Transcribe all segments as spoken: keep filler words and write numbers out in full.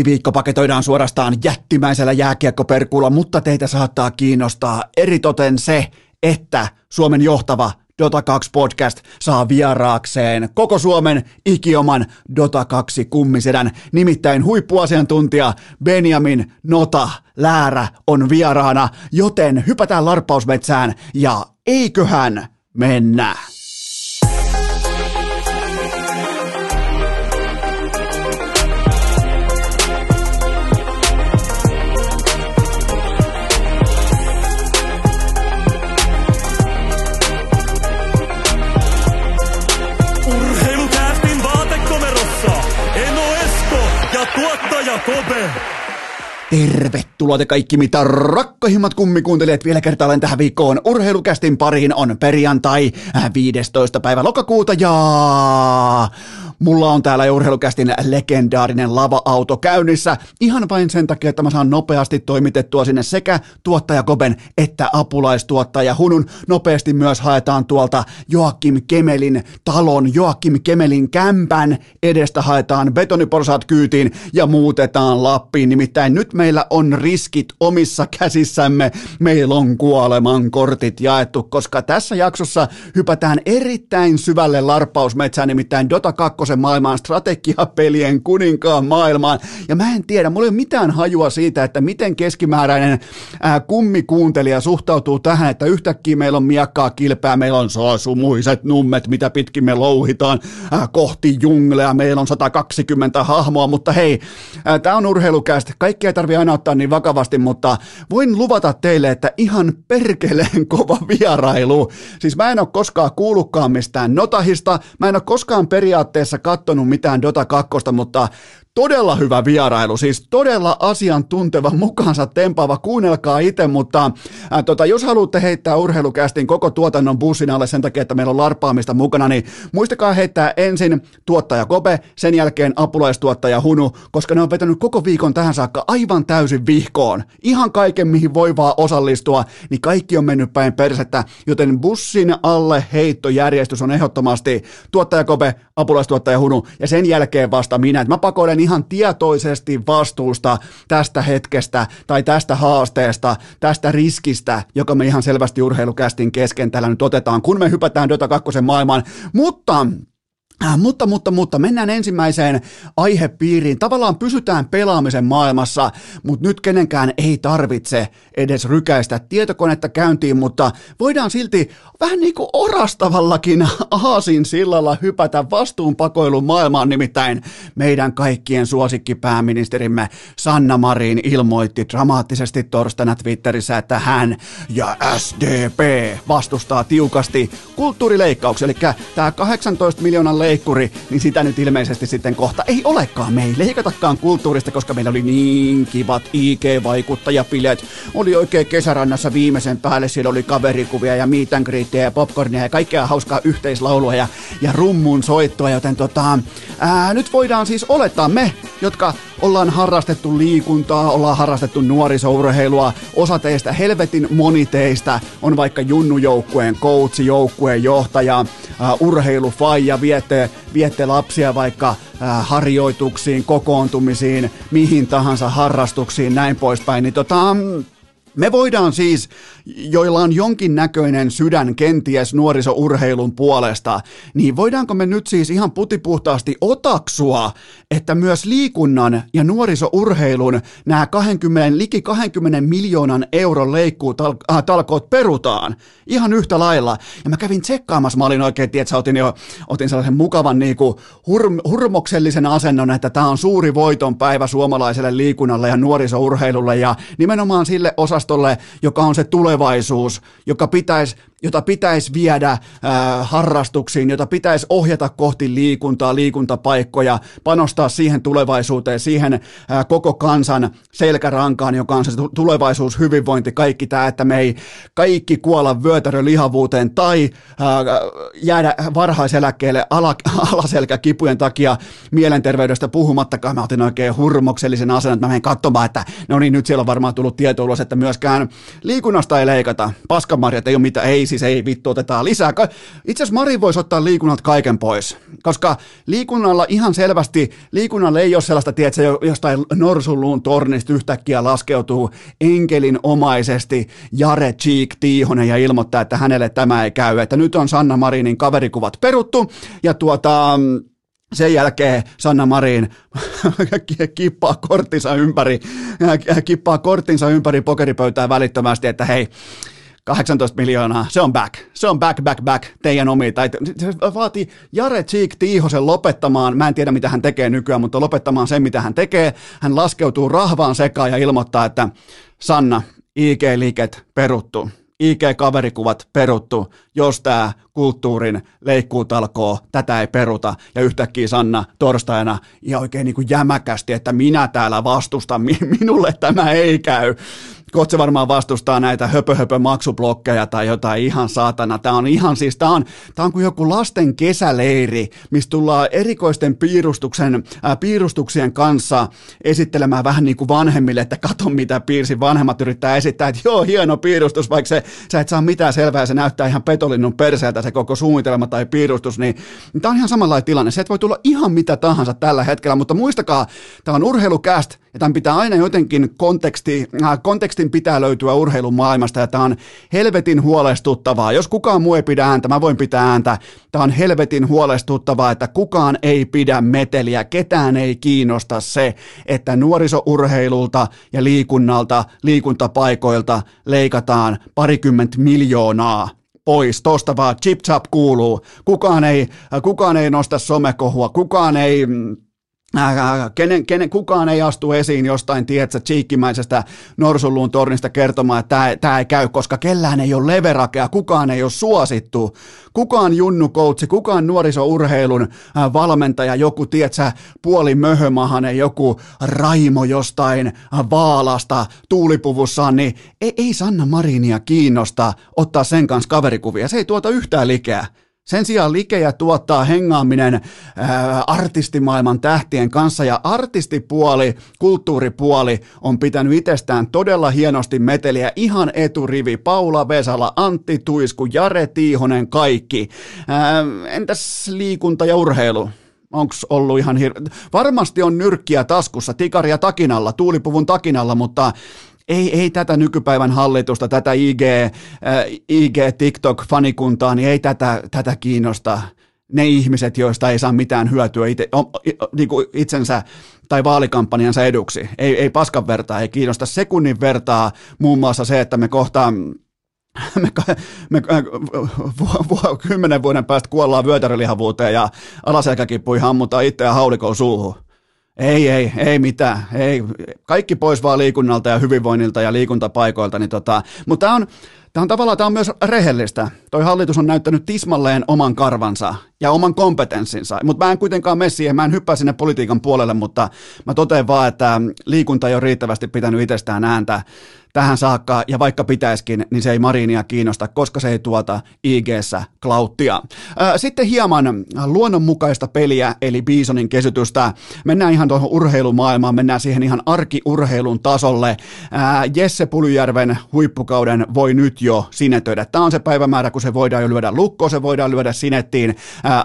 Jättiviikko paketoidaan suorastaan jättimäisellä jääkiekkoperkulla, mutta teitä saattaa kiinnostaa eritoten se, että Suomen johtava Dota kaksi podcast saa vieraakseen koko Suomen ikioman Dota kaksi kummisedän. Nimittäin huippuasiantuntija Benjamin Nota Läärä on vieraana, joten hypätään larppausmetsään ja eiköhän mennä. Tervetuloa te kaikki, mitä rakkahimmat kummikuuntelijat vielä kertaalleen tähän viikkoon. Urheilukästin pariin on perjantai viidestoista päivä lokakuuta ja mulla on täällä Urheilukästin legendaarinen lava-auto käynnissä. Ihan vain sen takia, että mä saan nopeasti toimitettua sinne sekä tuottaja Koben että apulaistuottaja Hunun. Nopeasti myös haetaan tuolta Joakim Kemellin talon, Joakim Kemellin kämpän edestä haetaan betoniporsaat kyytiin ja muutetaan Lappiin. Nimittäin nyt meillä on riskit omissa käsissämme. Meillä on kuoleman kortit jaettu, koska tässä jaksossa hypätään erittäin syvälle larppausmetsään, nimittäin Dota kaksi maailmaan, strategiapelien kuninkaan maailmaan. Ja mä en tiedä, mulla ei ole mitään hajua siitä, että miten keskimääräinen ää, kummikuuntelija suhtautuu tähän, että yhtäkkiä meillä on miakkaa kilpeä, meillä on sumuiset nummet, mitä pitkin me louhitaan ää, kohti junglea, meillä on sata kaksikymmentä hahmoa, mutta hei, ää, tää on urheilucast, kaikki ei tarvitse aina ottaa niin vakavasti, mutta voin luvata teille, että ihan perkeleen kova vierailu. Siis mä en ole koskaan kuullutkaan mistään Notahista, mä en ole koskaan periaatteessa katsonut mitään Dota kakkosta, mutta todella hyvä vierailu, siis todella asiantunteva, mukaansa tempaava, kuunnelkaa itse, mutta ää, tota, jos haluatte heittää urheilukästin koko tuotannon bussin alle sen takia, että meillä on larpaamista mukana, niin muistakaa heittää ensin tuottaja Kobe, sen jälkeen apulaistuottaja Hunu, koska ne on vetänyt koko viikon tähän saakka aivan täysin vihkoon. Ihan kaiken, mihin voi vaan osallistua, niin kaikki on mennyt päin persettä, joten bussin alle heittojärjestys on ehdottomasti tuottaja Kobe, apulaistuottaja Hunu ja sen jälkeen vasta minä, että mä pakoilen ihan tietoisesti vastuusta tästä hetkestä tai tästä haasteesta, tästä riskistä, joka me ihan selvästi urheilukästin kesken täällä nyt otetaan, kun me hypätään Dota kakkosen maailmaan, mutta Mutta, mutta, mutta mennään ensimmäiseen aihepiiriin. Tavallaan pysytään pelaamisen maailmassa, mutta nyt kenenkään ei tarvitse edes rykäistä tietokonetta käyntiin, mutta voidaan silti vähän niin kuin orastavallakin aasin sillalla hypätä vastuunpakoilun maailmaan. Nimittäin meidän kaikkien suosikki pääministerimme Sanna Marin ilmoitti dramaattisesti torstaina Twitterissä, että hän ja S D P vastustaa tiukasti kulttuurileikkauksia, eli tämä kahdeksantoista miljoonan leikkauksia, leikkuri, niin sitä nyt ilmeisesti sitten kohta ei olekaan. Me ei leikatakaan kulttuurista, koska meillä oli niin kivat I G-vaikuttajapileet. Oli oikein kesärannassa viimeisen päälle, siellä oli kaverikuvia ja meet and greetia ja popcornia ja kaikkea hauskaa yhteislaulua ja, ja rummun soittoa, joten tota, ää, nyt voidaan siis olettaa me, jotka ollaan harrastettu liikuntaa, ollaan harrastettu nuorisourheilua, osa teistä, helvetin moni teistä on vaikka junnujoukkueen coachi, joukkueen johtaja, ää, urheilufaija, viette viette lapsia vaikka äh, harjoituksiin, kokoontumisiin, mihin tahansa harrastuksiin, näin poispäin, niin tota, me voidaan siis, joilla on jonkinnäköinen sydän kenties nuorisourheilun puolesta, niin voidaanko me nyt siis ihan putipuhtaasti otaksua, että myös liikunnan ja nuorisourheilun nämä kaksikymmentä, liki kaksikymmentä miljoonan euron leikkuutalkoot perutaan ihan yhtä lailla. Ja mä kävin tsekkaamassa, mä olin oikein, tietsä, otin jo otin sellaisen mukavan niin kuin hurm, hurmoksellisen asennon, että tämä on suuri voiton päivä suomalaiselle liikunnalle ja nuorisourheilulle ja nimenomaan sille osastolle, joka on se tulevaisuus, joka pitäisi, jota pitäisi viedä ää, harrastuksiin, jota pitäisi ohjata kohti liikuntaa, liikuntapaikkoja, panostaa siihen tulevaisuuteen, siihen ää, koko kansan selkärankaan, joka on se tulevaisuus, hyvinvointi, kaikki tämä, että me ei kaikki kuolla vyötärölihavuuteen tai ää, jäädä varhaiseläkkeelle ala, alaselkäkipujen takia, mielenterveydestä puhumattakaan. Mä otin oikein hurmoksellisen asennon, että mä menen katsomaan, että no niin, nyt siellä on varmaan tullut tieto ulos, että myös myöskään liikunnasta ei leikata. Paskamarjat ei ole mitään, ei siis ei vittu, otetaan lisää. Itse asiassa Marin voisi ottaa liikunnalta kaiken pois, koska liikunnalla ihan selvästi, liikunnalla ei ole sellaista, tiedät, se jostain norsunluun tornista yhtäkkiä laskeutuu enkelinomaisesti Jere Tiihonen ja ilmoittaa, että hänelle tämä ei käy, että nyt on Sanna Marinin kaverikuvat peruttu ja tuota... Sen jälkeen Sanna Marin kippaa korttinsa ympäri, kippaa korttinsa ympäri pokeripöytää välittömästi, että hei, kahdeksantoista miljoonaa, se on back, se on back, back, back, teidän omia. Tai se vaatii Jere Tiihosen lopettamaan, mä en tiedä mitä hän tekee nykyään, mutta lopettamaan sen mitä hän tekee. Hän laskeutuu rahvaan sekaan ja ilmoittaa, että Sanna, I G-liiket peruttu. I G-kaverikuvat peruttu, jos tämä kulttuurin leikkuutalkoo, tätä ei peruta. Ja yhtäkkiä Sanna torstaina ja oikein niin kuin jämäkästi, että minä täällä vastustan, minulle tämä ei käy. Kotse varmaan vastustaa näitä höpö-höpö maksublokkeja tai jotain ihan saatana. Tämä on ihan siis, tämä on, tämä on kuin joku lasten kesäleiri, missä tullaan erikoisten piirustuksen, ää, piirustuksien kanssa esittelemään vähän niin kuin vanhemmille, että kato mitä piirsi. Vanhemmat yrittää esittää, että joo, hieno piirustus, vaikka se, sä et saa mitään selvää ja se näyttää ihan petolinnun perseeltä se koko suunnitelma tai piirustus. Niin, niin tämä on ihan samanlainen tilanne. Se voi tulla ihan mitä tahansa tällä hetkellä, mutta muistakaa, tämä on urheilucast ja tämän pitää aina jotenkin konteksti, ää, konteksti pitää löytyä urheilumaailmasta ja tämä on helvetin huolestuttavaa. Jos kukaan muu ei pidä ääntä, mä voin pitää ääntä. Tämä on helvetin huolestuttavaa, että kukaan ei pidä meteliä. Ketään ei kiinnosta se, että nuorisourheilulta ja liikunnalta, liikuntapaikoilta leikataan parikymmentä miljoonaa pois. Tosta vaan chip-chap kuuluu. Kukaan ei, kukaan ei nosta somekohua, kukaan ei... Kenen, kenen, kukaan ei astu esiin jostain, tietsä, tsiikkimäisestä norsunluun tornista kertomaan, että tämä ei käy, koska kellään ei ole leverakea, kukaan ei ole suosittu, kukaan junnukoutsi, kukaan nuorisourheilun valmentaja, joku, tietsä, puoli möhömahanen, joku Raimo jostain Vaalasta tuulipuvussaan, niin ei, ei Sanna Marinia kiinnosta ottaa sen kanssa kaverikuvia, se ei tuota yhtään likeä. Sen sijaan likejä tuottaa hengaaminen ää, artistimaailman tähtien kanssa ja artistipuoli, kulttuuripuoli on pitänyt itsestään todella hienosti meteliä. Ihan eturivi, Paula Vesala, Antti Tuisku, Jere Tiihonen, kaikki. Ää, entäs liikunta ja urheilu? Onks ollut ihan hir- Varmasti on nyrkkiä taskussa, tikaria takinalla, tuulipuvun takinalla, mutta... Ei, ei tätä nykypäivän hallitusta, tätä I G, äh, I G TikTok-fanikuntaa, niin ei tätä, tätä kiinnosta. Ne ihmiset, joista ei saa mitään hyötyä itse, o, niin kuin itsensä tai vaalikampanjansa eduksi. Ei, ei paskan vertaa, ei kiinnosta sekunnin vertaa muun muassa se, että me kohta... Me, me, kymmenen vuoden päästä kuollaan vyötärölihavuuteen ja alaselkäkipuun hammutaan itse ja haulikon suuhun. Ei, ei, ei mitään. Ei. Kaikki pois vaan liikunnalta ja hyvinvoinnilta ja liikuntapaikoilta. Niin tota. Mutta tämä on, on tavallaan tää on myös rehellistä. Toi hallitus on näyttänyt tismalleen oman karvansa ja oman kompetenssinsa. Mutta mä en kuitenkaan mene siihen, mä en hyppää sinne politiikan puolelle, mutta mä totean vaan, että liikunta ei ole riittävästi pitänyt itsestään ääntä tähän saakka, ja vaikka pitäisikin, niin se ei Marinia kiinnosta, koska se ei tuota I G:ssä klauttia. Sitten hieman luonnonmukaista peliä, eli Bisonin kesytystä. Mennään ihan tuohon urheilumaailmaan, mennään siihen ihan arkiurheilun tasolle. Jesse Puljujärven huippukauden voi nyt jo sinetöidä. Tämä on se päivämäärä, kun se voidaan jo lyödä lukkoon, se voidaan lyödä sinettiin.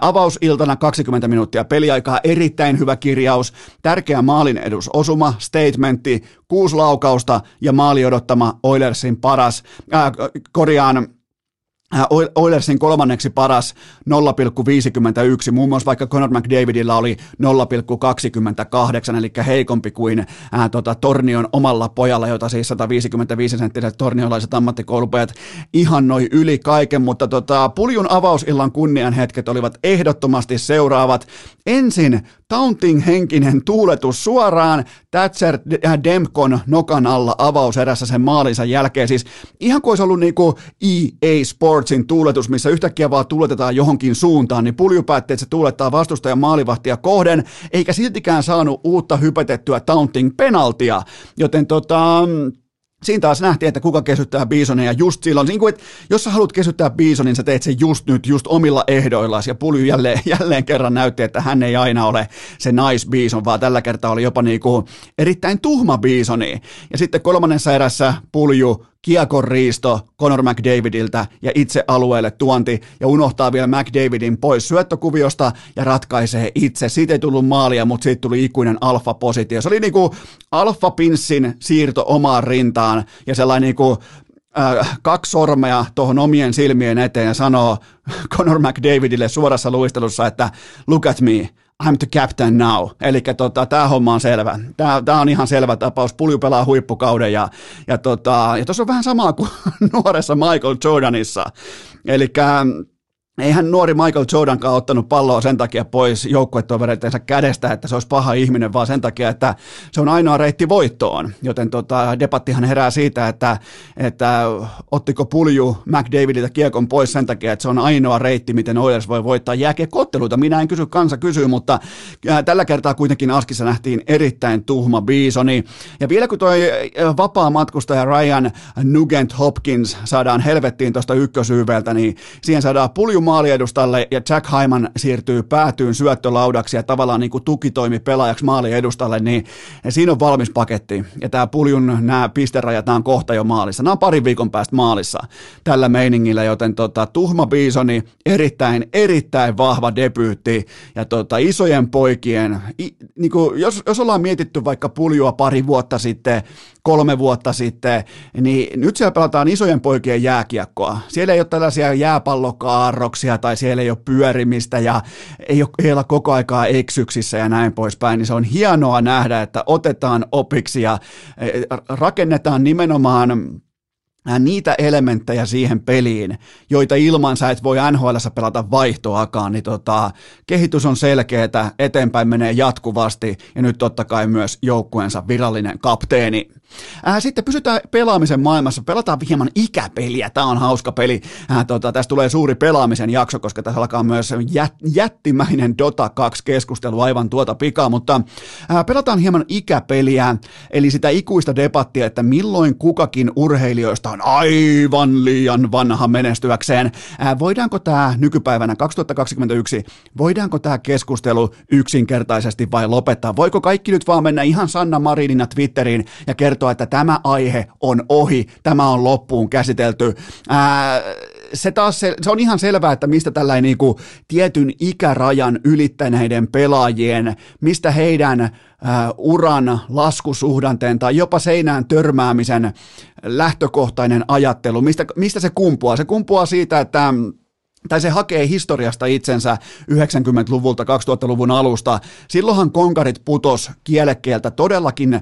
Avausiltana kaksikymmentä minuuttia peliaikaa, erittäin hyvä kirjaus, tärkeä maalin edusosuma, statementti, kuusi laukausta ja maali odottama Oilersin paras, äh, korjaan, Oilersin kolmanneksi paras nolla pilkku viisikymmentäyksi, muun muassa vaikka Conor McDavidilla oli nolla pilkku kaksikymmentäkahdeksan, eli heikompi kuin ää, tota, Tornion omalla pojalla, jota siis sataviisikymmentäviisi senttiset torniolaiset ammattikoulupojat ihannoi yli kaiken, mutta tota, Puljun avausillan kunnianhetket olivat ehdottomasti seuraavat. Ensin taunting-henkinen tuuletus suoraan Thatcher Demkon nokan alla avauserässä sen maalinsa jälkeen, siis ihan kuin olisi ollut niinku E A Sports tuuletus, missä yhtäkkiä vaan tuuletetaan johonkin suuntaan, niin Pulju päätti, että se tuulettaa vastustajan maalivahtia kohden, eikä siltikään saanut uutta hypätettyä taunting-penaltia, joten tota... Siinä taas nähtiin, että kuka kesyttää Bisonia just silloin. Niin kuin, että jos sä haluat kesyttää Bisonin, sä teet sen just nyt, just omilla ehdoillasi. Ja Pulju jälleen, jälleen kerran näytti, että hän ei aina ole se nice Bison, vaan tällä kertaa oli jopa niin kuin erittäin tuhma Bisoni. Ja sitten kolmannessa erässä Pulju, kiekon riisto Conor McDavidiltä ja itse alueelle tuonti ja unohtaa vielä McDavidin pois syöttökuviosta ja ratkaisee itse. Siitä ei tullut maalia, mutta siitä tuli ikuinen alfapositio. Se oli niinku alfapinssin siirto omaan rintaan ja sellainen niinku äh, kaksi sormea tuohon omien silmien eteen ja sanoo Conor McDavidille suorassa luistelussa, että look at me. I'm the captain now. Eli tota, tämä homma on selvä. Tämä on ihan selvä tapaus. Pulju pelaa huippukauden ja tuossa ja tota, ja on vähän samaa kuin nuoressa Michael Jordanissa. Eli eihän nuori Michael Jordankaan ottanut palloa sen takia pois joukkuetovereittensa kädestä, että se olisi paha ihminen, vaan sen takia, että se on ainoa reitti voittoon. Joten tota, debattihan herää siitä, että, että ottiko Pulju McDavidiltä kiekon pois sen takia, että se on ainoa reitti, miten Oilers voi voittaa jääkiekko-otteluita. Minä en kysy, kansa kysyy, mutta tällä kertaa kuitenkin Askissa nähtiin erittäin tuhma Bisoni. Ja vielä kun toi vapaa matkustaja Ryan Nugent-Hopkins saadaan helvettiin tuosta ykkösyyveltä, niin siihen saadaan Pulju maaliedustalle ja Jack Hyman siirtyy päätyyn syöttölaudaksi ja tavallaan niin kuin tukitoimi pelaajaksi maaliedustalle, niin siinä on valmis paketti. Ja tämä Puljun nämä pisterajat, nämä on kohta jo maalissa. Nämä on parin viikon päästä maalissa tällä meiningillä, joten tota, tuhma Bisoni, erittäin, erittäin vahva debyytti ja tota, isojen poikien, i, niin kuin, jos, jos ollaan mietitty vaikka Puljua pari vuotta sitten, kolme vuotta sitten, niin nyt siellä pelataan isojen poikien jääkiekkoa. Siellä ei ole tällaisia jääpallokaarroksia tai siellä ei ole pyörimistä ja ei ole, ei ole koko aikaa eksyksissä ja näin poispäin. Niin se on hienoa nähdä, että otetaan opiksi ja rakennetaan nimenomaan niitä elementtejä siihen peliin, joita ilman sä et voi N H L:ssä pelata vaihtoakaan, niin tota, kehitys on selkeätä, eteenpäin menee jatkuvasti ja nyt totta kai myös joukkueensa virallinen kapteeni. Äh, sitten pysytään pelaamisen maailmassa, pelataan hieman ikäpeliä, tämä on hauska peli, äh, tota, tässä tulee suuri pelaamisen jakso, koska tässä alkaa myös jät- jättimäinen Dota kaksi keskustelu aivan tuota pikaa, mutta äh, pelataan hieman ikäpeliä, eli sitä ikuista debattia, että milloin kukakin urheilijoista on aivan liian vanha menestyäkseen. Äh, voidaanko tämä nykypäivänä kaksituhattakaksikymmentäyksi, voidaanko tämä keskustelu yksinkertaisesti vai lopettaa? Voiko kaikki nyt vaan mennä ihan Sanna Marinina Twitteriin ja kertoa, että tämä aihe on ohi, tämä on loppuun käsitelty. Ää, se, taas, se, se on ihan selvää, että mistä tällainen niin kuin tietyn ikärajan ylittäneiden pelaajien, mistä heidän uran, laskusuhdanteen tai jopa seinään törmäämisen lähtökohtainen ajattelu, mistä, mistä se kumpuaa? Se kumpuaa siitä, että tai se hakee historiasta itsensä yhdeksänkymmentäluvulta, kaksituhattaluvun alusta. Silloinhan konkarit putos kielekkeeltä todellakin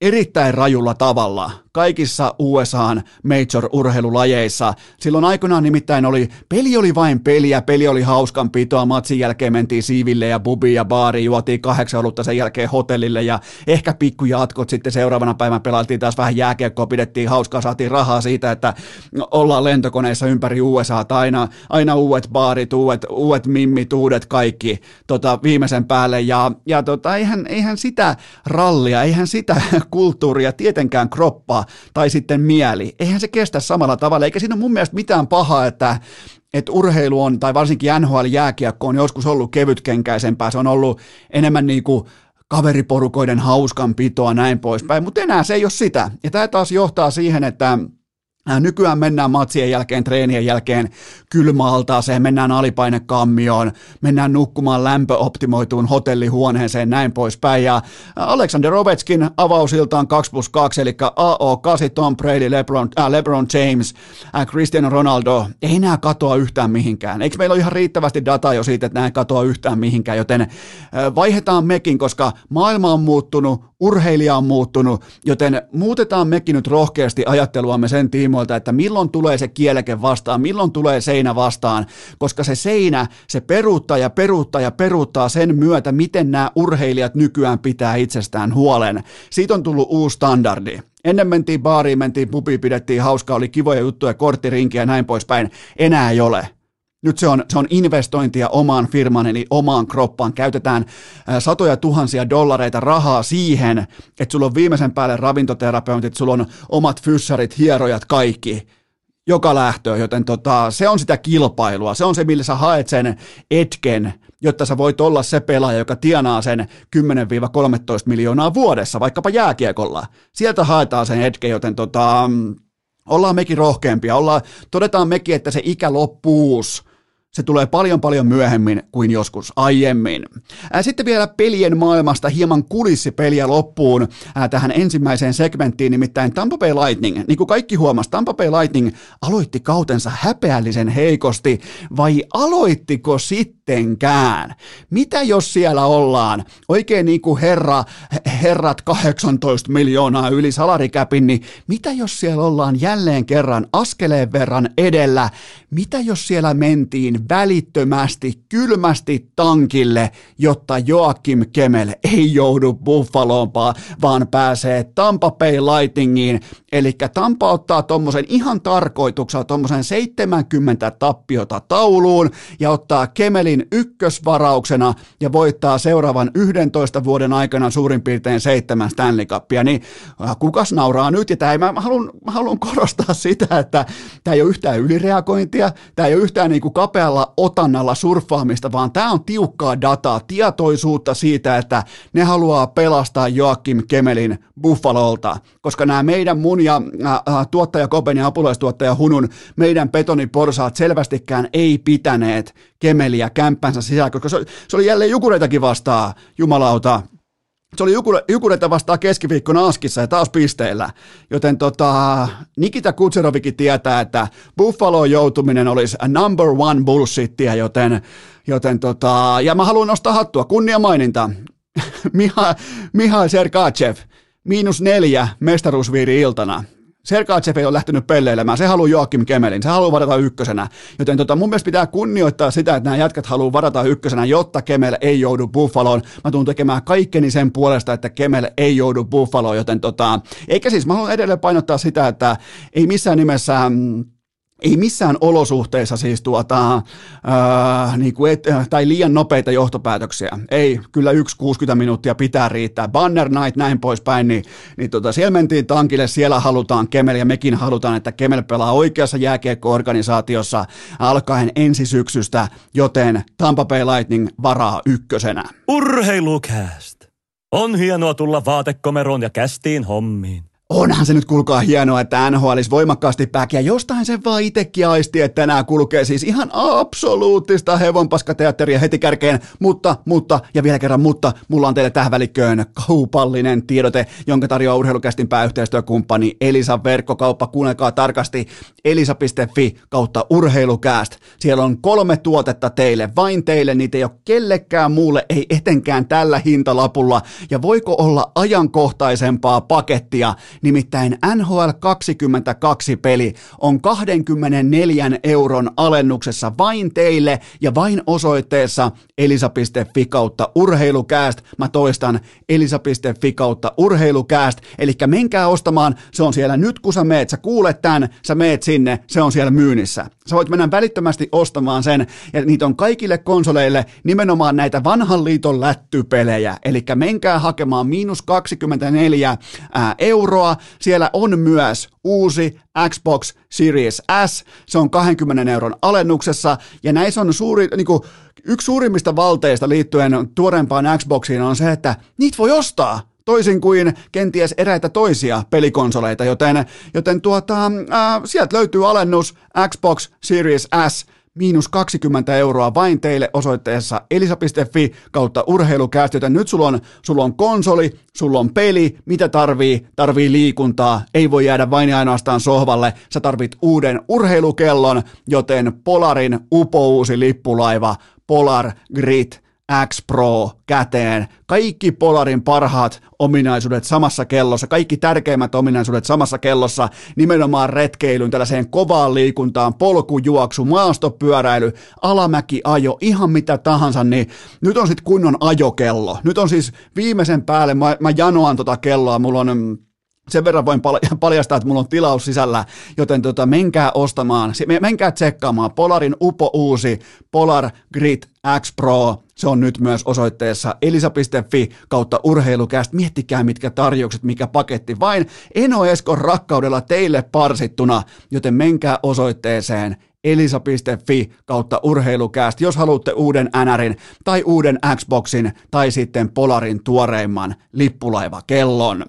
erittäin rajulla tavalla kaikissa U S A:n major-urheilulajeissa. Silloin aikoinaan nimittäin oli, peli oli vain peliä, peli oli hauskan pitoa, matsin jälkeen mentiin siiville ja bubiin ja baariin, juotiin kahdeksan olutta sen jälkeen hotellille ja ehkä pikkujatkot sitten seuraavana päivänä pelailtiin taas vähän jääkiekkoa, pidettiin hauskaa, saatiin rahaa siitä, että ollaan lentokoneissa ympäri U S A:ta, aina, aina uudet baarit, uudet, uudet mimmit, uudet kaikki tota, viimeisen päälle ja, ja tota, eihän, eihän sitä rallia, eihän sitä kulttuuria, tietenkään kroppaa tai sitten mieli. Eihän se kestä samalla tavalla, eikä siinä ole mun mielestä mitään pahaa, että, että urheilu on, tai varsinkin N H L-jääkiekko on joskus ollut kevytkenkäisempää, se on ollut enemmän niin kuin kaveriporukoiden hauskanpitoa näin poispäin, mutta enää se ei ole sitä. Ja tämä taas johtaa siihen, että nykyään mennään matsien jälkeen, treenien jälkeen kylmäaltaaseen, mennään alipainekammioon, mennään nukkumaan lämpöoptimoituun hotellihuoneeseen, näin poispäin. Ja Aleksander Ovechkin avausiltaan kaksi plus kaksi, eli A O kahdeksan, Tom Brady, LeBron, äh, LeBron James, äh, Cristiano Ronaldo, ei nämä katoa yhtään mihinkään. Eikö meillä ole ihan riittävästi dataa jo siitä, että nämä ei katoa yhtään mihinkään, joten äh, vaihdetaan mekin, koska maailma on muuttunut, urheilija on muuttunut, joten muutetaan mekin nyt rohkeasti ajatteluamme sen tiimoilta, että milloin tulee se kieleke vastaan, milloin tulee seinä vastaan, koska se seinä, se peruuttaa ja peruuttaa ja peruuttaa sen myötä, miten nämä urheilijat nykyään pitää itsestään huolen. Siitä on tullut uusi standardi. Ennen mentiin baariin, mentiin pubiin, pidettiin hauskaa, oli kivoja juttuja, korttirinkiä ja näin poispäin. Enää ei ole. Nyt se on, se on investointia omaan firmaan, eli omaan kroppaan. Käytetään satoja tuhansia dollareita rahaa siihen, että sulla on viimeisen päälle ravintoterapeutit, sulla on omat fyssarit, hierojat, kaikki, joka lähtöön. Joten tota, se on sitä kilpailua. Se on se, millä sä haet sen etken, jotta sä voit olla se pelaaja, joka tienaa sen kymmenen kolmetoista miljoonaa vuodessa, vaikkapa jääkiekolla. Sieltä haetaan sen etken, joten tota, ollaan mekin rohkeampia. Ollaan, todetaan mekin, että se ikäloppuus, se tulee paljon paljon myöhemmin kuin joskus aiemmin. Sitten vielä pelien maailmasta hieman kulissipeliä loppuun tähän ensimmäiseen segmenttiin, nimittäin Tampa Bay Lightning. Niin kuin kaikki huomasi, Tampa Bay Lightning aloitti kautensa häpeällisen heikosti, vai aloittiko sittenkään? Mitä jos siellä ollaan? Oikein niin kuin herra, herrat kahdeksantoista miljoonaa yli salarikäpin, niin mitä jos siellä ollaan jälleen kerran askeleen verran edellä? Mitä jos siellä mentiin välittömästi, kylmästi tankille, jotta Joakim Kemell ei joudu Buffaloon, vaan pääsee Tampa Bay Lightningiin. Eli Tampa ottaa tommosen ihan tarkoituksella tommosen seitsemänkymmentä tappiota tauluun ja ottaa Kemelin ykkösvarauksena ja voittaa seuraavan yhdentoista vuoden aikana suurin piirtein seitsemän Stanley Cupia. Niin kukas nauraa nyt? Ja tää ei, mä haluan, haluan korostaa sitä, että tää ei ole yhtään ylireagointia, tää ei ole yhtään niinku kapea otannalla surffaamista, vaan tämä on tiukkaa dataa, tietoisuutta siitä, että ne haluaa pelastaa Joakim Kemelin Buffalolta, koska nämä meidän mun ja äh, tuottaja Kopen ja apulaistuottaja Hunun meidän betoniporsaat selvästikään ei pitäneet Kemeliä kämppänsä sisään, koska se, se oli jälleen Jukureitakin vastaan, jumalauta. Se oli Jukureita vastaan keskiviikkona Askissa ja taas pisteillä, joten tota, Nikita Kutserovikin tietää, että Buffaloon joutuminen olisi number one bullshittia, joten, joten tota, ja mä haluan nostaa hattua, kunniamaininta, Mikhail Sergachev, miinus neljä mestaruusviiri iltana. Sergachev ei ole lähtenyt pelleilemään, se haluaa Joakim Kemelin, se haluaa varata ykkösenä. Joten tota, mun mielestä pitää kunnioittaa sitä, että nämä jätkät haluaa varata ykkösenä, jotta Kemel ei joudu Buffaloon. Mä tuun tekemään kaikkeni sen puolesta, että Kemel ei joudu Buffaloon, joten tota, eikä siis, mä haluan edelleen painottaa sitä, että ei missään nimessä... Ei missään olosuhteissa siis tuota, ää, niin kuin et, tai liian nopeita johtopäätöksiä. Ei, kyllä yksi kuusikymmentä minuuttia pitää riittää. Banner night, näin poispäin, niin, niin tota, siellä mentiin tankille, siellä halutaan Kemel ja mekin halutaan, että Kemel pelaa oikeassa jääkiekko-organisaatiossa alkaen ensi syksystä, joten Tampa Bay Lightning varaa ykkösenä. Urheilucast. On hienoa tulla vaatekomeroon ja kästiin hommiin. Onhan se nyt, kuulkaa, hienoa, että N H L olisi voimakkaasti back, ja jostain sen vaan itsekin aisti, että tänään kulkee siis ihan absoluuttista hevonpaskateatteria heti kärkeen, mutta, mutta, ja vielä kerran mutta, mulla on teille tähän välikköön kaupallinen tiedote, jonka tarjoaa Urheilukästin pääyhteistyökumppani Elisan verkkokauppa. Kuunnelkaa tarkasti elisa piste fi kautta urheilukäst. Siellä on kolme tuotetta teille, vain teille, niitä ei ole kellekään muulle, ei etenkään tällä hintalapulla, ja voiko olla ajankohtaisempaa pakettia? Nimittäin N H L kaksikymmentäkaksi-peli on kaksikymmentäneljä euron alennuksessa vain teille ja vain osoitteessa elisa piste fi kautta urheilukääst. Mä toistan, elisa piste fi kautta urheilukääst. Elikkä menkää ostamaan, se on siellä nyt, kun sä meet, sä kuulet tän, sä meet sinne, se on siellä myynnissä. Sä voit mennä välittömästi ostamaan sen, ja niitä on kaikille konsoleille nimenomaan näitä vanhan liiton lättypelejä. Elikkä menkää hakemaan miinus kaksikymmentäneljä ää, euroa. Siellä on myös uusi Xbox Series S, se on kaksikymmentä euron alennuksessa, ja näissä on suuri, niin kuin, yksi suurimmista valteista liittyen tuorempaan Xboxiin on se, että niitä voi ostaa, toisin kuin kenties eräitä toisia pelikonsoleita, joten, joten tuota, ää, sieltä löytyy alennus Xbox Series S, miinus kaksikymmentä euroa vain teille osoitteessa elisa piste fi kautta urheilukääst, joten nyt sulla on, sulla on konsoli, sulla on peli, mitä tarvii, tarvii liikuntaa, ei voi jäädä vain ja ainoastaan sohvalle, sä tarvit uuden urheilukellon, joten Polarin upouusi lippulaiva Polar Grit X Pro käteen. Kaikki Polarin parhaat ominaisuudet samassa kellossa, kaikki tärkeimmät ominaisuudet samassa kellossa, nimenomaan retkeilyyn, tällaiseen kovaan liikuntaan, polkujuoksu, maastopyöräily, alamäkiajo, ihan mitä tahansa, niin nyt on sitten kunnon ajokello. Nyt on siis viimeisen päälle, mä, mä janoan tota kelloa, mulla on Sen verran voin paljastaa, että mulla on tilaus sisällä, joten tota, menkää ostamaan, menkää tsekkaamaan Polarin upo uusi Polar Grid X Pro. Se on nyt myös osoitteessa elisa piste fi kautta urheilucast. Miettikää mitkä tarjoukset, mikä paketti. Vain Eno Eskon rakkaudella teille parsittuna, joten menkää osoitteeseen elisa piste fi kautta urheilucast, jos haluatte uuden N R:n tai uuden Xboxin tai sitten Polarin tuoreimman lippulaivakellon.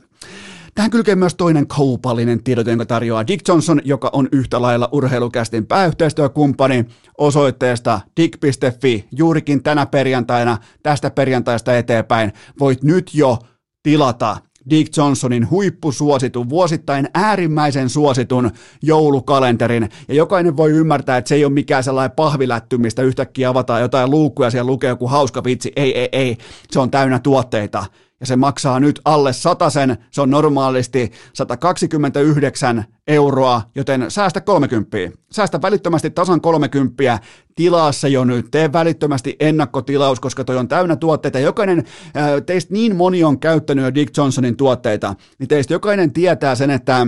Tähän kylkee myös toinen kaupallinen tiedot, jonka tarjoaa Dick Johnson, joka on yhtä lailla urheilukästin pääyhteistyökumppani osoitteesta dick piste fi. Juurikin tänä perjantaina, tästä perjantaista eteenpäin, voit nyt jo tilata Dick Johnsonin huippusuositun, vuosittain äärimmäisen suositun joulukalenterin. Ja jokainen voi ymmärtää, että se ei ole mikään sellainen pahvilätty, mistä yhtäkkiä avataan jotain luukkuja, siellä lukee joku hauska vitsi. Ei, ei, ei, se on täynnä tuotteita. Ja se maksaa nyt alle satasen, se on normaalisti sata kaksikymmentäyhdeksän euroa, joten säästä kolmekymmentä. Säästä välittömästi tasan kolmekymmentä, tilaa se jo nyt, tee välittömästi ennakkotilaus, koska toi on täynnä tuotteita. Jokainen ää, teistä niin moni on käyttänyt jo Dick Johnsonin tuotteita, niin teistä jokainen tietää sen, että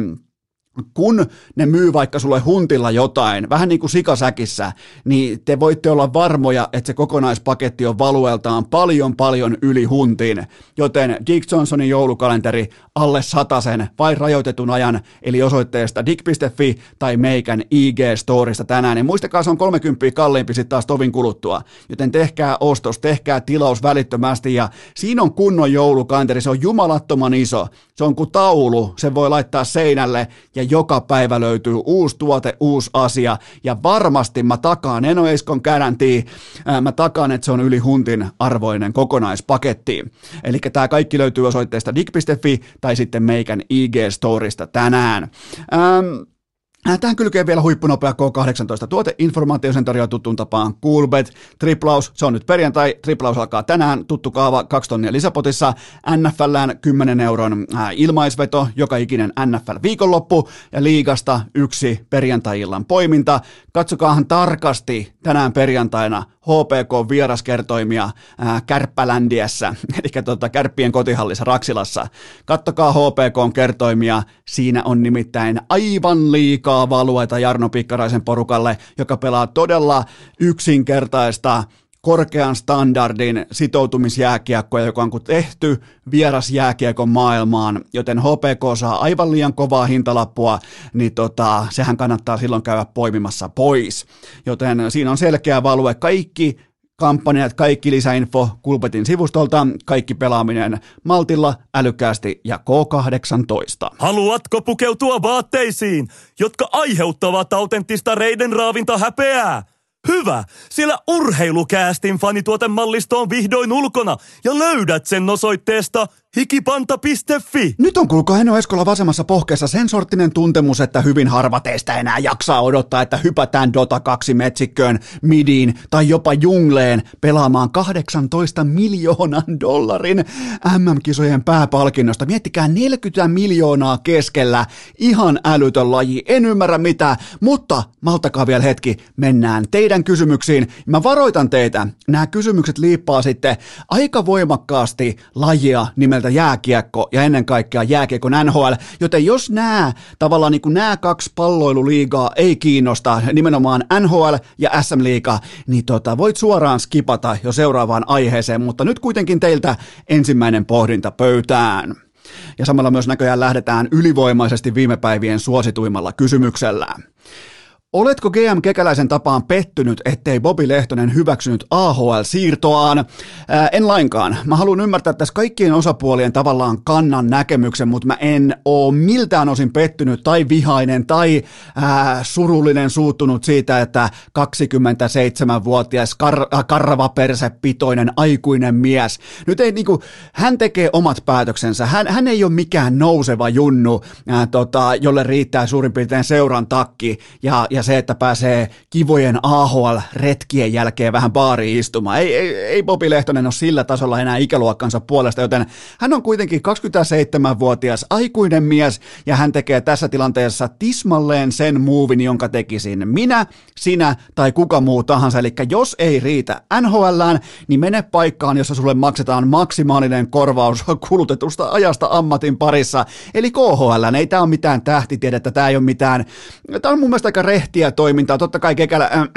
kun ne myy vaikka sulle huntilla jotain, vähän niin kuin sikasäkissä, niin te voitte olla varmoja, että se kokonaispaketti on valueltaan paljon paljon yli huntin. Joten Dick Johnsonin joulukalenteri alle satasen vai rajoitetun ajan, eli osoitteesta dick piste fi tai meikän I G-storista tänään. Ja muistakaa, se on kolmekymmentä kalliimpi sitten taas tovin kuluttua. Joten tehkää ostos, tehkää tilaus välittömästi ja siinä on kunnon joulukalenteri, se on jumalattoman iso. Se on kuin taulu, sen voi laittaa seinälle ja joka päivä löytyy uusi tuote, uusi asia, ja varmasti mä takaan Eno Eskon guarantee, mä takaan, että se on yli huntin arvoinen kokonaispaketti. Eli tää kaikki löytyy osoitteesta dick piste fi tai sitten meikän I G-storista tänään. Ähm. Tähän kylkee vielä huippunopea K kahdeksantoista tuoteinformaatio, sen tarjoaa tuttuun tapaan Coolbet. Triplaus, se on nyt perjantai, triplaus alkaa tänään, tuttu kaava, kaksi tonnia lisäpotissa, N F L:ään kymmenen euron ilmaisveto, joka ikinen N F L-viikonloppu, ja liigasta yksi perjantai-illan poiminta. Katsokaahan tarkasti tänään perjantaina H P K-vieraskertoimia ää, Kärppäländiässä, eli tuota, Kärppien kotihallissa Raksilassa. Kattokaa H P K-kertoimia, siinä on nimittäin aivan liikaa valueta Jarno Pikkaraisen porukalle, joka pelaa todella yksinkertaista korkean standardin sitoutumisjääkiekkoja, joka on tehty vierasjääkiekon maailmaan, joten H P K saa aivan liian kovaa hintalappua, niin tota, sehän kannattaa silloin käydä poimimassa pois. Joten siinä on selkeä value, kaikki kampanjat, kaikki lisäinfo Kulpetin sivustolta, kaikki pelaaminen maltilla, älykkäästi ja K kahdeksantoista. Haluatko pukeutua vaatteisiin, jotka aiheuttavat autenttista reiden raavinta häpeää? Hyvä, sillä urheilukäästin fanituotemallisto on vihdoin ulkona ja löydät sen osoitteesta hikipanta piste fi. Nyt on kuulkaa Eno Eskola vasemmassa pohkeessa sen sorttinen tuntemus, että hyvin harva teistä enää jaksaa odottaa, että hypätään Dota kaksi metsikköön, midiin tai jopa jungleen pelaamaan kahdeksantoista miljoonan dollarin M M-kisojen pääpalkinnosta. Miettikää, neljäkymmentä miljoonaa keskellä, ihan älytön laji, en ymmärrä mitään, mutta malttakaa vielä hetki, mennään teidän kysymyksiin. Mä varoitan teitä, nämä kysymykset liippaa sitten aika voimakkaasti lajia nimeltä jääkiekko ja ennen kaikkea jääkiekon N H L, joten jos nämä tavallaan niin kuin nämä kaksi palloiluliigaa ei kiinnosta, nimenomaan N H L ja S M-liiga, niin tota, voit suoraan skipata jo seuraavaan aiheeseen, mutta nyt kuitenkin teiltä ensimmäinen pohdinta pöytään. Ja samalla myös näköjään lähdetään ylivoimaisesti viime päivien suosituimmalla kysymyksellä. Oletko G M Kekäläisen tapaan pettynyt, ettei Bobi Lehtonen hyväksynyt A H L-siirtoaan? Ää, en lainkaan. Mä haluan ymmärtää tässä kaikkien osapuolien tavallaan kannan näkemyksen, mutta mä en oo miltään osin pettynyt tai vihainen tai ää, surullinen suuttunut siitä, että kaksikymmentäseitsemänvuotias kar- karvapersepitoinen aikuinen mies. Nyt ei niinku, hän tekee omat päätöksensä. Hän, hän ei ole mikään nouseva junnu, ää, tota, jolle riittää suurin piirtein seuran takki ja, ja se, että pääsee kivojen A H L-retkien jälkeen vähän baariin istumaan. Ei, ei, ei Bobi Lehtonen ole sillä tasolla enää ikäluokkansa puolesta, joten hän on kuitenkin kaksikymmentäseitsemänvuotias aikuinen mies, ja hän tekee tässä tilanteessa tismalleen sen muuvin, jonka tekisin minä, sinä tai kuka muu tahansa. Eli jos ei riitä N H L:ään, niin mene paikkaan, jossa sulle maksetaan maksimaalinen korvaus kulutetusta ajasta ammatin parissa, eli K H L:ään. Ei tämä ole mitään tähtitiedettä, tämä ei ole mitään, tämä on mun mielestä aika rehtiä toimintaa, totta kai Kekälä, äh,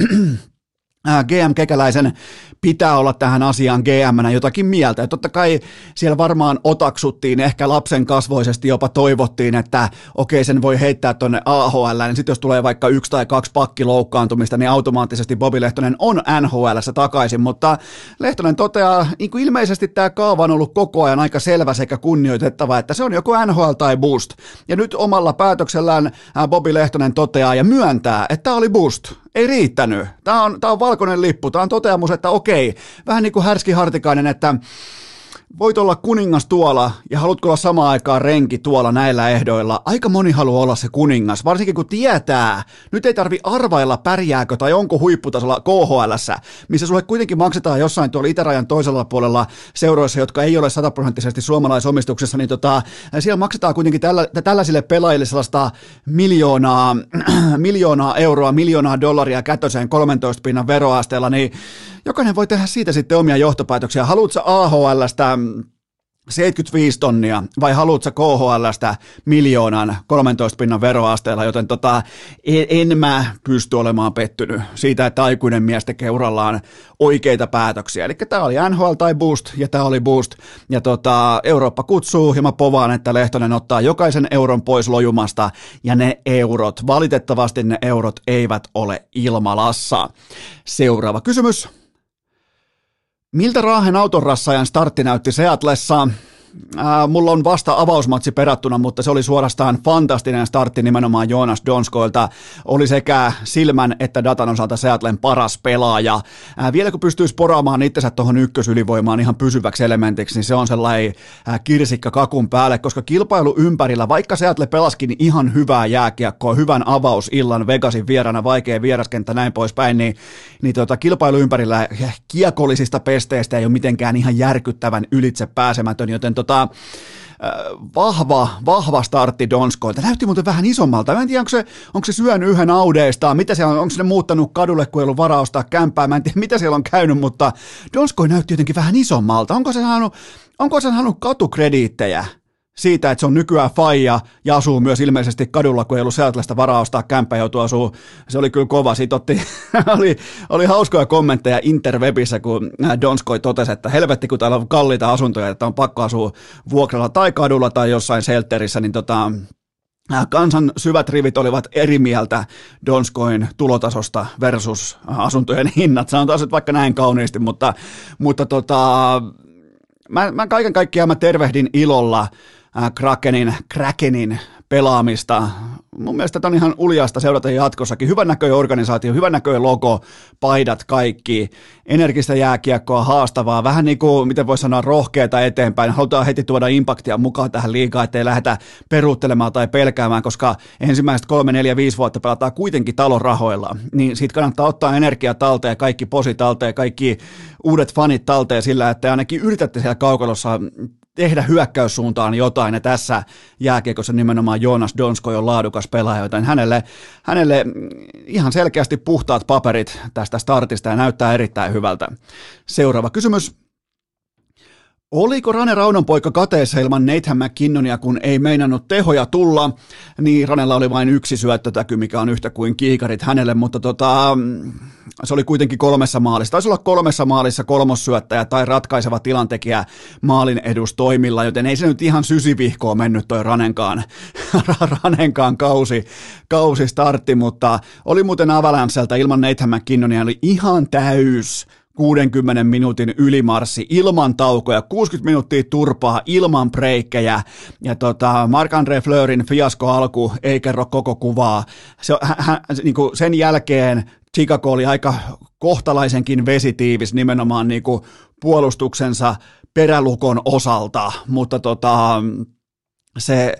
äh, G M Kekäläisen pitää olla tähän asiaan G M:nä jotakin mieltä. Ja totta kai siellä varmaan otaksuttiin, ehkä lapsen kasvoisesti jopa toivottiin, että okei, sen voi heittää tuonne A H L, niin sitten jos tulee vaikka yksi tai kaksi pakkiloukkaantumista, niin automaattisesti Bobi Lehtonen on N H L:ssä takaisin, mutta Lehtonen toteaa, niin kuin ilmeisesti tämä kaava on ollut koko ajan aika selvä sekä kunnioitettava, että se on joko N H L tai boost. Ja nyt omalla päätöksellään Bobi Lehtonen toteaa ja myöntää, että tämä oli boost. Ei riittänyt. Tämä on, tämä on valkoinen lippu. Tämä on toteamus, että okei, vähän niin kuin Härski Hartikainen, että voit olla kuningas tuolla ja haluatko olla samaan aikaan renki tuolla näillä ehdoilla. Aika moni haluaa olla se kuningas, varsinkin kun tietää. Nyt ei tarvi arvailla, pärjääkö tai onko huipputasolla K H L:ssä, missä sulle kuitenkin maksetaan jossain tuolla itärajan toisella puolella seuroissa, jotka ei ole sataprosenttisesti suomalaisomistuksessa, niin tota, siellä maksetaan kuitenkin tällä, tällaisille pelaajille sellaista miljoonaa, miljoonaa euroa, miljoonaa dollaria kätöseen kolmentoista pinnan veroasteella, niin jokainen voi tehdä siitä sitten omia johtopäätöksiä. Haluatko A H L:stä seitsemänkymmentäviisi tonnia vai haluatko K H L:stä miljoonan kolmentoista pinnan veroasteella, joten tota, en, en mä pysty olemaan pettynyt siitä, että aikuinen mies tekee urallaan oikeita päätöksiä. Eli tämä oli N H L tai boost ja tämä oli boost ja tota, Eurooppa kutsuu ja mä povaan, että Lehtonen ottaa jokaisen euron pois lojumasta ja ne eurot, valitettavasti ne eurot eivät ole ilmalassa. Seuraava kysymys. Miltä Raahen autonrassajan startti näytti Seatlessa? Ää, mulla on vasta avausmatsi perattuna, mutta se oli suorastaan fantastinen startti nimenomaan Joonas Donskoilta. Oli sekä silmän että datan osalta Seattlen paras pelaaja. Ää, vielä kun pystyisi poraamaan itsensä tuohon ykkösylivoimaan ihan pysyväksi elementiksi, niin se on sellainen ää, kirsikka kakun päälle, koska kilpailu ympärillä, vaikka Seattle pelaskin ihan hyvää jääkiekkoa, hyvän avausillan Vegasin vierana, vaikea vieraskenttä näin poispäin, niin, niin tota, kilpailu ympärillä kiekollisista pesteistä ei ole mitenkään ihan järkyttävän ylitse pääsemätön, joten Tota, vahva, vahva startti Donskoilta. Näytti muuten vähän isommalta. Mä en tiedä, onko se, onko se syönyt yhden audeistaan, mitä siellä on, onko se muuttanut kadulle, kun ei ollut varaa ostaa kämppää. Mä en tiedä, mitä siellä on käynyt, mutta Donskoi näytti jotenkin vähän isommalta. Onko se saanut, onko se saanut katukrediittejä siitä, että se on nykyään faija ja asuu myös ilmeisesti kadulla, kun ei ollut Seattleista varaa ostaa kämppä, joutuu asuu. Se oli kyllä kova. Siitä otti, oli, oli hauskoja kommentteja interwebissä, kun Donskoi totesi, että helvetti, kun täällä on kalliita asuntoja, että on pakko asua vuokralla tai kadulla tai jossain shelterissä, niin tota... kansan syvät rivit olivat eri mieltä Donskoin tulotasosta versus asuntojen hinnat. Sanotaan nyt vaikka näin kauniisti, mutta, mutta tota... Mä, mä kaiken kaikkiaan mä tervehdin ilolla äh, Krakenin, Krakenin pelaamista. Mun mielestä tämä on ihan uljasta seurata jatkossakin. Hyvän näköinen organisaatio, hyvän näköinen logo, paidat kaikki, energistä jääkiekkoa, haastavaa, vähän niin kuin, miten voi sanoa, rohkeata eteenpäin. Halutaan heti tuoda impaktia mukaan tähän liigaan, ettei lähdetä peruuttelemaan tai pelkäämään, koska ensimmäiset kolme, neljä, viisi vuotta pelataan kuitenkin talon rahoilla. Niin siitä kannattaa ottaa energiaa talteen, kaikki posi talteen, kaikki uudet fanit talteen sillä, että ainakin yritätte siellä kaukalossa tehdä hyökkäyssuuntaan jotain, ja tässä jääkiekossa nimenomaan Joonas Donskoi on laadukas pelaaja, joten hänelle, hänelle ihan selkeästi puhtaat paperit tästä startista ja näyttää erittäin hyvältä. Seuraava kysymys. Oliko Rane Raunanpoika kateessa ilman Nathan McKinnonia, kun ei meinannut tehoja tulla, niin Ranella oli vain yksi syöttötäky, mikä on yhtä kuin kiikarit hänelle, mutta tota, se oli kuitenkin kolmessa maalissa. Taisi olla kolmessa maalissa kolmossyöttäjä tai ratkaiseva tilantekijä maalin edustoimilla, joten ei se nyt ihan sysivihkoa mennyt toi Ranenkaan, Ranenkaan kausi, kausi startti, mutta oli muuten Avalanselta ilman Nathan McKinnonia, oli ihan täys kuudenkymmenen minuutin ylimarssi ilman taukoja, kuusikymmentä minuuttia turpaa ilman breikkejä ja tota Marc-André Fleurin fiasko alku ei kerro koko kuvaa. Se, hän, niin kuin sen jälkeen Chicago oli aika kohtalaisenkin vesitiivis nimenomaan niin kuin puolustuksensa perälukon osalta, mutta tota se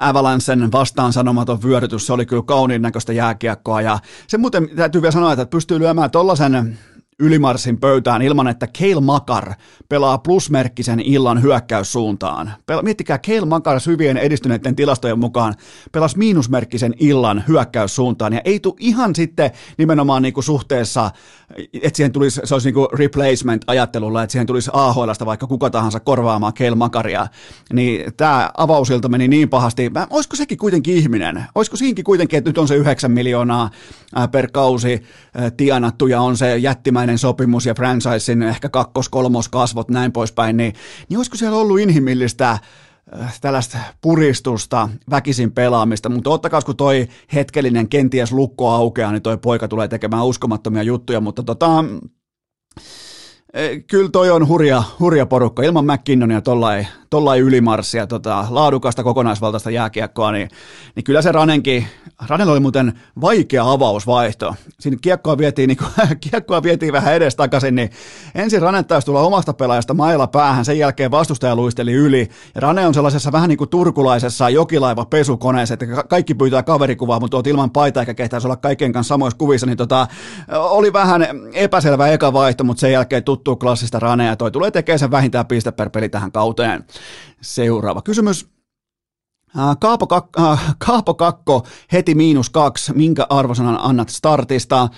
Avalancen vastaan sanomaton vyörytys, se oli kyllä kauniin näköistä jääkiekkoa, ja se muuten täytyy vielä sanoa, että pystyy lyömään tollaisen ylimarssin pöytään ilman, että Cale Makar pelaa plusmerkkisen illan hyökkäyssuuntaan. Pel- Miettikää, Cale Makar hyvien edistyneiden tilastojen mukaan pelasi miinusmerkkisen illan hyökkäyssuuntaan, ja ei tule ihan sitten nimenomaan niinku suhteessa, että siihen tulisi, se olisi niinku replacement-ajattelulla, että siihen tulisi A H L:sta vaikka kuka tahansa korvaamaan Cale Makaria, niin tämä avausilta meni niin pahasti. Mä, olisiko sekin kuitenkin ihminen? Olisiko siinkin kuitenkin, että nyt on se yhdeksän miljoonaa per kausi tienattu, ja on se jättimäinen sopimus ja franchisein ehkä kakkos-, kolmos kasvot, näin poispäin, niin, niin olisiko siellä ollut inhimillistä äh, tällaista puristusta, väkisin pelaamista, mutta ottakaa, kun toi hetkellinen kenties lukko aukeaa, niin toi poika tulee tekemään uskomattomia juttuja, mutta tota, kyllä toi on hurja, hurja porukka, ilman McKinnonia tollain, tollain ylimarssia, tota, laadukasta kokonaisvaltaista jääkiekkoa, niin, niin kyllä se Ranenkin, Ranella oli muuten vaikea avausvaihto, siinä kiekkoa vietiin, niin kun, kiekkoa vietiin vähän edestakaisin, niin ensin Rane taisi tulla omasta pelaajasta mailla päähän, sen jälkeen vastustaja luisteli yli, ja Rane on sellaisessa vähän niin kuin turkulaisessa jokilaiva pesukoneessa, että kaikki pyytää kaverikuvaa, mutta oot ilman paita eikä kehtäisi olla kaikkien kanssa samoissa kuvissa, niin tota, oli vähän epäselvä eka vaihto, mutta sen jälkeen tuttu klassista Ranea, ja toi tulee tekemään sen vähintään piste per peli tähän kauteen. Seuraava kysymys. Kaapo, kak, Kaapo Kakko heti miinus kaksi. Minkä arvosanan annat startista?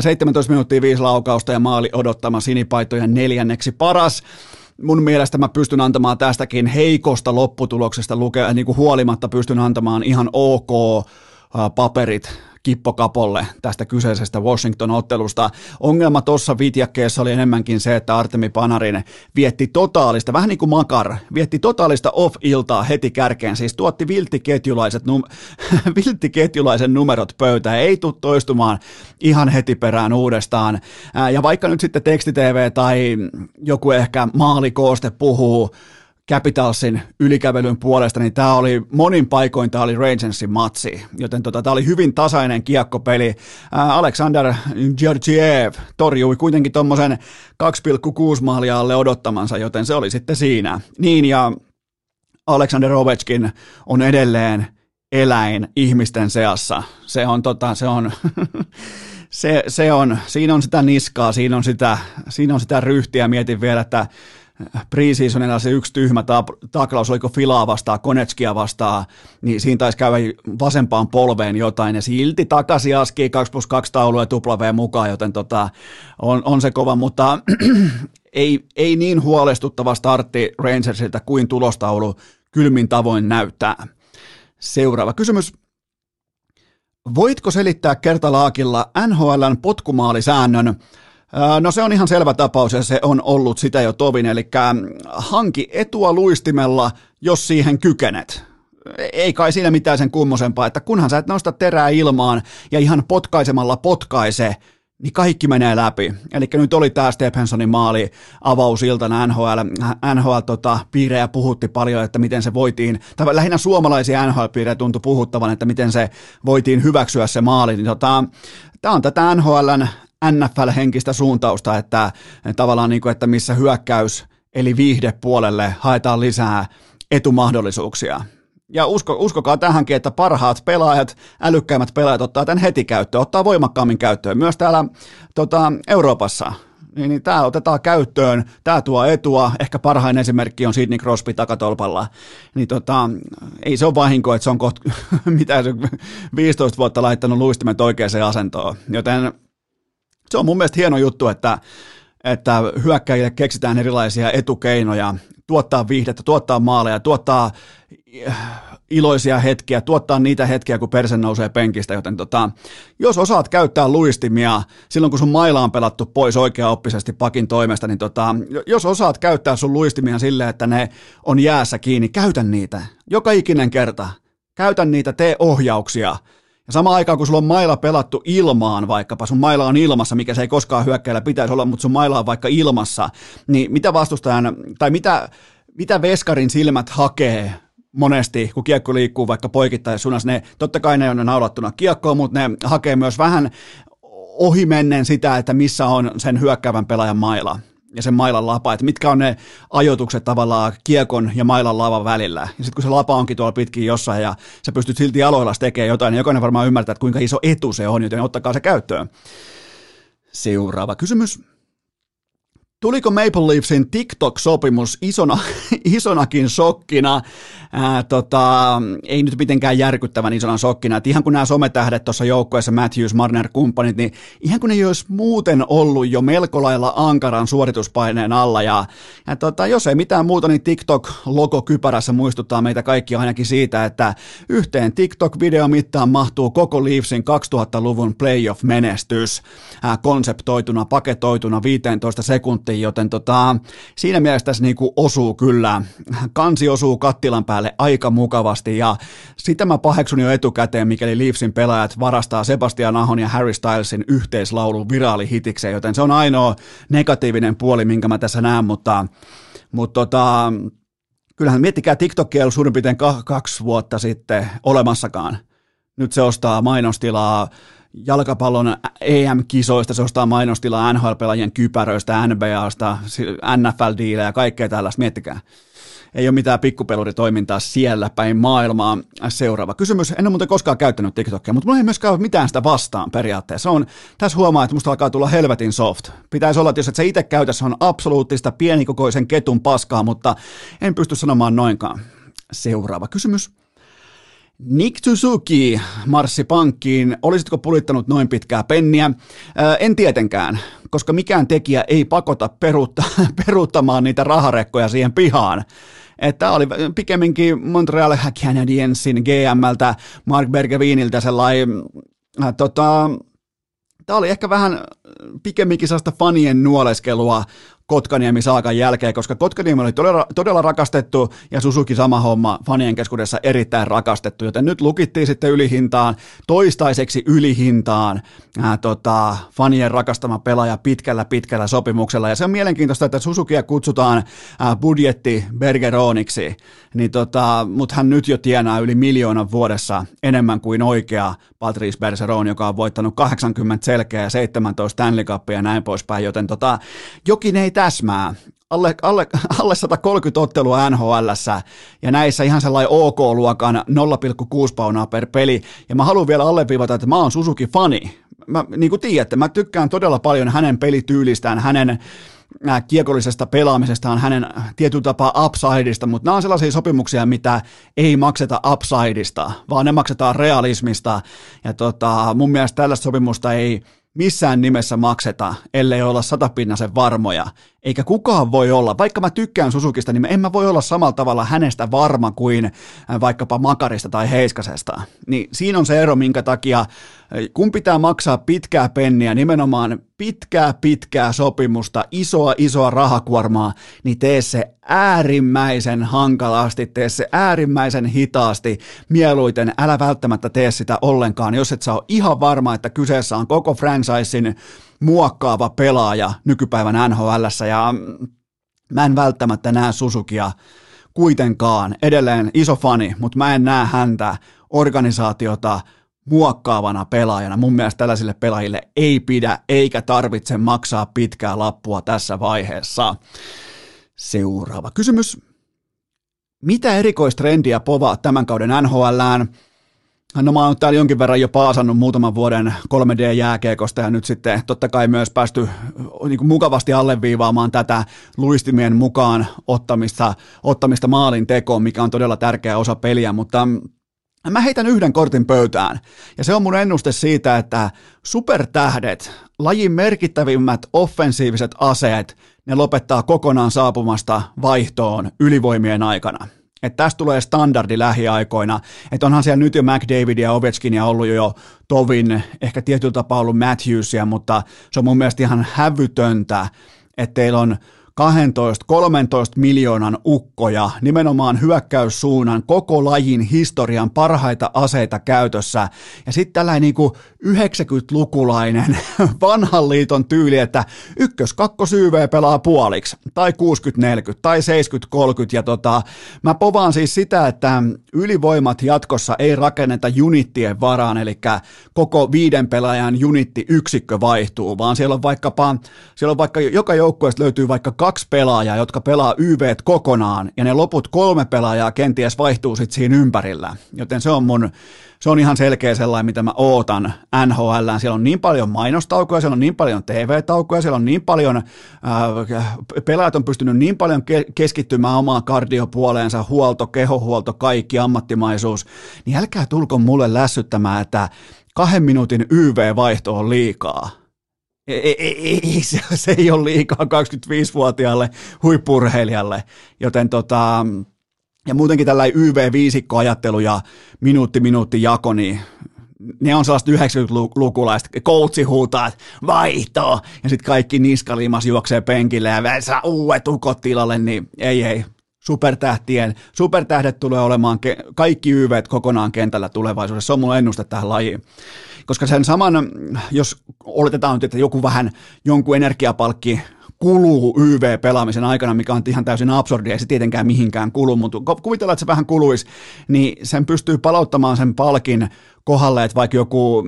seitsemäntoista minuuttia, viisi laukausta ja maali odottama, sinipaitojen neljänneksi paras. Mun mielestä mä pystyn antamaan tästäkin heikosta lopputuloksesta luke, niin kuin huolimatta pystyn antamaan ihan ok paperit Kippokapolle tästä kyseisestä Washington-ottelusta. Ongelma tuossa vitjakkeessa oli enemmänkin se, että Artemi Panarin vietti totaalista, vähän niin kuin Makar, vietti totaalista off-iltaa heti kärkeen, siis tuotti vilttiketjulaiset num- vilttiketjulaisen numerot pöytään, ei tule toistumaan ihan heti perään uudestaan. Ja vaikka nyt sitten tekstitv tai joku ehkä maalikooste puhuu Capitalsin ylikävelyn puolesta, niin tämä oli monin paikoin, tämä oli Rangersin matsi, joten tota, tämä oli hyvin tasainen kiekkopeli. Ää, Aleksander Sergachev torjui kuitenkin tuommoisen kaksi pilkku kuusi maalia alle odottamansa, joten se oli sitten siinä. Niin, ja Aleksander Ovechkin on edelleen eläin ihmisten seassa. Se on tota, se on... se, se on, siinä on sitä niskaa, siinä on sitä, siinä on sitä ryhtiä, mietin vielä, että pre-seasonilla se yksi tyhmä taklaus, oliko Filaa vastaan, Koneckia vastaan, niin siinä taisi käydä vasempaan polveen jotain, ja silti takaisin askii kaksi plus kaksi taulua ja tuplaveen mukaan, joten tota, on, on se kova, mutta ei, ei niin huolestuttava startti Rangersilta kuin tulostaulu kylmin tavoin näyttää. Seuraava kysymys. Voitko selittää kertalaakilla N H L:n potkumaalisäännön? No se on ihan selvä tapaus, ja se on ollut sitä jo tovin, eli hanki etua luistimella, jos siihen kykenet. Ei kai siinä mitään sen kummosempaa, että kunhan sä et nosta terää ilmaan ja ihan potkaisemalla potkaise, niin kaikki menee läpi. Eli nyt oli tämä Stephensonin maali avausiltana N H L. N H L tota, piirejä puhutti paljon, että miten se voitiin, tai lähinnä suomalaisia N H L-piirejä tuntui puhuttavan, että miten se voitiin hyväksyä se maali. Niin, tota, tämä on tätä N H L:n N F L-henkistä suuntausta, että tavallaan niin kuin, että missä hyökkäys eli viihde puolelle haetaan lisää etumahdollisuuksia. Ja usko, uskokaa tähänkin, että parhaat pelaajat, älykkäimmät pelaajat ottaa tämän heti käyttöön, ottaa voimakkaammin käyttöön. Myös täällä tota, Euroopassa. Niin, niin tämä otetaan käyttöön, tämä tuo etua, ehkä parhain esimerkki on Sidney Crosby takatolpalla, niin tota, ei se ole vahinko, että se on kohta mitä se viisitoista vuotta laittanut luistimet oikeaan asentoon, joten se on mun mielestä hieno juttu, että, että hyökkäjille keksitään erilaisia etukeinoja, tuottaa viihdettä, tuottaa maaleja, tuottaa iloisia hetkiä, tuottaa niitä hetkiä, kun persen nousee penkistä, joten tota, jos osaat käyttää luistimia silloin, kun sun maila on pelattu pois oikeaoppisesti pakin toimesta, niin tota, jos osaat käyttää sun luistimia silleen, että ne on jäässä kiinni, käytä niitä joka ikinen kerta, käytä niitä, tee ohjauksia. Ja samaan aikaan, kun sulla on maila pelattu ilmaan vaikkapa, sun maila on ilmassa, mikä se ei koskaan hyökkäillä pitäisi olla, mutta sun maila on vaikka ilmassa, niin mitä vastustajan, tai mitä, mitä veskarin silmät hakee monesti, kun kiekko liikkuu vaikka poikittain suunnassa, ne, totta kai ne on naulattuna kiekkoon, mutta ne hakee myös vähän ohimennen sitä, että missä on sen hyökkäävän pelaajan maila. ja sen mailan lapa, että mitkä on ne ajoitukset tavallaan kiekon ja mailan lavan välillä. Ja sitten kun se lapa onkin tuolla pitkin jossain ja sä pystyt silti jaloillas tekemään jotain, niin jokainen varmaan ymmärtää, että kuinka iso etu se on, joten ottakaa se käyttöön. Seuraava kysymys. Tuliko Maple Leafsin TikTok-sopimus isona, isonakin shokkina? Ää, tota, ei nyt mitenkään järkyttävän isona shokkina. Et ihan kun nämä sometähdet tuossa joukkueessa, Matthews, Marner, kumppanit, niin ihan kun ne ei olisi muuten ollut jo melko lailla ankaran suorituspaineen alla. Ja, ja tota, jos ei mitään muuta, niin TikTok-logo kypärässä muistuttaa meitä kaikkia ainakin siitä, että yhteen TikTok-videon mittaan mahtuu koko Leafsin kaksituhattaluvun playoff-menestys ää, konseptoituna, paketoituna viisitoista sekuntia. Joten tota, siinä mielessä tässä niinku osuu kyllä, kansi osuu kattilan päälle aika mukavasti ja sitä mä paheksun jo etukäteen, mikäli Leafsin pelaajat varastaa Sebastian Ahon ja Harry Stylesin yhteislaulun viraalihitikseen, joten se on ainoa negatiivinen puoli, minkä mä tässä näen, mutta, mutta tota, kyllähän miettikää, TikTokia ei ollut suurin piirtein kaksi vuotta sitten olemassakaan, nyt se ostaa mainostilaa, jalkapallon E M-kisoista, se ostaa mainostilaa N H L-pelaajien kypäröistä, N B A:sta, N F L-diilejä ja kaikkea tällaista, miettikää. Ei ole mitään pikkupeluritoimintaa siellä päin maailmaa. Seuraava kysymys. En ole muuten koskaan käyttänyt TikTokia, mutta mulla ei myöskään ole mitään sitä vastaan periaatteessa. On, tässä huomaa, että musta alkaa tulla helvetin soft. Pitäisi olla, että jos et sä itse käytä, se on absoluuttista pienikokoisen ketun paskaa, mutta en pysty sanomaan noinkaan. Seuraava kysymys. Nick Suzuki marssi pankkiin. Olisitko pulittanut noin pitkää penniä? Ää, en tietenkään, koska mikään tekijä ei pakota peruutta, peruuttamaan niitä raharekkoja siihen pihaan. Tämä oli pikemminkin Montreal Canadiensin G M:ltä Mark Bergeviniltä sellainen... Ää, tota, tämä oli ehkä vähän pikemminkin sellaista fanien nuoleskelua Kotkaniemi-saakan jälkeen, koska Kotkaniemi oli todella, todella rakastettu ja Suzuki sama homma fanien keskuudessa erittäin rakastettu, joten nyt lukittiin sitten ylihintaan, toistaiseksi ylihintaan ää, tota, fanien rakastama pelaaja pitkällä pitkällä sopimuksella, ja se on mielenkiintoista, että Suzukia kutsutaan ää, budjetti Bergeroniksi, niin tota, mutta hän nyt jo tienaa yli miljoonan vuodessa enemmän kuin oikea Patrice Bergeron, joka on voittanut kahdeksankymmentä selkeä ja seitsemäntoista Stanley Cupia ja näin poispäin, joten tota, jokin ei täsmää. Alle, alle, alle sata kolmekymmentä ottelua N H L:ssä ja näissä ihan sellainen OK-luokan nolla pilkku kuusi paunaa per peli. Ja mä haluan vielä alleviivata, että mä oon Suzuki-fani. Mä, niin kuin tiedätte, mä tykkään todella paljon hänen pelityylistään, hänen kiekollisesta pelaamisestaan, hänen tietyn tapaa upsideista, mutta nämä on sellaisia sopimuksia, mitä ei makseta upsideista, vaan ne maksetaan realismista. Ja tota, mun mielestä tällaista sopimusta ei missään nimessä makseta, ellei olla satapinnasen varmoja. Eikä kukaan voi olla, vaikka mä tykkään Suzukista, niin en mä voi olla samalla tavalla hänestä varma kuin vaikkapa Makarista tai Heiskasesta. Niin siinä on se ero, minkä takia kun pitää maksaa pitkää penniä, nimenomaan pitkää pitkää sopimusta, isoa isoa rahakuormaa, niin tee se äärimmäisen hankalasti, tee se äärimmäisen hitaasti, mieluiten älä välttämättä tee sitä ollenkaan, jos et sä ole ihan varma, että kyseessä on koko franchisein muokkaava pelaaja nykypäivän N H L:ssä, ja mä en välttämättä näe Suzukia kuitenkaan, edelleen iso fani, mutta mä en näe häntä organisaatiota muokkaavana pelaajana. Mun mielestä tällaisille pelaajille ei pidä eikä tarvitse maksaa pitkää lappua tässä vaiheessa. Seuraava kysymys. Mitä erikoistrendiä povaa tämän kauden N H L:ään? No mä oon täällä jonkin verran jo paasannut muutaman vuoden kolme D-jääkiekosta ja nyt sitten totta kai myös päästy niin kuin mukavasti alleviivaamaan tätä luistimien mukaan ottamista, ottamista maalin tekoon, mikä on todella tärkeä osa peliä, mutta mä heitän yhden kortin pöytään ja se on mun ennuste siitä, että supertähdet, lajin merkittävimmät offensiiviset aseet, ne lopettaa kokonaan saapumasta vaihtoon ylivoimien aikana. Että tästä tulee standardi lähiaikoina, että onhan siellä nyt jo McDavid ja Ovechkin ja ollut jo tovin, ehkä tietyllä tapaa ollut Matthewsia, mutta se on mun mielestä ihan hävytöntä, että teillä on kaksitoista kolmetoista miljoonan ukkoja, nimenomaan hyökkäyssuunnan koko lajin historian parhaita aseita käytössä. Ja sitten tällainen niinku yhdeksänkymmentälukulainen vanhan liiton tyyli, että ykkös, kakkos Y V pelaa puoliksi, tai kuusikymmentä neljäkymmentä, tai seitsemänkymmentä kolmekymmentä. Ja tota, mä povaan siis sitä, että ylivoimat jatkossaei rakenneta junittien varaan, eli koko viiden pelaajan junittiyksikkö vaihtuu, vaan siellä on vaikkapa, siellä on vaikka joka joukkueesta löytyy vaikka kaksi pelaajaa, jotka pelaa Y V:t kokonaan, ja ne loput kolme pelaajaa kenties vaihtuu sitten siinä ympärillä. Joten se on mun, se on ihan selkeä sellainen, mitä mä ootan N H L:ään. Siellä on niin paljon mainostaukoja, siellä on niin paljon T V-taukoja, siellä on niin paljon, äh, pelaajat on pystynyt niin paljon ke- keskittymään omaan kardiopuoleensa, huolto, kehohuolto, kaikki, ammattimaisuus, niin älkää tulko mulle lässyttämään, että kahden minuutin Y V-vaihto on liikaa. Ei, ei, ei, se ei ole liikaa kaksikymmentäviisivuotiaalle huippurheilijalle, joten tota, ja muutenkin tällainen Y V-viisikkoajattelu ja minuutti-minuutti-jako, niin ne on sellaista yhdeksänkymmentälukulaista, koutsi huutaa, vaihto, ja sitten kaikki niskalimas juoksee penkille ja saa uudet ukot tilalle, niin ei, ei. Supertähtien, supertähdet tulee olemaan ke- kaikki Y V:t kokonaan kentällä tulevaisuudessa. Se on mun ennuste tähän lajiin. Koska sen saman, jos oletetaan nyt, että joku vähän jonkun energiapalkki kuluu Y V-pelaamisen aikana, mikä on ihan täysin absurdi, ei se tietenkään mihinkään kulu, mutta kuvitellaan, että se vähän kuluisi, niin sen pystyy palauttamaan sen palkin kohdalle, että vaikka joku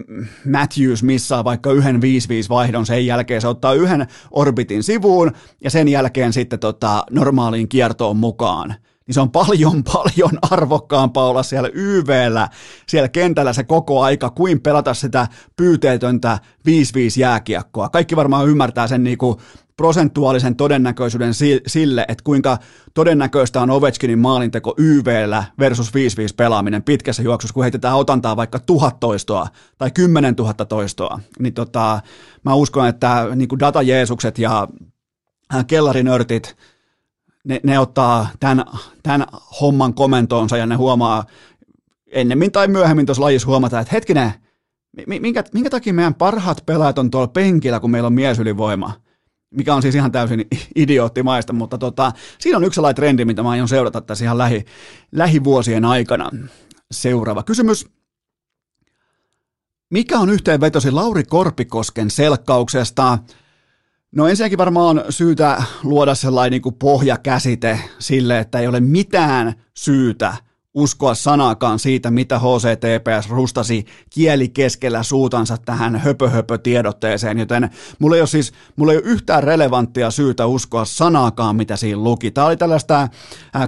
Matthews missaa vaikka yhden viisi viisi vaihdon, sen jälkeen se ottaa yhden orbitin sivuun ja sen jälkeen sitten tota normaaliin kiertoon mukaan. Niin se on paljon, paljon arvokkaampaa olla siellä Y V:llä, siellä kentällä se koko aika, kuin pelata sitä pyyteetöntä viisi viisi jääkiekkoa. Kaikki varmaan ymmärtää sen niinku prosentuaalisen todennäköisyyden sille, että kuinka todennäköistä on Ovechkinin maalinteko Y V:llä versus viisi viisi pelaaminen pitkässä juoksussa, kun heitetään otantaa vaikka tuhat toistoa tai kymmenen tuhatta toistoa. Niin tota, mä uskon, että niinku datajeesukset ja kellarinörtit, Ne, ne ottaa tämän, tämän homman komentoonsa ja ne huomaa ennemmin tai myöhemmin tuossa lajissa huomataan, että hetkinen, minkä, minkä takia meidän parhaat pelaajat on tuolla penkillä, kun meillä on miesylivoima, mikä on siis ihan täysin idioottimaista, mutta tota, siinä on yksi sellainen trendi, mitä mä aion seurata tässä ihan lähi, lähivuosien aikana. Seuraava kysymys. Mikä on yhteenvetosi Lauri Korpikosken selkkauksesta? No ensinnäkin varmaan on syytä luoda sellainen niin kuin pohjakäsite sille, että ei ole mitään syytä uskoa sanaakaan siitä, mitä H C T P S rustasi kieli keskellä suutansa tähän höpö-höpö-tiedotteeseen, joten mulla ei ole siis, mulla ei ole yhtään relevanttia syytä uskoa sanaakaan, mitä siinä luki. Tämä oli tällaista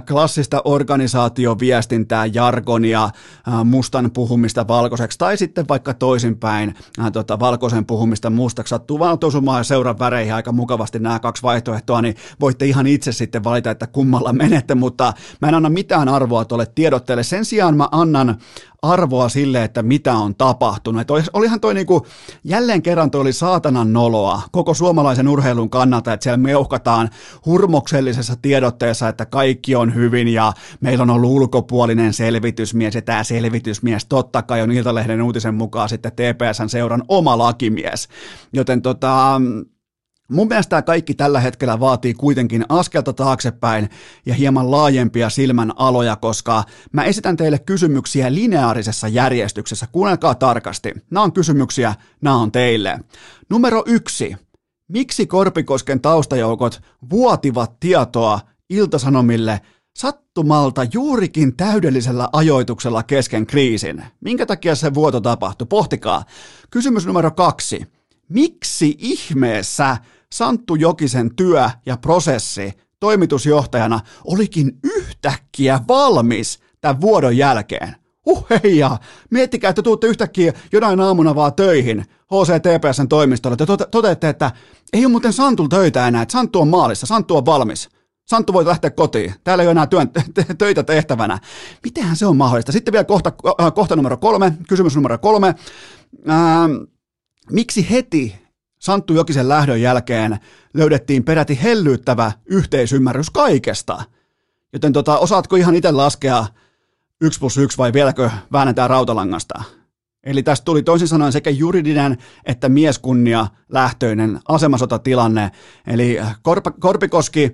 klassista organisaatioviestintää, jargonia, mustan puhumista valkoiseksi tai sitten vaikka toisinpäin tota, valkoisen puhumista mustaksi. Sattuu vaan tosumaan ja seuran väreihin aika mukavasti nämä kaksi vaihtoehtoa, niin voitte ihan itse sitten valita, että kummalla menette, mutta mä en anna mitään arvoa tuolle tiedotteelle. Sen sijaan mä annan arvoa sille, että mitä on tapahtunut. Et olihan toi niinku, jälleen kerran toi oli saatanan noloa koko suomalaisen urheilun kannalta, että siellä meuhkataan hurmoksellisessa tiedotteessa, että kaikki on hyvin ja meillä on ollut ulkopuolinen selvitysmies ja tämä selvitysmies totta kai on Iltalehden uutisen mukaan sitten T P S:n seuran oma lakimies. Joten tota... mun mielestä tämä kaikki tällä hetkellä vaatii kuitenkin askelta taaksepäin ja hieman laajempia silmänaloja, koska mä esitän teille kysymyksiä lineaarisessa järjestyksessä. Kuunnelkaa tarkasti. Nämä on kysymyksiä, nämä on teille. Numero yksi. Miksi Korpikosken taustajoukot vuotivat tietoa Ilta-Sanomille sattumalta juurikin täydellisellä ajoituksella kesken kriisin? Minkä takia se vuoto tapahtui? Pohtikaa. Kysymys numero kaksi. Miksi ihmeessä Santtu Jokisen työ ja prosessi toimitusjohtajana olikin yhtäkkiä valmis tämän vuodon jälkeen? Huh heijaa, miettikää, että tuutte yhtäkkiä jonain aamuna vaan töihin H C T P S:n toimistolle. Te toteatte, että ei ole muuten Santul töitä enää, että Santtu on maalissa, Santtu on valmis. Santtu voi lähteä kotiin. Täällä ei ole enää työn, töitä tehtävänä. Mitenhän se on mahdollista? Sitten vielä kohta, kohta numero kolme, kysymys numero kolme. Ähm, Miksi heti Santtu Jokisen lähdön jälkeen löydettiin peräti hellyyttävä yhteisymmärrys kaikesta? Joten tota, osaatko ihan itse laskea yksi plus yksi vai vieläkö väännetään rautalangasta? Eli tästä tuli toisin sanoen sekä juridinen että mieskunnia lähtöinen asemasotatilanne. Eli Korp- Korpikoski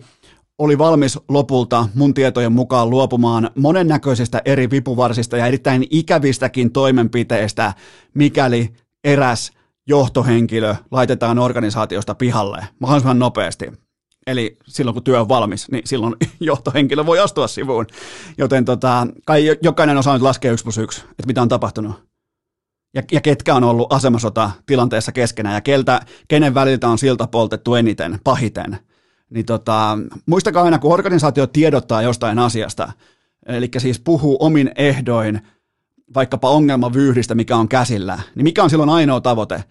oli valmis lopulta mun tietojen mukaan luopumaan monennäköisistä eri vipuvarsista ja erittäin ikävistäkin toimenpiteistä, mikäli eräs johtohenkilö laitetaan organisaatiosta pihalle mahdollisimman nopeasti. Eli silloin kun työ on valmis, niin silloin johtohenkilö voi astua sivuun. Joten tota, kai jokainen osaa nyt laskea yksi plus yksi, että mitä on tapahtunut. Ja, ja ketkä on ollut asemasota tilanteessa keskenään ja keltä, kenen väliltä on silta poltettu eniten, pahiten. Niin tota, muistakaa aina, kun organisaatio tiedottaa jostain asiasta, eli siis puhuu omin ehdoin vaikkapa ongelmavyyhdistä, mikä on käsillä, niin mikä on silloin ainoa tavoite?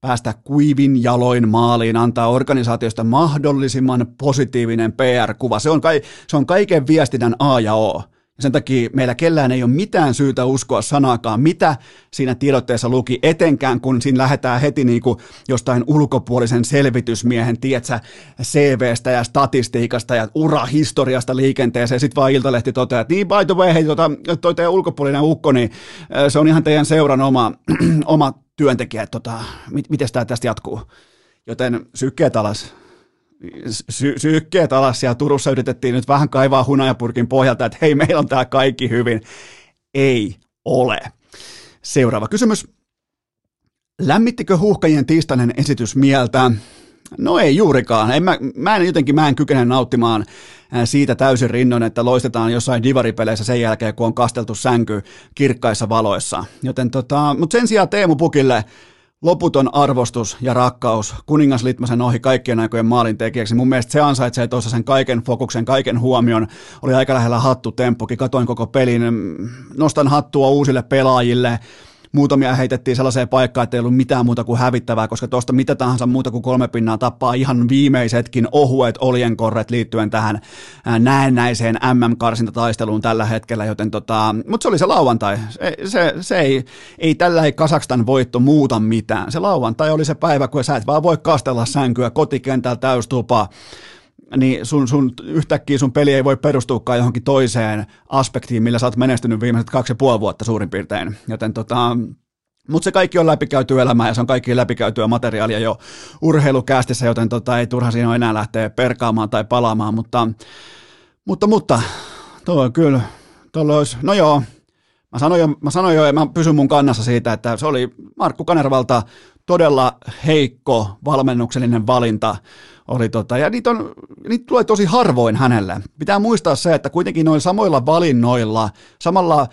Päästä kuivin jaloin maaliin, antaa organisaatiosta mahdollisimman positiivinen P R-kuva. Se on, kai, se on kaiken viestinnän A ja O. Sen takia meillä kellään ei ole mitään syytä uskoa sanaakaan, mitä siinä tiedotteessa luki, etenkään kun siinä lähdetään heti niin kuin jostain ulkopuolisen selvitysmiehen, tietsä, C V:stä ja statistiikasta ja urahistoriasta liikenteeseen, sitten vaan Iltalehti toteaa, että niin by the way, hei, tota, toi teidän ulkopuolinen ukko, niin se on ihan teidän seuran oma, oma työntekijä, että tota, mit, miten tämä tästä jatkuu. Joten sykkeet alas. Sy- sykkeet alas ja Turussa yritettiin nyt vähän kaivaa hunajapurkin pohjalta, että hei, meillä on tämä kaikki hyvin. Ei ole. Seuraava kysymys. Lämmittikö huuhkajien tiistainen esitys mieltä? No ei juurikaan. En mä, mä en jotenkin mä en kykene nauttimaan siitä täysin rinnoin, että loistetaan jossain divaripeleissä sen jälkeen, kun on kasteltu sänky kirkkaissa valoissa. Joten tota, mutta sen sijaan Teemu Pukille loputon arvostus ja rakkaus kuningas Litmasen ohi kaikkien aikojen maalintekijäksi. Mun mielestä se ansaitsee tuossa sen kaiken fokuksen, kaiken huomion. Oli aika lähellä hattutemppukin, katoin koko pelin. Nostan hattua uusille pelaajille. Muutamia heitettiin sellaiseen paikkaan, että ei ollut mitään muuta kuin hävittävää, koska tuosta mitä tahansa muuta kuin kolme pinnaa tappaa ihan viimeisetkin ohuet oljenkorret liittyen tähän näennäiseen M M-karsintataisteluun tällä hetkellä, joten tota, mutta se oli se lauantai. Se, se, se ei, ei tällä ei Kazakstan voitto muuta mitään. Se lauantai oli se päivä, kun sä et vaan voi kastella sänkyä kotikentällä täystupaa. Niin sun, sun, yhtäkkiä sun peli ei voi perustuakaan johonkin toiseen aspektiin, millä sä oot menestynyt viimeiset kaksi ja puoli vuotta suurin piirtein. Joten tota, mutta se kaikki on läpikäytyä elämää ja se on kaikki läpikäytyä materiaalia jo urheilukästissä, joten tota, ei turha siinä enää lähteä perkaamaan tai palaamaan. Mutta, mutta, mutta tuo kyllä, tuolla olisi, no joo, mä sanoin jo, mä sanoin jo ja mä pysyn mun kannassa siitä, että se oli Markku Kanervalta todella heikko valmennuksellinen valinta. Oli tota, ja niitä, on, niitä tulee tosi harvoin hänelle. Pitää muistaa se, että kuitenkin noin samoilla valinnoilla, samalla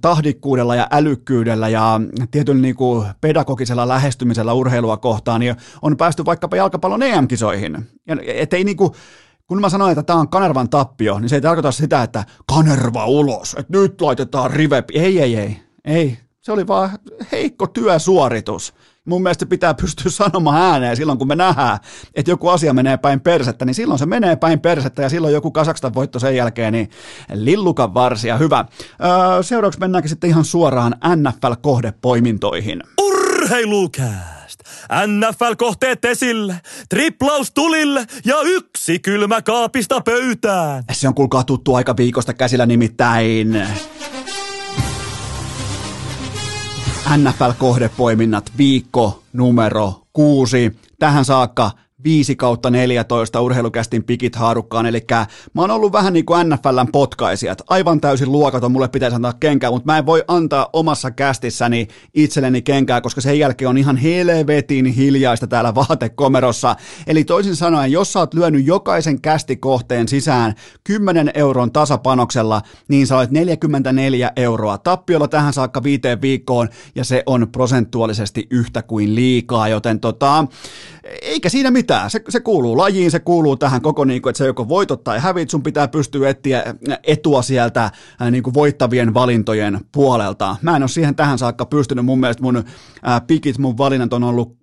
tahdikkuudella ja älykkyydellä ja tietyllä niin kuin pedagogisella lähestymisellä urheilua kohtaan niin on päästy vaikkapa jalkapallon E M-kisoihin. Ja, et ei niin kuin, kun mä sanoin, että tämä on Kanervan tappio, niin se ei tarkoita sitä, että Kanerva ulos, että nyt laitetaan rive. Ei, ei, ei. Ei. Se oli vaan heikko työsuoritus. Mun mielestä pitää pystyä sanomaan ääneen silloin, kun me nähdään, että joku asia menee päin persettä, niin silloin se menee päin persettä ja silloin joku Kazakstan voitto sen jälkeen, niin lillukan varsia, hyvä. Öö, seuraavaksi mennäänkin sitten ihan suoraan N F L-kohdepoimintoihin. Urheilukääst! N F L-kohteet esille, triplaus tulille ja yksi kylmä kaapista pöytään. Se on kuulkaa tuttu aika viikosta käsillä nimittäin. N F L-kohdepoiminnat viikko numero kuusi. Tähän saakka viisi kautta neljätoista urheilukästin pikit haarukkaan, eli mä oon ollut vähän niin kuin N F L:n potkaisijat. Aivan täysin luokaton, mulle pitäisi antaa kenkää, mutta mä en voi antaa omassa kästissäni itselleni kenkää, koska sen jälkeen on ihan helvetin hiljaista täällä vaatekomerossa. Eli toisin sanoen, jos sä oot lyönyt jokaisen kästikohteen sisään kymmenen euron tasapanoksella, niin sä olet neljäkymmentäneljä euroa tappiolla tähän saakka viiteen viikkoon, ja se on prosentuaalisesti yhtä kuin liikaa, joten tota, eikä siinä mitään. Se, se kuuluu lajiin, se kuuluu tähän koko, niin kuin, että se joko voitot tai hävit, sun pitää pystyä etsiä etua sieltä niin kuin voittavien valintojen puolelta. Mä en ole siihen tähän saakka pystynyt, mun mielestä mun ää, pikit, mun valinnat on ollut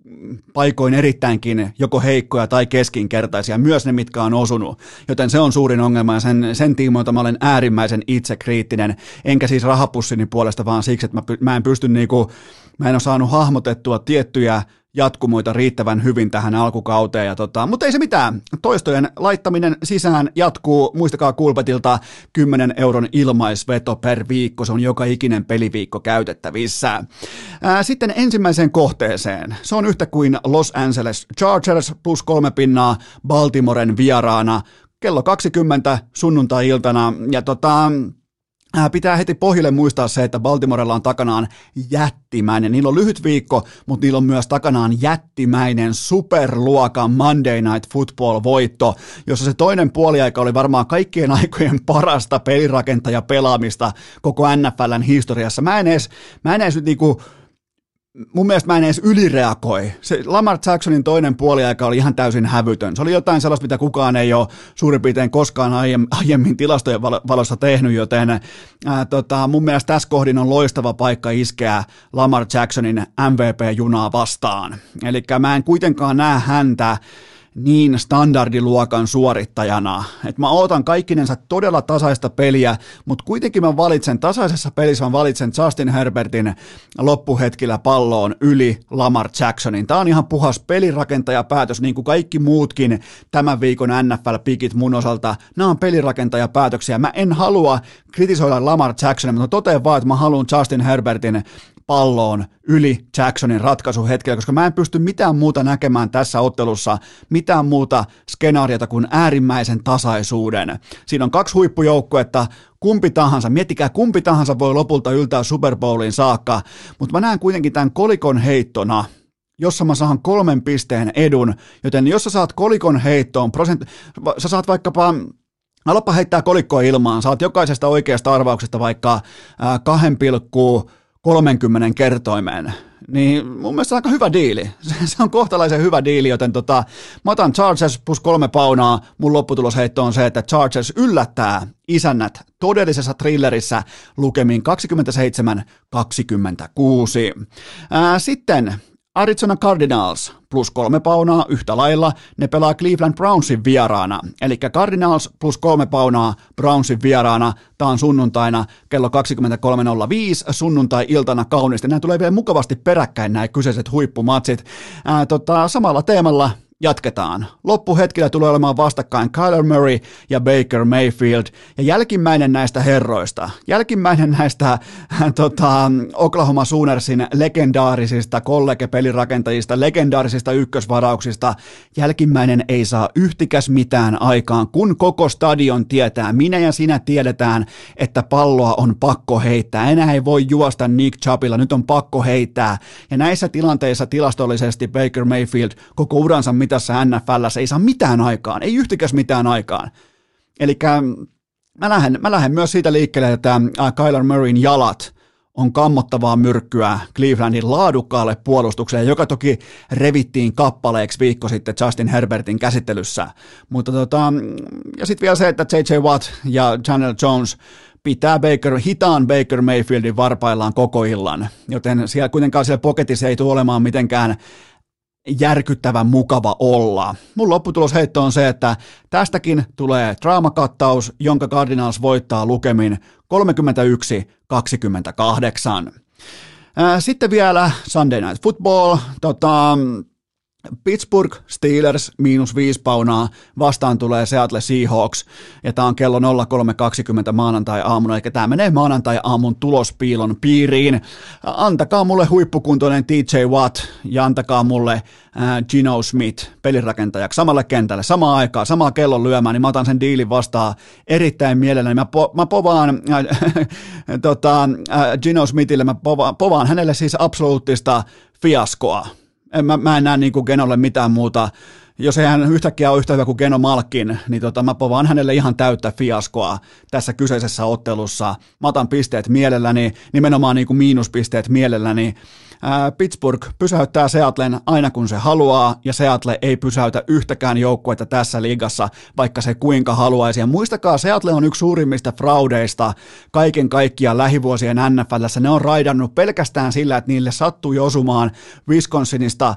paikoin erittäinkin joko heikkoja tai keskinkertaisia, myös ne, mitkä on osunut, joten se on suurin ongelma ja sen, sen tiimoilta mä olen äärimmäisen itsekriittinen, enkä siis rahapussini puolesta, vaan siksi, että mä, mä en pysty niinku, mä en ole saanut hahmotettua tiettyjä jatkumoita riittävän hyvin tähän alkukauteen. Ja tota, mutta ei se mitään. Toistojen laittaminen sisään jatkuu. Muistakaa Kulpetilta kymmenen euron ilmaisveto per viikko. Se on joka ikinen peliviikko käytettävissä. Ää, sitten ensimmäiseen kohteeseen. Se on yhtä kuin Los Angeles Chargers plus kolme pinnaa Baltimoren vieraana. Kello kaksikymmentä sunnuntai-iltana. Ja tota... Pitää heti pohjille muistaa se, että Baltimorella on takanaan jättimäinen. Niillä on lyhyt viikko, mutta niillä on myös takanaan jättimäinen superluokan Monday Night Football-voitto, jossa se toinen puoliaika oli varmaan kaikkien aikojen parasta pelirakentajapelaamista koko N F L:n historiassa. Mä en edes, mä en edes nyt niinku... Mun mielestä mä en edes ylireagoi. Se Lamar Jacksonin toinen puoliaika oli ihan täysin hävytön. Se oli jotain sellaista, mitä kukaan ei ole suurin piirtein koskaan aiemmin tilastojen valossa tehnyt, joten ää, tota, mun mielestä tässä kohdin on loistava paikka iskeä Lamar Jacksonin M V P-junaa vastaan. Eli mä en kuitenkaan näe häntä niin standardiluokan suorittajana. Et mä ootan kaikkinensa todella tasaista peliä, mutta kuitenkin mä valitsen tasaisessa pelissä, mä valitsen Justin Herbertin loppuhetkillä palloon yli Lamar Jacksonin. Tää on ihan puhas pelirakentajapäätös, niin kuin kaikki muutkin tämän viikon N F L-pikit mun osalta. Nämä on pelirakentajapäätöksiä. Mä en halua kritisoida Lamar Jacksonia, mutta totean vaan, että mä haluan Justin Herbertin palloon yli Jacksonin ratkaisuhetkellä, koska mä en pysty mitään muuta näkemään tässä ottelussa, mitään muuta skenaariota kuin äärimmäisen tasaisuuden. Siinä on kaksi huippujoukkuetta, kumpi tahansa, miettikää kumpi tahansa voi lopulta yltää Super Bowliin saakka, mutta mä näen kuitenkin tämän kolikon heittona, jossa mä saan kolmen pisteen edun, joten jos sä saat kolikon heittoon, prosent, sä saat vaikkapa alappa heittää kolikkoa ilmaan, saat jokaisesta oikeasta arvauksesta vaikka äh, kahden pilkkuu kolmenkymmenen kertoimeen, niin mun mielestä se on aika hyvä diili. Se on kohtalaisen hyvä diili, joten tota, mä otan Chargers plus kolme paunaa. Mun lopputulosheitto on se, että Chargers yllättää isännät todellisessa thrillerissä lukemin kaksikymmentäseitsemän kaksikymmentäkuusi. Ää, sitten Arizona Cardinals plus kolme paunaa yhtä lailla. Ne pelaa Cleveland Brownsin vieraana. Eli Cardinals plus kolme paunaa Brownsin vieraana. Tämä on sunnuntaina kello kaksikymmentäkolme nolla viisi sunnuntai-iltana kauniisti. Nämä tulee vielä mukavasti peräkkäin nämä kyseiset huippumatsit. Ää, tota, samalla teemalla jatketaan. Loppuhetkellä tulee olemaan vastakkain Kyler Murray ja Baker Mayfield. Ja jälkimmäinen näistä herroista, jälkimmäinen näistä äh, tota, Oklahoma Soonersin legendaarisista kollegepelirakentajista, legendaarisista ykkösvarauksista, jälkimmäinen ei saa yhtikäs mitään aikaan, kun koko stadion tietää, minä ja sinä tiedetään, että palloa on pakko heittää. Enää ei voi juosta Nick Chubbilla, nyt on pakko heittää. Ja näissä tilanteissa tilastollisesti Baker Mayfield koko uransa mitä tässä N F L:ssä ei saa mitään aikaan, ei yhtikäs mitään aikaan. Eli mä lähden, mä lähden myös siitä liikkeelle, että Kyler Murrayn jalat on kammottavaa myrkkyä Clevelandin laadukkaalle puolustukselle, joka toki revittiin kappaleeksi viikko sitten Justin Herbertin käsittelyssä. Mutta tota, ja sitten vielä se, että T J Watt ja Daniel Jones pitää Baker, hitaan Baker Mayfieldin varpaillaan koko illan, joten siellä kuitenkaan siellä poketissa ei tule olemaan mitenkään järkyttävän mukava olla. Mun lopputulosheitto on se, että tästäkin tulee draamakattaus, jonka Cardinals voittaa lukemin kolmekymmentäyksi kaksikymmentäkahdeksan. Sitten vielä Sunday Night Football. Tota, Pittsburgh Steelers miinus viisi paunaa, vastaan tulee Seattle Seahawks, ja tää on kello nolla kolme kaksikymmentä maanantai-aamuna, eli tää menee maanantai-aamun tulospiilon piiriin. Antakaa mulle huippukuntoinen T J Watt, ja antakaa mulle äh, Geno Smith pelirakentajaksi samalle kentälle, samaan aikaan, samaa kellon lyömään, niin mä otan sen diilin vastaan erittäin mielelläni. Mä, po, mä povaan äh, tota, äh, Geno Smithille, mä povaan, povaan hänelle siis absoluuttista fiaskoa. Mä, mä en näe niin kuin Genolle mitään muuta. Jos ei hän yhtäkkiä ole yhtä hyvä kuin Geno Malkin, niin tota, mä povaan hänelle ihan täyttä fiaskoa tässä kyseisessä ottelussa. Mä otan pisteet mielelläni, nimenomaan niin kuin miinuspisteet mielelläni. Ää, Pittsburgh pysäyttää Seattlen aina kun se haluaa, ja Seattle ei pysäytä yhtäkään joukkuetta tässä liigassa, vaikka se kuinka haluaisi. Ja muistakaa, Seattle on yksi suurimmista fraudeista kaiken kaikkiaan lähivuosien N F L:ssä. Ne on raidannut pelkästään sillä, että niille sattui osumaan Wisconsinista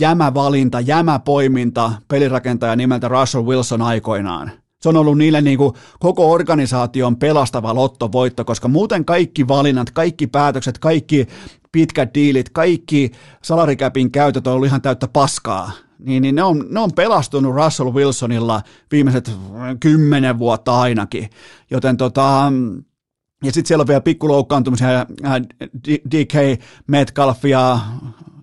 jämävalinta, jämäpoiminta, pelirakentaja nimeltä Russell Wilson aikoinaan. Se on ollut niille niin kuin koko organisaation pelastava lottovoitto, koska muuten kaikki valinnat, kaikki päätökset, kaikki pitkät diilit, kaikki salarikäpin käytöt on ollut ihan täyttä paskaa, niin, niin ne, on, ne on pelastunut Russell Wilsonilla viimeiset kymmenen vuotta ainakin, joten tota... Ja sitten siellä on vielä pikkuloukkaantumisia, D K Metcalf ja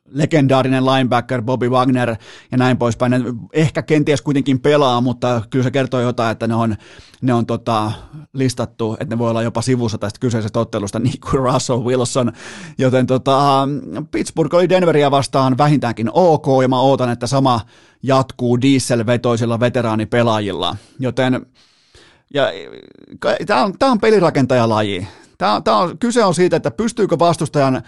legendaarinen linebacker Bobby Wagner ja näin poispäin. Ne ehkä kenties kuitenkin pelaa, mutta kyllä se kertoo jotain, että ne on, ne on tota listattu, että ne voi olla jopa sivussa tästä kyseisestä ottelusta, niin kuin Russell Wilson. Joten tota, Pittsburgh oli Denveria vastaan vähintäänkin ok, ja mä ootan, että sama jatkuu dieselvetoisilla veteraanipelaajilla, joten... Ja tämä on, on pelirakentaja-laji. Tää, tää on, kyse on siitä, että pystyykö vastustajan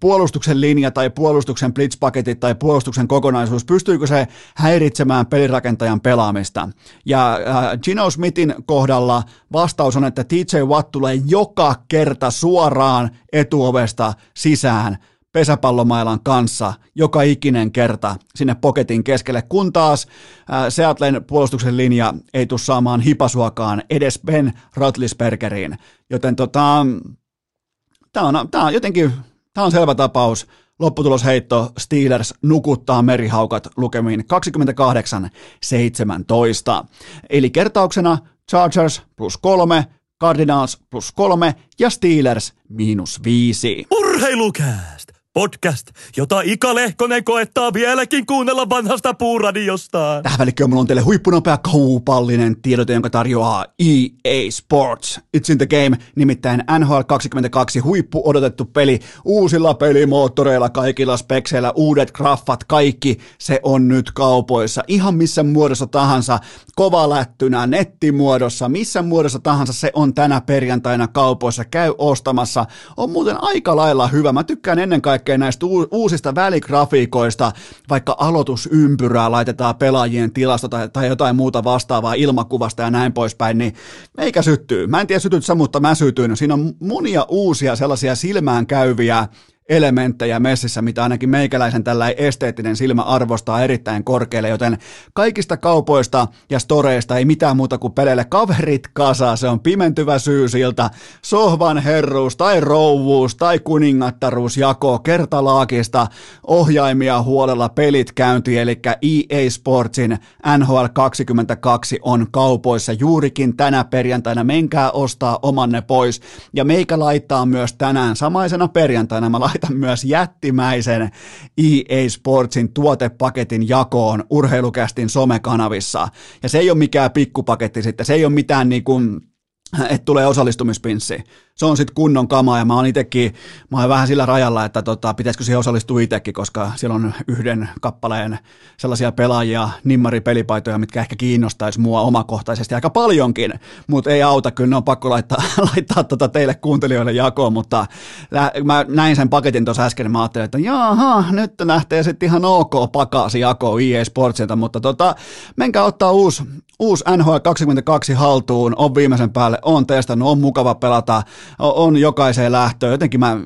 puolustuksen linja tai puolustuksen blitzpaketit tai puolustuksen kokonaisuus, pystyykö se häiritsemään pelirakentajan pelaamista. Ja äh, Geno Smithin kohdalla vastaus on, että T J Watt tulee joka kerta suoraan etuovesta sisään pesäpallomailan kanssa joka ikinen kerta sinne poketin keskelle, kun taas ää, Seattlen puolustuksen linja ei tule saamaan hipasuakaan edes Ben Roethlisbergeriin. Joten tota, tämä on, tää on jotenkin tää on selvä tapaus. Lopputulosheitto: Steelers nukuttaa merihaukat lukemiin kaksikymmentäkahdeksan seitsemäntoista. Eli kertauksena Chargers plus kolme, Cardinals plus kolme ja Steelers miinus viisi. Urheilukääst! Podcast, jota Ika Lehkonen koettaa vieläkin kuunnella vanhasta puuradiostaan. Tähän välikköön mulla on teille huippunopea kaupallinen tiedote, jonka tarjoaa E A Sports. It's in the game, nimittäin N H L kaksikymmentäkaksi huippu odotettu peli. Uusilla pelimoottoreilla, kaikilla spekseillä, uudet graffat, kaikki se on nyt kaupoissa. Ihan missä muodossa tahansa, kovalättynä, nettimuodossa, missä muodossa tahansa se on tänä perjantaina kaupoissa. Käy ostamassa. On muuten aika lailla hyvä. Mä tykkään ennen kaikkea näistä uusista väligrafiikoista, vaikka aloitusympyrää laitetaan pelaajien tilasta tai, tai jotain muuta vastaavaa ilmakuvasta ja näin poispäin, niin meikä syttyy. Mä en tiedä sytyt sä, mutta mä sytyin. Siinä on monia uusia sellaisia silmään käyviä elementtejä messissä, mitä ainakin meikäläisen tällainen esteettinen silmä arvostaa erittäin korkealle, joten kaikista kaupoista ja storeista ei mitään muuta kuin peleille kaverit kasa, se on pimentyvä syysiltä, sohvan herruus tai rouvuus tai kuningattaruus jako kertalaakista, ohjaimia huolella, pelit käyntiin, eli E A Sportsin N H L kaksikymmentäkaksi on kaupoissa juurikin tänä perjantaina, menkää ostaa omanne pois, ja meikä laittaa myös tänään samaisena perjantaina, mä myös jättimäisen E A Sportsin tuotepaketin jakoon Urheilukästin somekanavissa. Ja se ei ole mikään pikkupaketti sitten, se ei ole mitään niin kuin, että tulee osallistumispinssi. Se on sitten kunnon kamaa, ja mä oon itekin, mä oon vähän sillä rajalla, että tota, pitäisikö siihen osallistua itsekin, koska siellä on yhden kappaleen sellaisia pelaajia, nimmaripelipaitoja, mitkä ehkä kiinnostaisi mua omakohtaisesti aika paljonkin, mutta ei auta, kyllä ne on pakko laittaa, laittaa tota teille kuuntelijoille jakoon, mutta mä näin sen paketin tuossa äsken, ja mä ajattelin, että jaha, nyt lähtee sitten ihan ok pakasi jakoon E A Sportsilta, mutta tota, menkää ottaa uusi, uusi N H L kaksikymmentäkaksi haltuun, on viimeisen päälle, on testannut, on mukava pelata, on jokaiseen lähtöön. Jotenkin mä,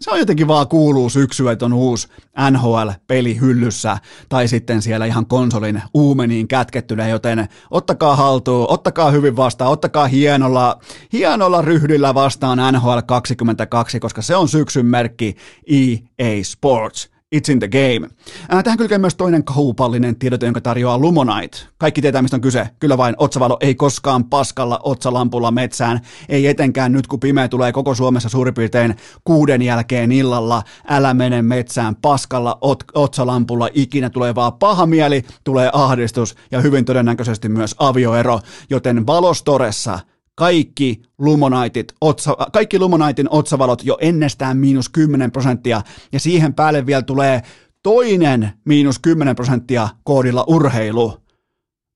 se on jotenkin vaan kuuluu syksyä, että on uusi N H L-peli hyllyssä tai sitten siellä ihan konsolin uumeniin kätkettynä, joten ottakaa haltuun, ottakaa hyvin vastaan, ottakaa hienolla, hienolla ryhdillä vastaan N H L kaksikymmentäkaksi, koska se on syksyn merkki. E A Sports. It's in the game. Äh, tähän kylkee myös toinen kaupallinen tiedote, jonka tarjoaa Lumonite. Kaikki tietää, mistä on kyse. Kyllä vain, otsavalo ei koskaan paskalla otsalampulla metsään. Ei etenkään nyt, kun pimeä tulee koko Suomessa suurin piirtein kuuden jälkeen illalla. Älä mene metsään paskalla ot- otsalampulla. Ikinä tulee vaan paha mieli, tulee ahdistus ja hyvin todennäköisesti myös avioero. Joten Valostoressa kaikki Lumoniteit, otsa, kaikki Lumonitein otsavalot jo ennestään miinus kymmenen prosenttia, ja siihen päälle vielä tulee toinen miinus kymmenen prosenttia koodilla urheilu.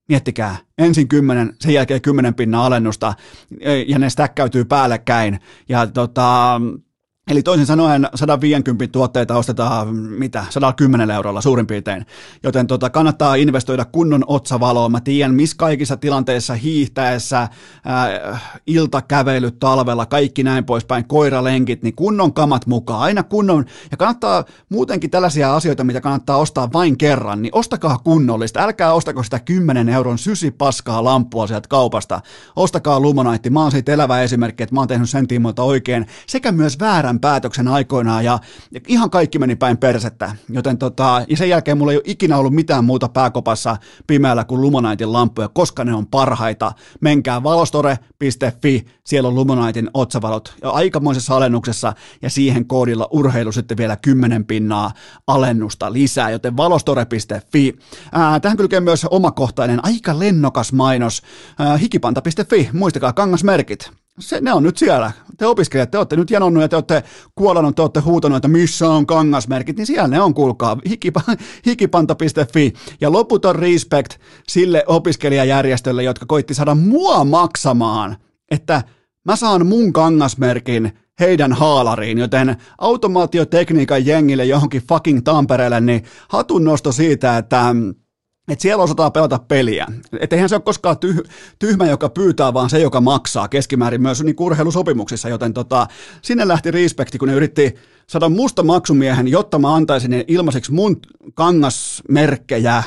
Miettikää, ensin kymmenen, sen jälkeen kymmenen pinnan alennusta, ja ne stäkkäytyy päällekkäin, ja tota... Eli toisin sanoen sata viisikymmentä tuotteita ostetaan mitä, sata kymmenen eurolla suurin piirtein, joten tota, kannattaa investoida kunnon otsavaloon. Mä tiedän, missä kaikissa tilanteissa, hiihtäessä, ää, iltakävelyt talvella, kaikki näin poispäin, koiralenkit, niin kunnon kamat mukaan, aina kunnon. Ja kannattaa muutenkin tällaisia asioita, mitä kannattaa ostaa vain kerran, niin ostakaa kunnollista, älkää ostako sitä kymmenen euron sysipaskaa lampua sieltä kaupasta. Ostakaa Lumonite, mä oon siitä elävä esimerkki, että mä oon tehnyt sen tiimoilta oikein, sekä myös väärän tämän päätöksen aikoinaan ja ihan kaikki meni päin persettä. Joten tota, ja sen jälkeen mulla ei ole ikinä ollut mitään muuta pääkopassa pimeällä kuin Lumonaitin lampuja, koska ne on parhaita. Menkää valostore piste fi, siellä on Lumonaitin otsavalot ja aikamoisessa alennuksessa ja siihen koodilla urheilu sitten vielä kymmenen pinnaa alennusta lisää, joten valostore piste fi. Ää, tähän kylkee myös omakohtainen, aika lennokas mainos, ää, hikipanta piste fi, muistakaa kangasmerkit. Se, ne on nyt siellä. Te opiskelijat, te olette nyt janonnut ja te olette kuolannut, te olette huutanut, että missä on kangasmerkit, niin siellä ne on, kuulkaa, hikipanta piste fi. Ja loputon respect sille opiskelijajärjestölle, jotka koitti saada mua maksamaan, että mä saan mun kangasmerkin heidän haalariin, joten automaatiotekniikan jengille johonkin fucking Tampereelle, niin hatunnosto siitä, että... että siellä osataan pelata peliä. Että eihän se ole koskaan tyh- tyhmä, joka pyytää, vaan se, joka maksaa keskimäärin myös niin urheilusopimuksissa. Joten tota, sinne lähti respekti, kun ne yritti saada musta maksumiehen, jotta mä antaisin ilmaiseksi mun kangasmerkkejä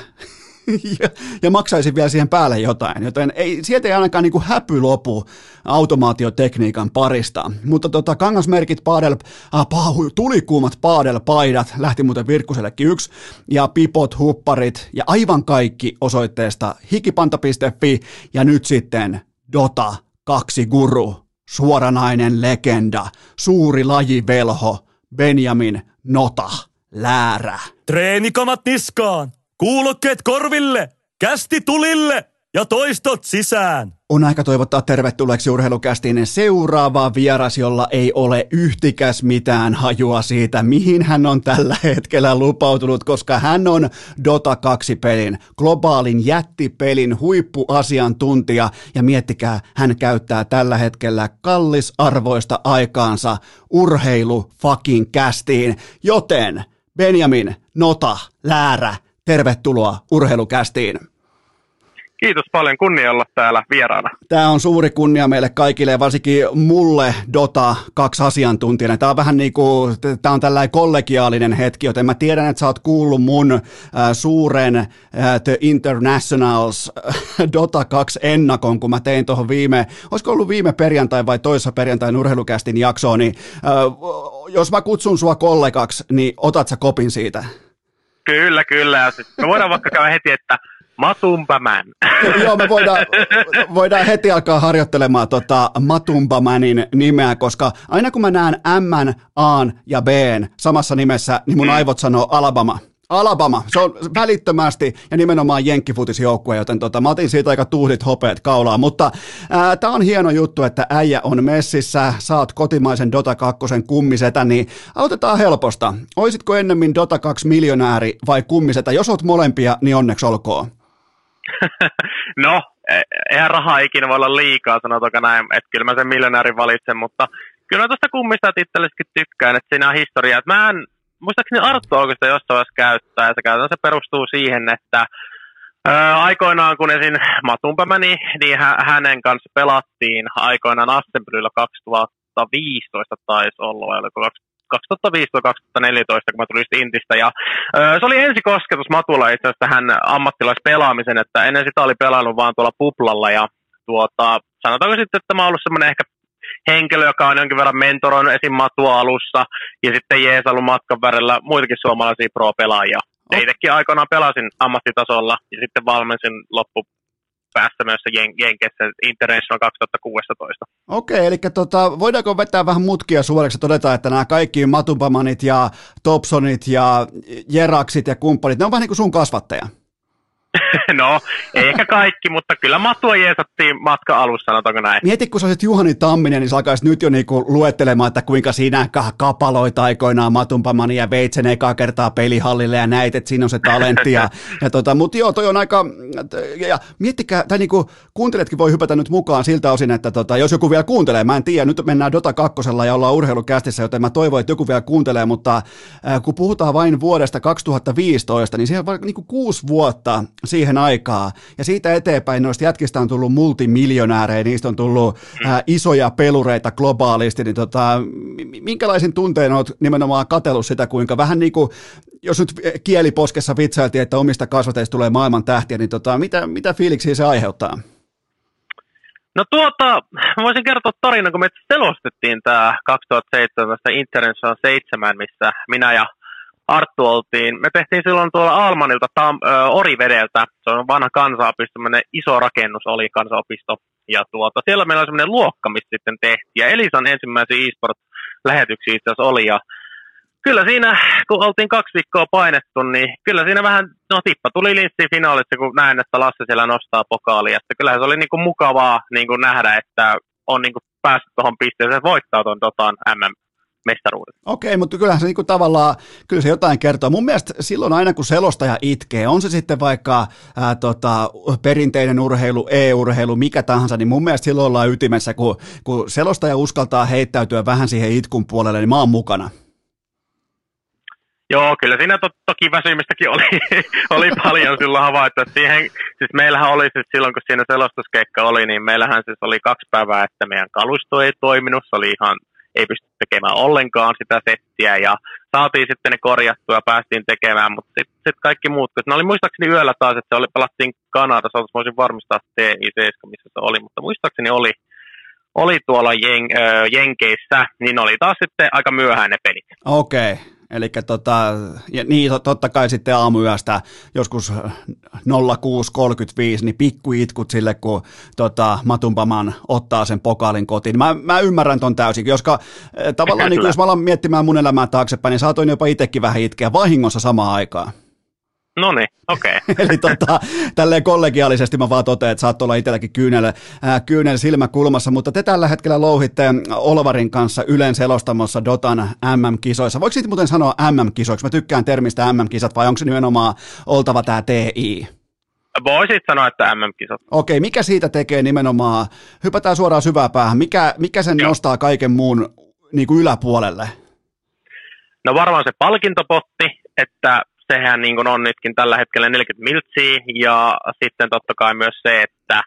ja, ja maksaisin vielä siihen päälle jotain. Joten ei, sieltä ei ainakaan niin kuin häpy lopu automaatiotekniikan parista. Mutta tota, kangasmerkit, paadel, ah, pahu, tulikuumat paadelpaidat, lähti muuten Virkkusellekin yksi, ja pipot, hupparit ja aivan kaikki osoitteesta hikipanta piste fi ja nyt sitten Dota kaksi guru, suoranainen legenda, suuri lajivelho, Benjamin Nota Läärä. Treenikamat niskaan! Kuulokkeet korville, kästi tulille ja toistot sisään. On aika toivottaa tervetulleeksi urheilukästiin seuraava vieras, jolla ei ole yhtikäs mitään hajua siitä, mihin hän on tällä hetkellä lupautunut, koska hän on Dota kaksi-pelin, globaalin jättipelin huippuasiantuntija, ja miettikää, hän käyttää tällä hetkellä kallisarvoista aikaansa urheilu fucking kästiin, joten Benjamin Nota Läärä. Tervetuloa urheilukästiin. Kiitos paljon, kunnia olla täällä vieraana. Tämä on suuri kunnia meille kaikille ja varsinkin mulle Dota kaksi asiantuntijana. Tämä on vähän niin kuin, tämä on tällainen kollegiaalinen hetki, joten mä tiedän, että sä oot kuullut mun äh, suuren äh, The Internationals äh, Dota kaksi ennakon, kun mä tein tuohon viime, olisiko ollut viime perjantai vai toissa perjantain urheilukästin jaksoon, niin äh, jos mä kutsun sua kollegaksi, niin otat sä kopin siitä? Kyllä, kyllä. Me voidaan vaikka käydä heti, että Matumbaman. Joo, me voidaan, voidaan heti alkaa harjoittelemaan tota Matumbamanin nimeä, koska aina kun mä näen M, A ja B samassa nimessä, niin mun aivot sanoo Alabama. Alabama, se on välittömästi ja nimenomaan jenkkifutisjoukkue, joten tota, mä otin siitä aika tuhdit hopeet kaulaa, mutta tämä on hieno juttu, että äijä on messissä, saat kotimaisen Dota kaksi kummisetä, niin autetaan helposta. Oisitko ennemmin Dota kaksi miljonääri vai kummisetä? Jos oot molempia, niin onneksi olkoon. No, eihän rahaa ikinä voi olla liikaa, sanotaanko näin, että kyllä mä sen miljonäärin valitsen, mutta kyllä mä tuosta kummista itsellisikin tykkään, että siinä on historiaa, että mä en muistaakseni Arttu oikeastaan jossain vaiheessa käyttää, ja se käytännössä perustuu siihen, että ää, aikoinaan kun esim. Matumpa meni, niin hä- hänen kanssa pelattiin aikoinaan Assemblylla kaksituhattaviisitoista taisi ollut, eli kaksituhattaviisitoista kaksituhattaneljätoista, kun mä tulin Intistä, ja ää, se oli ensikosketus Matulla itse asiassa tähän ammattilaispelaamiseen, että ennen sitä oli pelannut vaan tuolla puplalla, ja tuota, sanotaanko sitten, että mä oon ollut semmoinen ehkä henkilö, joka on jonkin verran mentoroinut esim. Matua alussa ja sitten jeesallut matkan värrellä muitakin suomalaisia pro-pelaajia. Oh. Itsekin aikoinaan pelasin ammattitasolla ja sitten valmensin loppupäässä myös jen- Jenkeissä International kaksituhattakuusitoista. Okei, okay, eli tota, voidaanko vetää vähän mutkia suoriksi ja todeta, että nämä kaikki Matumpamanit ja Topsonit ja Jeraxit ja kumppanit, ne on vähän niin kuin sun kasvattaja? No, ei ehkä kaikki, mutta kyllä Matua jeesattiin matkan alussa, sanotaanko näin. Mieti, kun sä olisit Juhani Tamminen, niin sä alkaisit nyt jo niinku luettelemaan, että kuinka siinä kapaloit aikoinaan Matumpamani ja veit sen ekaa kertaa pelihallille ja näit, että siinä on se talentti. Ja, ja tota, mutta joo, toi on aika, ja, ja miettikää, tai niinku kuuntelijatkin voi hypätä nyt mukaan siltä osin, että tota, jos joku vielä kuuntelee, mä en tiedä, nyt mennään Dota kakkosella ja ollaan urheilukästissä, joten mä toivon, että joku vielä kuuntelee, mutta äh, kun puhutaan vain vuodesta kaksituhattaviisitoista, niin siellä on niinku kuusi vuotta siihen aikaan. Ja siitä eteenpäin noista jätkistä on tullut multimiljonäärejä, niistä on tullut ää, isoja pelureita globaalisti, niin tota, minkälaisin tunteen olet nimenomaan katsellut sitä, kuinka vähän niin kuin, jos nyt kieliposkessa vitsailtiin, että omista kasvateista tulee maailman tähtiä, niin tota, mitä, mitä fiiliksiä se aiheuttaa? No tuota, voisin kertoa tarina, kun me selostettiin tämä kaksituhattaseitsemäntoista International seitsemän, missä minä ja Arttu oltiin. Me tehtiin silloin tuolla Almanilta Tam- ö, Orivedeltä, se on vanha kansanopisto, semmoinen iso rakennus oli kansanopisto. Ja tuota, siellä meillä oli semmoinen luokka, missä sitten tehtiin. Ja Elisan ensimmäisiä e-sport-lähetyksiä itse asiassa oli. Ja kyllä siinä, kun oltiin kaksi viikkoa painettu, niin kyllä siinä vähän, no tippa tuli linssiin finaalissa, kun näin, että Lasse siellä nostaa pokaalia. Että kyllähän se oli niin kuin mukavaa niin kuin nähdä, että on niin kuin päässyt tuohon pisteeseen, voittaa tuon Dotan M M. Okei, mutta kyllähän se niinku tavallaan, kyllä se jotain kertoo. Mun mielestä silloin aina kun selostaja itkee, on se sitten vaikka ää, tota, perinteinen urheilu, e-urheilu, mikä tahansa, niin mun mielestä silloin ollaan ytimessä, kun, kun selostaja uskaltaa heittäytyä vähän siihen itkun puolelle, niin mä oon mukana. Joo, kyllä siinä to- toki väsymystäkin oli, oli paljon silloin havaittu. Siihen, siis meillähän oli siis silloin, kun siinä selostuskeikka oli, niin meillähän siis oli kaksi päivää, että meidän kalusto ei toiminut, se oli ihan... ei pysty tekemään ollenkaan sitä settiä, ja saatiin sitten ne korjattua ja päästiin tekemään, mutta sitten sit kaikki muut, koska ne oli muistaakseni yöllä taas, että se oli, pelattiin Kanadassa, oltais voisin varmistaa T I seitsemän, missä se oli, mutta muistaakseni oli, oli tuolla jen, ö, Jenkeissä, niin oli taas sitten aika myöhään ne pelit. Okei. Okay. Eli tota, niin totta kai sitten aamuyöstä joskus nolla kuusi kolmekymmentäviisi, niin pikkuitkut sille, kun tota, Matumbaman ottaa sen pokaalin kotiin. Mä, mä ymmärrän ton täysin, koska tavallaan niin, jos mä alan miettimään mun elämää taaksepäin, niin saatoin jopa itsekin vähän itkeä vahingossa samaan aikaan. No niin, okei. Okay. Eli tota, tälleen kollegiaalisesti mä vaan totean, että saat olla itselläkin kyynel, äh, kyynel silmäkulmassa, mutta te tällä hetkellä louhitte Olvarin kanssa Ylen selostamossa Dotan M M-kisoissa. Voiko siitä muuten sanoa M M-kisoiksi? Mä tykkään termistä M M-kisat, vai onko se nimenomaan oltava tämä T I? Voisit sanoa, että M M-kisat. Okei, okay, mikä siitä tekee nimenomaan? Hypätään suoraan syvään päähän. Mikä, mikä sen Joo. nostaa kaiken muun niin kuin yläpuolelle? No varmaan se palkintopotti, että... sehän niin kuin on nytkin tällä hetkellä neljäkymmentä miltsiä, ja sitten totta kai myös se, että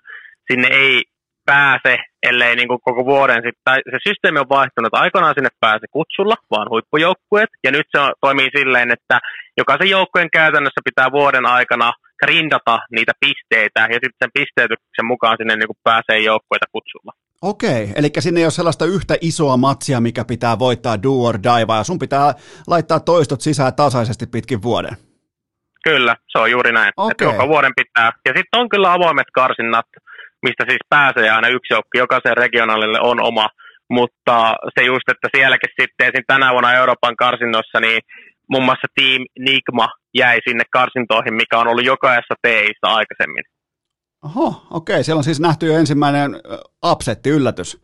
sinne ei pääse, ellei niin kuin koko vuoden sitten, se systeemi on vaihtunut, aikanaan sinne pääse kutsulla, vaan huippujoukkueet, ja nyt se toimii silleen, että jokaisen joukkueen käytännössä pitää vuoden aikana grindata niitä pisteitä, ja sitten sen pisteytyksen mukaan sinne niin kuin pääsee joukkueita kutsulla. Okei, eli sinne ei ole sellaista yhtä isoa matsia, mikä pitää voittaa do or die, vaan sun pitää laittaa toistot sisään tasaisesti pitkin vuoden. Kyllä, se on juuri näin, okay. Että joka vuoden pitää. Ja sitten on kyllä avoimet karsinnat, mistä siis pääsee aina yksi joukko, jokaisen regionaalille on oma, mutta se just, että sielläkin sitten esim. Tänä vuonna Euroopan karsinnossa, niin muun muassa Team Nigma jäi sinne karsintoihin, mikä on ollut jokaisessa T I:ssä aikaisemmin. Oho, okei. Siellä on siis nähty jo ensimmäinen upsetti, yllätys.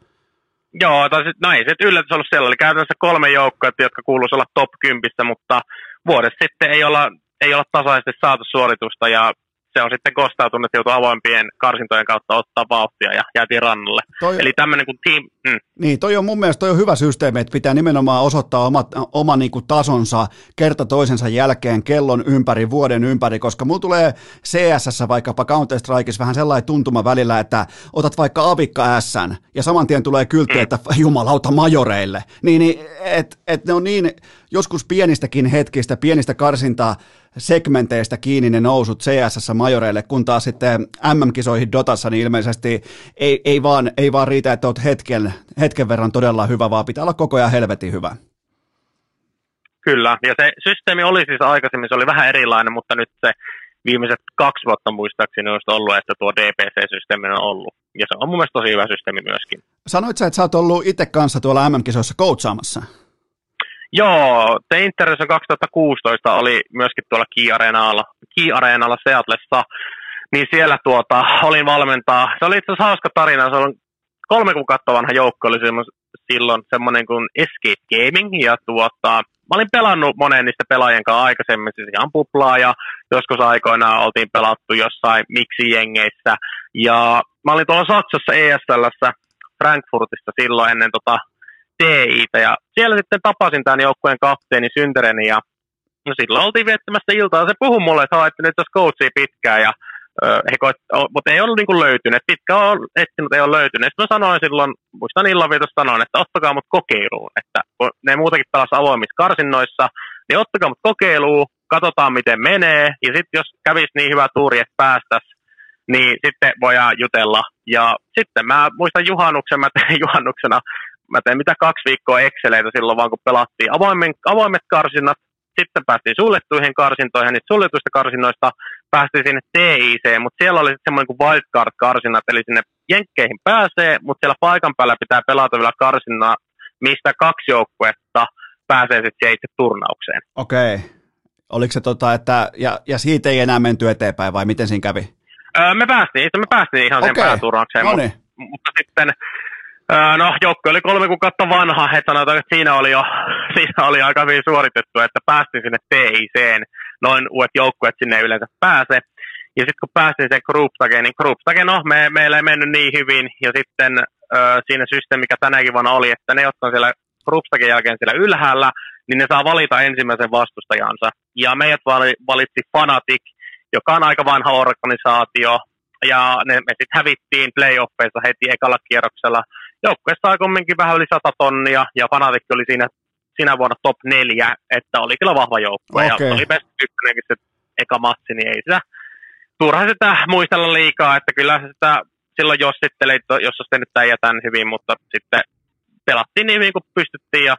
Joo, tai sit, no ei se yllätys ollut siellä. Eli käytännössä kolme joukkoa, jotka kuuluisi olla top kymmenen, mutta vuodessa sitten ei olla, ei olla tasaisesti saatu suoritusta, ja se on sitten kostautunut, että joutui avoimpien karsintojen kautta ottaa vauhtia ja jäätiin rannalle. Toi, Eli tämmöinen kuin team... Mm. Niin, toi on mun mielestä toi on hyvä systeemi, että pitää nimenomaan osoittaa oma, oma niin kuin tasonsa kerta toisensa jälkeen kellon ympäri, vuoden ympäri, koska mulla tulee C S:ssä vaikkapa Counter-Strikeissa vähän sellainen tuntuma välillä, että otat vaikka avikka S:n ja saman tien tulee kyltti, mm. että jumalauta majoreille. Niin, niin että et ne on niin... Joskus pienistäkin hetkistä, pienistä karsintasegmenteistä kiinni ne nousut C S:ssä majoreille, kun taas sitten M M-kisoihin Dotassa, niin ilmeisesti ei, ei, vaan, ei vaan riitä, että olet hetken, hetken verran todella hyvä, vaan pitää olla koko ajan helvetin hyvä. Kyllä, ja se systeemi oli siis aikaisemmin, se oli vähän erilainen, mutta nyt se viimeiset kaksi vuotta muistaakseni olisi ollut, että tuo D P C-systeemi on ollut. Ja se on mun mielestä tosi hyvä systeemi myöskin. Sanoit sä, että sä oot ollut itse kanssa tuolla M M-kisoissa coachaamassa? Joo, The International kaksituhattakuusitoista oli myöskin tuolla Key-areenalla, Key-areenalla Seattlessa, niin siellä tuota, olin valmentaa. Se oli itse asiassa hauska tarina, se on kolme kuukautta vanha joukko, oli silloin semmoinen kuin Escape Gaming, ja tuota, mä olin pelannut moneen niistä pelaajien kanssa aikaisemmin, siis ihan puplaa, ja joskus aikoinaan oltiin pelattu jossain miksi-jengeissä, ja mä olin tuolla Saksassa E S L:ssä Frankfurtissa silloin ennen tota, T I:tä, ja siellä sitten tapasin tämän joukkueen kapteeni Syntereni, ja no silloin oltiin viettämässä iltaa, se puhui mulle, että haette nyt tässä coachia pitkään, ja, ö, he koet, mutta ei ollut niin kuin löytynyt, pitkään on etsinyt, ei ole löytynyt, sitten mä sanoin silloin, muistan illanvietossa sanoin, että ottakaa mut kokeiluun, että kun ne muutakin pelasivat avoimissa karsinnoissa, niin ottakaa mut kokeiluun, katsotaan miten menee, ja sitten jos kävisi niin hyvä tuuri, että päästäisiin niin sitten voidaan jutella. Ja sitten mä muistan juhannuksen, mä tein juhannuksena, mä tein mitä kaksi viikkoa Exceleitä silloin vaan, kun pelattiin avoimen, avoimet karsinnat, sitten päästiin suljettuihin karsintoihin, niistä suljetuista karsinnoista päästiin sinne T I C, mutta siellä oli sitten semmoinen kuin wildcard-karsinnat, eli sinne jenkkeihin pääsee, mutta siellä paikan päällä pitää pelata vielä karsinnaa, mistä kaksi joukkuetta pääsee sitten itse turnaukseen. Okei. Oliko se tota, että, ja, ja siitä ei enää menty eteenpäin, vai miten siinä kävi? Öö, me päästiin, itse me päästiin ihan sen pääturnaukseen, mutta, mutta sitten, öö, no joukko oli kolme kuukautta vanha, että sanotaan, että siinä oli jo, siinä oli aika hyvin suoritettu, että päästiin sinne T I C:hen, noin uudet joukkueet sinne yleensä pääsee. Ja sitten kun päästiin sen group tageen, niin group tageen, no me, meillä ei mennyt niin hyvin, ja sitten öö, siinä systeemi, mikä tänäkin vuonna oli, että ne, jotka on siellä group tageen jälkeen siellä ylhäällä, niin ne saa valita ensimmäisen vastustajansa. Ja meidät valitsi Fnatic, joka on aika vanha organisaatio, ja ne, me sitten hävittiin playoffeissa heti ekalla kierroksella. Joukkue sai kumminkin vähän yli sata tonnia, ja Fnatic oli siinä, siinä vuonna top neljä, että oli kyllä vahva joukkue. Okay. Ja oli best ykkönenkin se eka matsi, niin ei sitä turha sitä muistella liikaa, että kyllä sitä silloin jos sitten, jos olisi tehnyt tämän ja tämän hyvin, mutta sitten pelattiin niin hyvin kuin pystyttiin, ja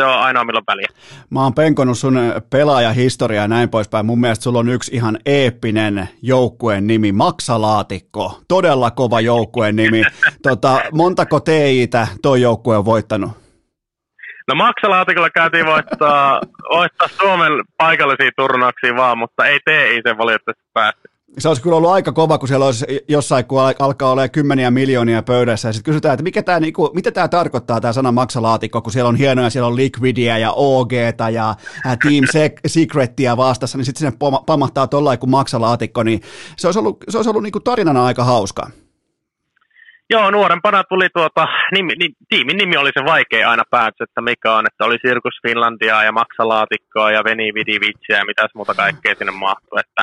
se on ainoa milloin väliä. Mä oon penkonut sun pelaajahistoriaa ja näin poispäin. Mun mielestä sulla on yksi ihan eeppinen joukkueen nimi, Maksalaatikko. Todella kova joukkueen nimi. Tota, montako T I:tä toi joukkue on voittanut? No Maksalaatikolla käytiin voittaa, voittaa Suomen paikallisia turnauksia vaan, mutta ei T I sen valitettavasti päästy. Se olisi kyllä ollut aika kova, kun siellä olisi jossain, kun alkaa olemaan kymmeniä miljoonia pöydässä, ja sitten kysytään, että mikä tämä, niin kuin, mitä tämä tarkoittaa, tämä sana maksalaatikko, kun siellä on hienoja, siellä on Liquidia ja O G:ta ja Team Secretia vastassa, niin sitten sinne pamahtaa tollain kuin maksalaatikko, niin se olisi ollut, se olisi ollut niin kuin tarinana aika hauska. Joo, nuorempana tuli tuota, nimi, ni, tiimin nimi oli se vaikea aina päätös, että mikä on, että oli Sirkus Finlandia ja Maksalaatikkoa ja Veni Vidi Vitsiä ja mitäs muuta kaikkea sinne mahtui, että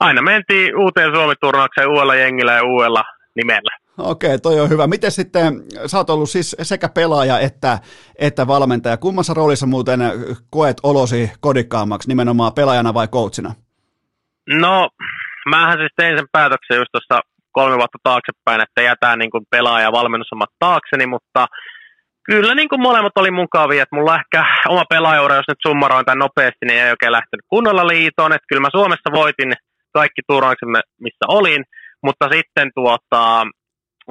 aina mentiin uuteen Suomi-turnaukseen uudella jengillä ja uudella nimellä. Okei, toi on hyvä. Miten sitten, sä oot ollut siis sekä pelaaja että, että valmentaja, kummassa roolissa muuten koet olosi kodikkaammaksi, nimenomaan pelaajana vai coachina? No, mähän siis tein sen päätöksen just tuossa kolme vuotta taaksepäin, että jätään niin kuin pelaaja- ja valmennusomat taakseni, mutta kyllä niin kuin molemmat oli mukavia, että mulla ehkä oma pelaajaura, jos nyt summaroin tämän nopeasti, niin ei oikein lähtenyt kunnolla liitoon, että kyllä mä Suomessa voitin kaikki turnauksemme, missä olin, mutta sitten tuota,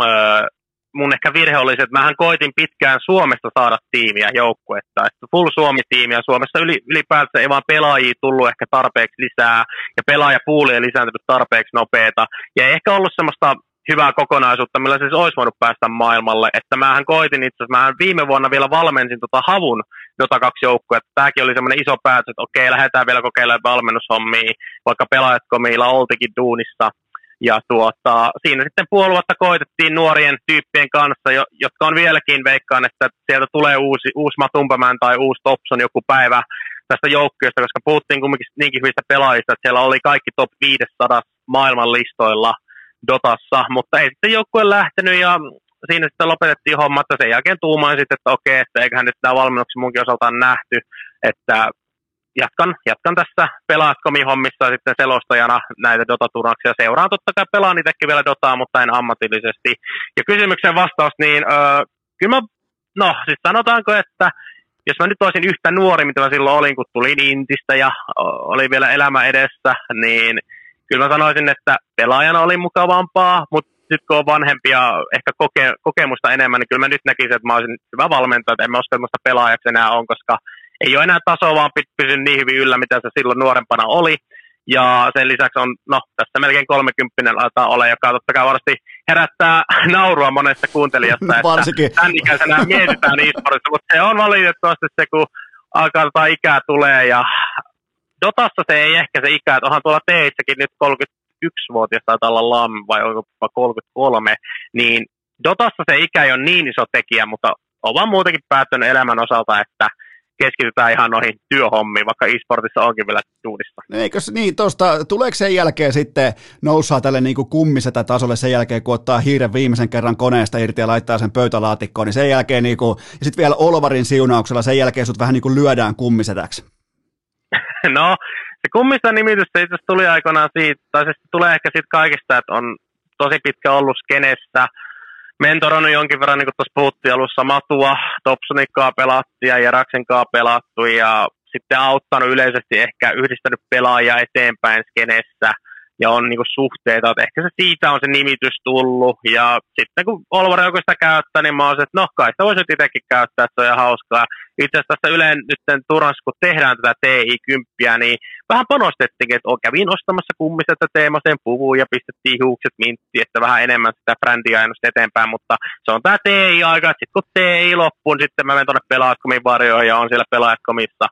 öö, mun ehkä virhe oli se, että mähän koitin pitkään Suomesta saada tiimiä, joukkuetta, että full Suomi-tiimiä, Suomessa yli, ylipäätään ei vaan pelaajia tullut ehkä tarpeeksi lisää, ja pelaajapuuli ei lisääntynyt tarpeeksi nopeeta, ja ei ehkä ollut semmoista hyvää kokonaisuutta, millä se siis olisi voinut päästä maailmalle, että mähän koitin itse asiassa, mähän viime vuonna vielä valmensin tota Havun Dota kaksi joukkuetta, tämäkin oli semmoinen iso päätös, että okei, lähdetään vielä kokeilemaan valmennushommia, vaikka pelaajatkomilla oltikin duunissa. Ja tuota, siinä sitten puoli vuotta koitettiin nuorien tyyppien kanssa, jo, jotka on vieläkin veikkaan, että sieltä tulee uusi, uusi Matumbaman tai uusi Topson joku päivä tästä joukkueesta, koska puhuttiin kumminkin niinkin hyvistä pelaajista, että siellä oli kaikki top viisisataa maailman listoilla Dotassa, mutta ei sitten joukkue lähtenyt ja siinä sitten lopetettiin homma, että sen jälkeen tuumaan sitten, että okei, että eiköhän nyt tämä valmennuksi munkin osaltaan nähty, että Jatkan, jatkan tässä pelaatkomi-hommissa sitten selostajana näitä Dota-turnauksia. Seuraan totta kai, pelaan itsekin vielä Dotaa, mutta en ammatillisesti. Ja kysymyksen vastaus, niin öö, kyllä mä, no siis sanotaanko, että jos mä nyt olisin yhtä nuori, mitä mä silloin olin, kun tulin Intistä ja oli vielä elämä edessä, niin kyllä mä sanoisin, että pelaajana oli mukavampaa, mutta nyt kun on vanhempia ehkä koke, kokemusta enemmän, niin kyllä mä nyt näkisin, että mä olisin hyvä valmentaja, että en mä usko, että musta pelaajaksi enää on, koska ei ole enää tasoa, vaan pysy niin hyvin yllä, mitä se silloin nuorempana oli. Ja sen lisäksi on, no, tässä melkein kolmekymppinen aletaan ole, joka totta kai varmasti herättää naurua monesta kuuntelijasta, että tämän ikäisenä mietitään e-sportista, mutta se on valitettavasti se, kun alkaa tota ikää tulee. Ja Dotassa se ei ehkä se ikä, että onhan tuolla teissäkin nyt kolmekymmentäyksivuotias taitaa olla Lam, vai onko kolmekymmentäkolme, niin Dotassa se ikä ei ole niin iso tekijä, mutta on vaan muutenkin päättänyt elämän osalta, että keskitytään ihan noihin työhommiin, vaikka e-sportissa onkin vielä duunissa. Eikös niin, tuosta, tuleeko sen jälkeen sitten noussaa tälle niin kuin kummisetä tasolle sen jälkeen, kun ottaa hiiren viimeisen kerran koneesta irti ja laittaa sen pöytälaatikkoon, niin sen jälkeen, niin kuin, ja sitten vielä Olvarin siunauksella, sen jälkeen sut vähän niin kuin lyödään kummisetäksi? No, se kummisetä nimitys se itse asiassa tuli aikoinaan siitä, tai se tulee ehkä siitä kaikesta, että on tosi pitkä ollut skenessä. Mentoroinut jonkin verran, niin kuin tuossa puhuttiin alussa, Matua, Topsonikkaa pelattiin ja Jeraksenkaa pelattu ja sitten auttanut yleisesti ehkä yhdistänyt pelaajia eteenpäin skenessä ja on niin kuin suhteita, että ehkä se siitä on se nimitys tullut ja sitten kun Olvari joku sitä käyttää, niin mä oon se, että no kai sitä voisi nyt itsekin käyttää, että se on ihan hauskaa. Itse asiassa tässä Ylen nyt Turanssa, kun tehdään tätä T I kymmenen, niin vähän panostettiinkin, että olen kävin ostamassa kummista tätä teemaseen puvuun ja pistettiin hiukset minttiin, että vähän enemmän sitä brändiä ainoastaan eteenpäin, mutta se on tämä T I-aika, että sitten kun T I loppuu, niin sitten mä menen tuonne Pelaajatkomin varjoon ja on siellä Pelaajatkomissa.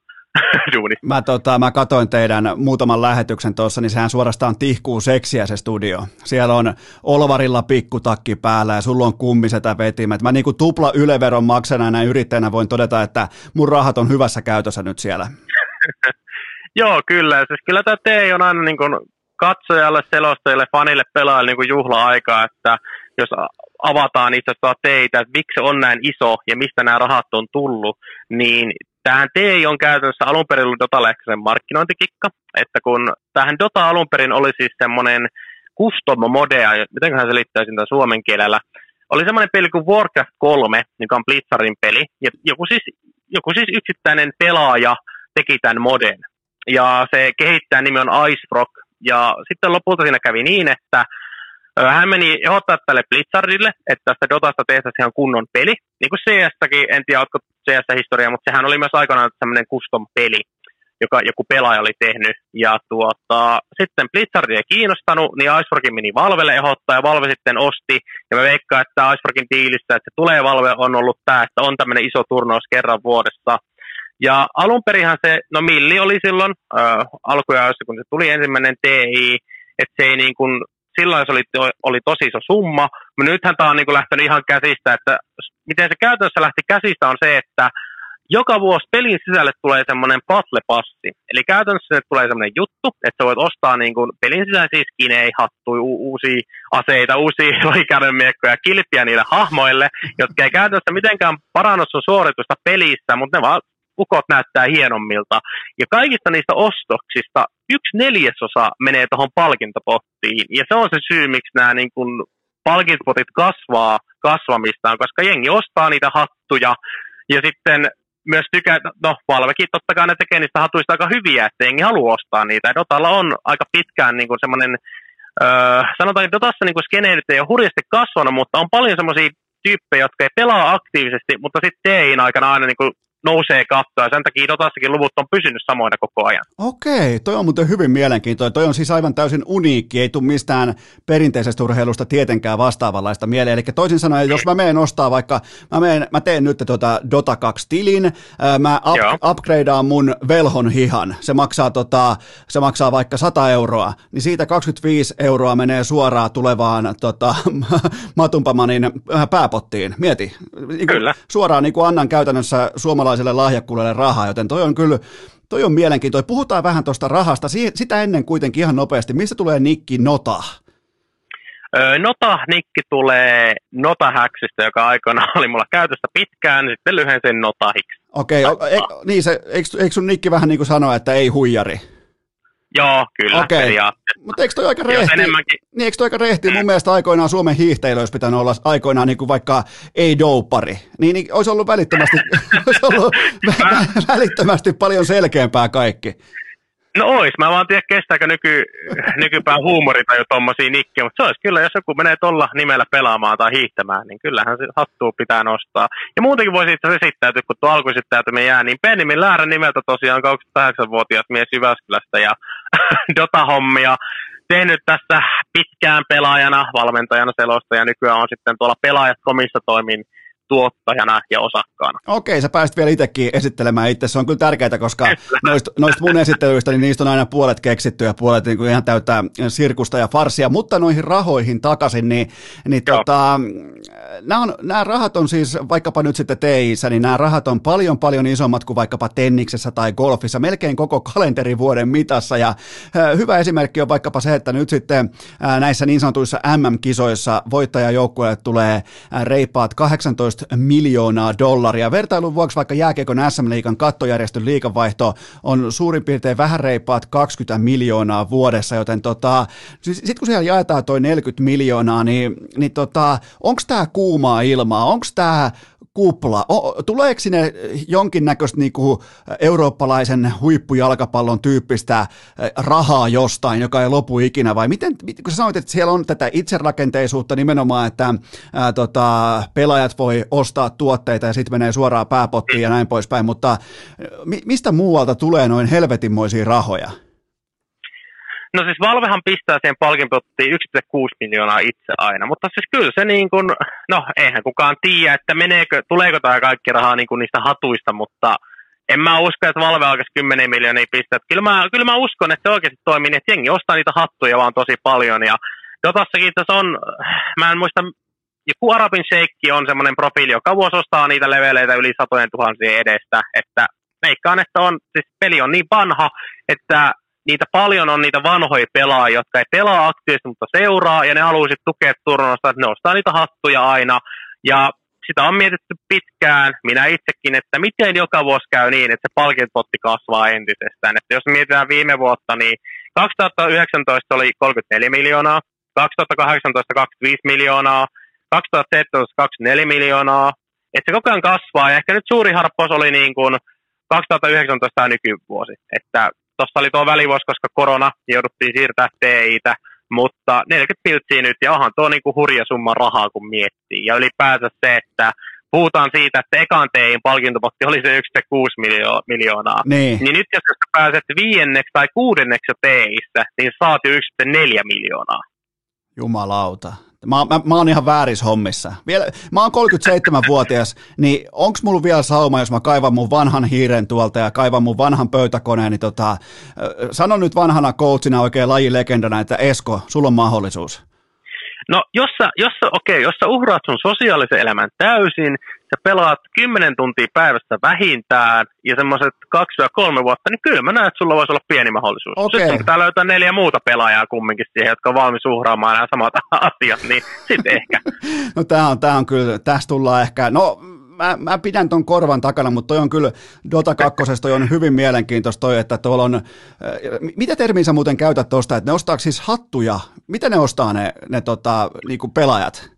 Mä, tota, mä katoin teidän muutaman lähetyksen tuossa, niin sehän suorastaan tihkuu seksiä se studio. Siellä on Olvarilla pikkutakki päällä ja sulla on kummisetä vetimet. Mä niinku tupla yleveron maksana näin yrittäjänä voin todeta, että mun rahat on hyvässä käytössä nyt siellä. Joo, kyllä. Siis kyllä tämä tee on aina niin kuin katsojalle, selostajille, fanille, pelaajalle niin kuin juhla-aikaa, että jos avataan itse asiassa teitä, että miksi on näin iso ja mistä nämä rahat on tullut, niin tämähän T I on käytännössä alun perin ollut Dotalle ehkä sen markkinointikikka, että kun tämähän Dota alun perin oli siis semmoinen custom-modea, mitenköhän selittäisin tämän suomen kielellä, oli semmoinen peli kuin Warcraft kolme, joka on Blizzardin peli, ja joku siis, joku siis yksittäinen pelaaja teki tämän moden, ja se kehittää nimi on IceFrog, ja sitten lopulta siinä kävi niin, että hän meni ehdottaa tälle Blizzardille, että tästä Dotasta tehtäisiin ihan kunnon peli. Niin kuin C S:täkin, en tiedä, oletko C S-historiaa, mutta sehän oli myös aikanaan tämmöinen custom-peli, joka joku pelaaja oli tehnyt. Ja tuota, sitten Blizzard ei kiinnostanut, niin IceFrogin meni Valvelle ehdottaa, ja Valve sitten osti. Ja mä veikkaan, että IceFrogin diilissä, että se tulee Valve, on ollut tämä, että on tämmöinen iso turnaus kerran vuodessa. Ja alun perinhän se, no milli oli silloin äh, alkujaossa, kun se tuli ensimmäinen T I, että se ei niin kuin... Silloin se oli, oli tosi iso summa, mutta nythän tämä on niin kuin lähtenyt ihan käsistä, että miten se käytännössä lähti käsistä on se, että joka vuosi pelin sisälle tulee semmoinen battle-passi. Eli käytännössä sinne tulee semmoinen juttu, että sä voit ostaa niin kuin pelin sisäisiä skinejä, hattuja, u- uusia aseita, uusia loikäydenmiekkoja, kilpiä niille hahmoille, jotka ei käytännössä mitenkään parannut sun suoritusta pelissä, mutta ne vaan ukot näyttää hienommilta. Ja kaikista niistä ostoksista yksi neljäsosa menee tuohon palkintopottiin. Ja se on se syy, miksi nämä niin kun palkintopotit kasvaa kasvamistaan, koska jengi ostaa niitä hattuja. Ja sitten myös tykää, no Valvekin totta kai ne tekee niistä hatuista aika hyviä, että jengi haluaa ostaa niitä. Ja Dotalla on aika pitkään niin kun semmoinen, öö, sanotaan, että Dotassa niin kun skene nyt ei ole hurjasti kasvanut, mutta on paljon semmoisia tyyppejä, jotka ei pelaa aktiivisesti, mutta sitten T I:n aikana aina niin kun nousee kattoa, ja sen takia Dotassakin luvut on pysynyt samoina koko ajan. Okei, toi on muuten hyvin mielenkiintoinen. Toi on siis aivan täysin uniikki, ei tule mistään perinteisestä urheilusta tietenkään vastaavanlaista mieleen. Eli toisin sanoen, jos mä menen ostaa vaikka, mä, meen, mä teen nyt tuota Dota kaksi-tilin, mä up, upgradeaan mun velhon hihan, se maksaa, tota, se maksaa vaikka sata euroa, niin siitä kaksikymmentäviisi euroa menee suoraan tulevaan tota, Matumpamanin pääpottiin. Mieti. Kyllä. Suoraan niin kuin annan käytännössä suomalaisille lahjakkuudelle rahaa, joten toi on kyllä, toi on mielenkiintoinen. Puhutaan vähän tuosta rahasta, sitä ennen kuitenkin ihan nopeasti. Mistä tulee nikki Nota? Öö, nota, nikki tulee Nota-häksistä, joka aikanaan oli mulla käytössä pitkään, niin sitten lyhensin Notahiksi. Okei, okay, e, niin se, eikö, eikö sun nikki vähän niin kuin sanoa, että ei huijari? Joo, kyllä. Okei, mutta eikö toi aika rehti? Niin, eikö toi aika rehti? Mun mielestä aikoinaan Suomen hiihtäjillä olisi pitänyt olla aikoinaan niin kuin vaikka ei-doupari. Niin, niin olisi ollut välittömästi, olisi ollut vä- välittömästi paljon selkeämpää kaikki. No ois, mä vaan tiedä kestääkö nyky, nykypäin huumorita jo tommosia nikkiä, mutta se olisi kyllä, jos joku menee tolla nimellä pelaamaan tai hiihtämään, niin kyllähän se hattua pitää nostaa. Ja muutenkin voisi itse asiassa esittäytyä, kun tuo alkuesittäytyminen jää, niin Benjamin Läärä nimeltä tosiaan kaksikymmentäkahdeksanvuotias mies Jyväskylästä ja Dota-hommia. Tehnyt tässä pitkään pelaajana, valmentajana, selostajana, nykyään on sitten tuolla Pelaajatkomissa toimin tuottajana ja osakkaana. Okei, sä pääsit vielä itsekin esittelemään itse. Se on kyllä tärkeää, koska noista, noista mun esittelyistä, niin niistä on aina puolet keksitty ja puolet niin kuin ihan täyttää sirkusta ja farsia, mutta noihin rahoihin takaisin, niin, niin tota, nämä, on, nämä rahat on siis, vaikkapa nyt sitten T I:ssä, niin nämä rahat on paljon paljon isommat kuin vaikkapa tenniksessä tai golfissa, melkein koko kalenterivuoden mitassa, ja hyvä esimerkki on vaikkapa se, että nyt sitten näissä niin sanotuissa M M-kisoissa voittajajoukkueelle tulee reippaat kahdeksantoista viisitoista miljoonaa dollaria. Vertailun vuoksi vaikka jääkiekon äs äm-liigan kattojärjestön liikanvaihto on suurin piirtein vähän reipaat kaksikymmentä miljoonaa vuodessa, joten tota, sitten kun siellä jaetaan toi neljäkymmentä miljoonaa, niin, niin tota, onko tämä kuumaa ilmaa, onko tämä kupla, o, tuleeko sinne jonkinnäköistä niinku eurooppalaisen huippujalkapallon tyyppistä rahaa jostain, joka ei lopu ikinä, vai miten, kun sä sanoit, että siellä on tätä itserakenteisuutta nimenomaan, että ää, tota, pelaajat voi ostaa tuotteita ja sitten menee suoraan pääpottiin ja näin poispäin, mutta mi, mistä muualta tulee noin helvetinmoisia rahoja? No siis Valvehan pistää siihen palkinpottiin yksi pilkku kuusi miljoonaa itse aina, mutta siis kyllä se niin kuin, no eihän kukaan tiedä, että meneekö, tuleeko tämä kaikki rahaa niin kuin niistä hatuista, mutta en mä usko, että Valve alkaisi kymmenen miljoonaa pistää. Kyllä mä, kyllä mä uskon, että se oikeasti toimii, että jengi ostaa niitä hattuja vaan tosi paljon ja Dotassakin tässä on, mä en muista, joku Arabin Sheikki on semmoinen profiili, joka vuosi ostaa niitä leveleitä yli satojen tuhansien edestä, että meikkaan, että on, siis peli on niin vanha, että niitä paljon on niitä vanhoja pelaajia, jotka ei pelaa aktiivisesti, mutta seuraa, ja ne haluaa sitten tukea turnausta, että ne ostaa niitä hattuja aina, ja sitä on mietitty pitkään, minä itsekin, että miten joka vuosi käy niin, että se palkintopotti kasvaa entisestään, että jos mietitään viime vuotta, niin kaksituhattayhdeksäntoista oli kolmekymmentäneljä miljoonaa, kaksituhattakahdeksantoista kaksikymmentäviisi miljoonaa, kaksituhattaseitsemäntoista kaksikymmentäneljä miljoonaa, että se koko ajan kasvaa, ja ehkä nyt suuri harppaus oli niin kuin kaksituhattayhdeksäntoista nykyvuosi, että tuossa oli tuo välivuosi, koska korona jouduttiin siirtää T I:tä, mutta neljäkymmentä piltsiä nyt, ja onhan tuo niinku hurja summa rahaa, kun miettii. Ja ylipäänsä se, että puhutaan siitä, että ekan T I:n palkintopotti oli se yksi pilkku kuusi miljoonaa. Niin. niin nyt jos pääset viienneksi tai kuudenneksi T I:stä, niin saat jo yksi pilkku neljä miljoonaa. Jumalauta. Mä, mä, mä oon ihan väärissä hommissa. Vielä, mä oon kolmekymmentäseitsemänvuotias, niin onks mulla vielä sauma, jos mä kaivan mun vanhan hiiren tuolta ja kaivan mun vanhan pöytäkoneen, niin tota, sanon nyt vanhana coachina oikein lajilegendana, että Esko, sulla on mahdollisuus. No, jos sä, jos sä, okei, jos sä uhraat sun sosiaalisen elämän täysin, sä pelaat kymmenen tuntia päivässä vähintään ja semmoiset kaksi ja kolme vuotta, niin kyllä mä näen, että sulla voisi olla pieni mahdollisuus. Okay. Sitten pitää löytää neljä muuta pelaajaa kumminkin siihen, jotka on valmis uhraamaan nämä samat asiat, niin sitten ehkä. No tää on, tää on kyllä, tässä tullaan ehkä, no Mä, mä pidän ton korvan takana, mutta toi on kyllä Dota kakkosessa toi on hyvin mielenkiintoista toi, että tuolla on, mitä termiä sä muuten käytät tuosta, että ne ostaako siis hattuja, mitä ne ostaa ne, ne tota, niinku pelaajat?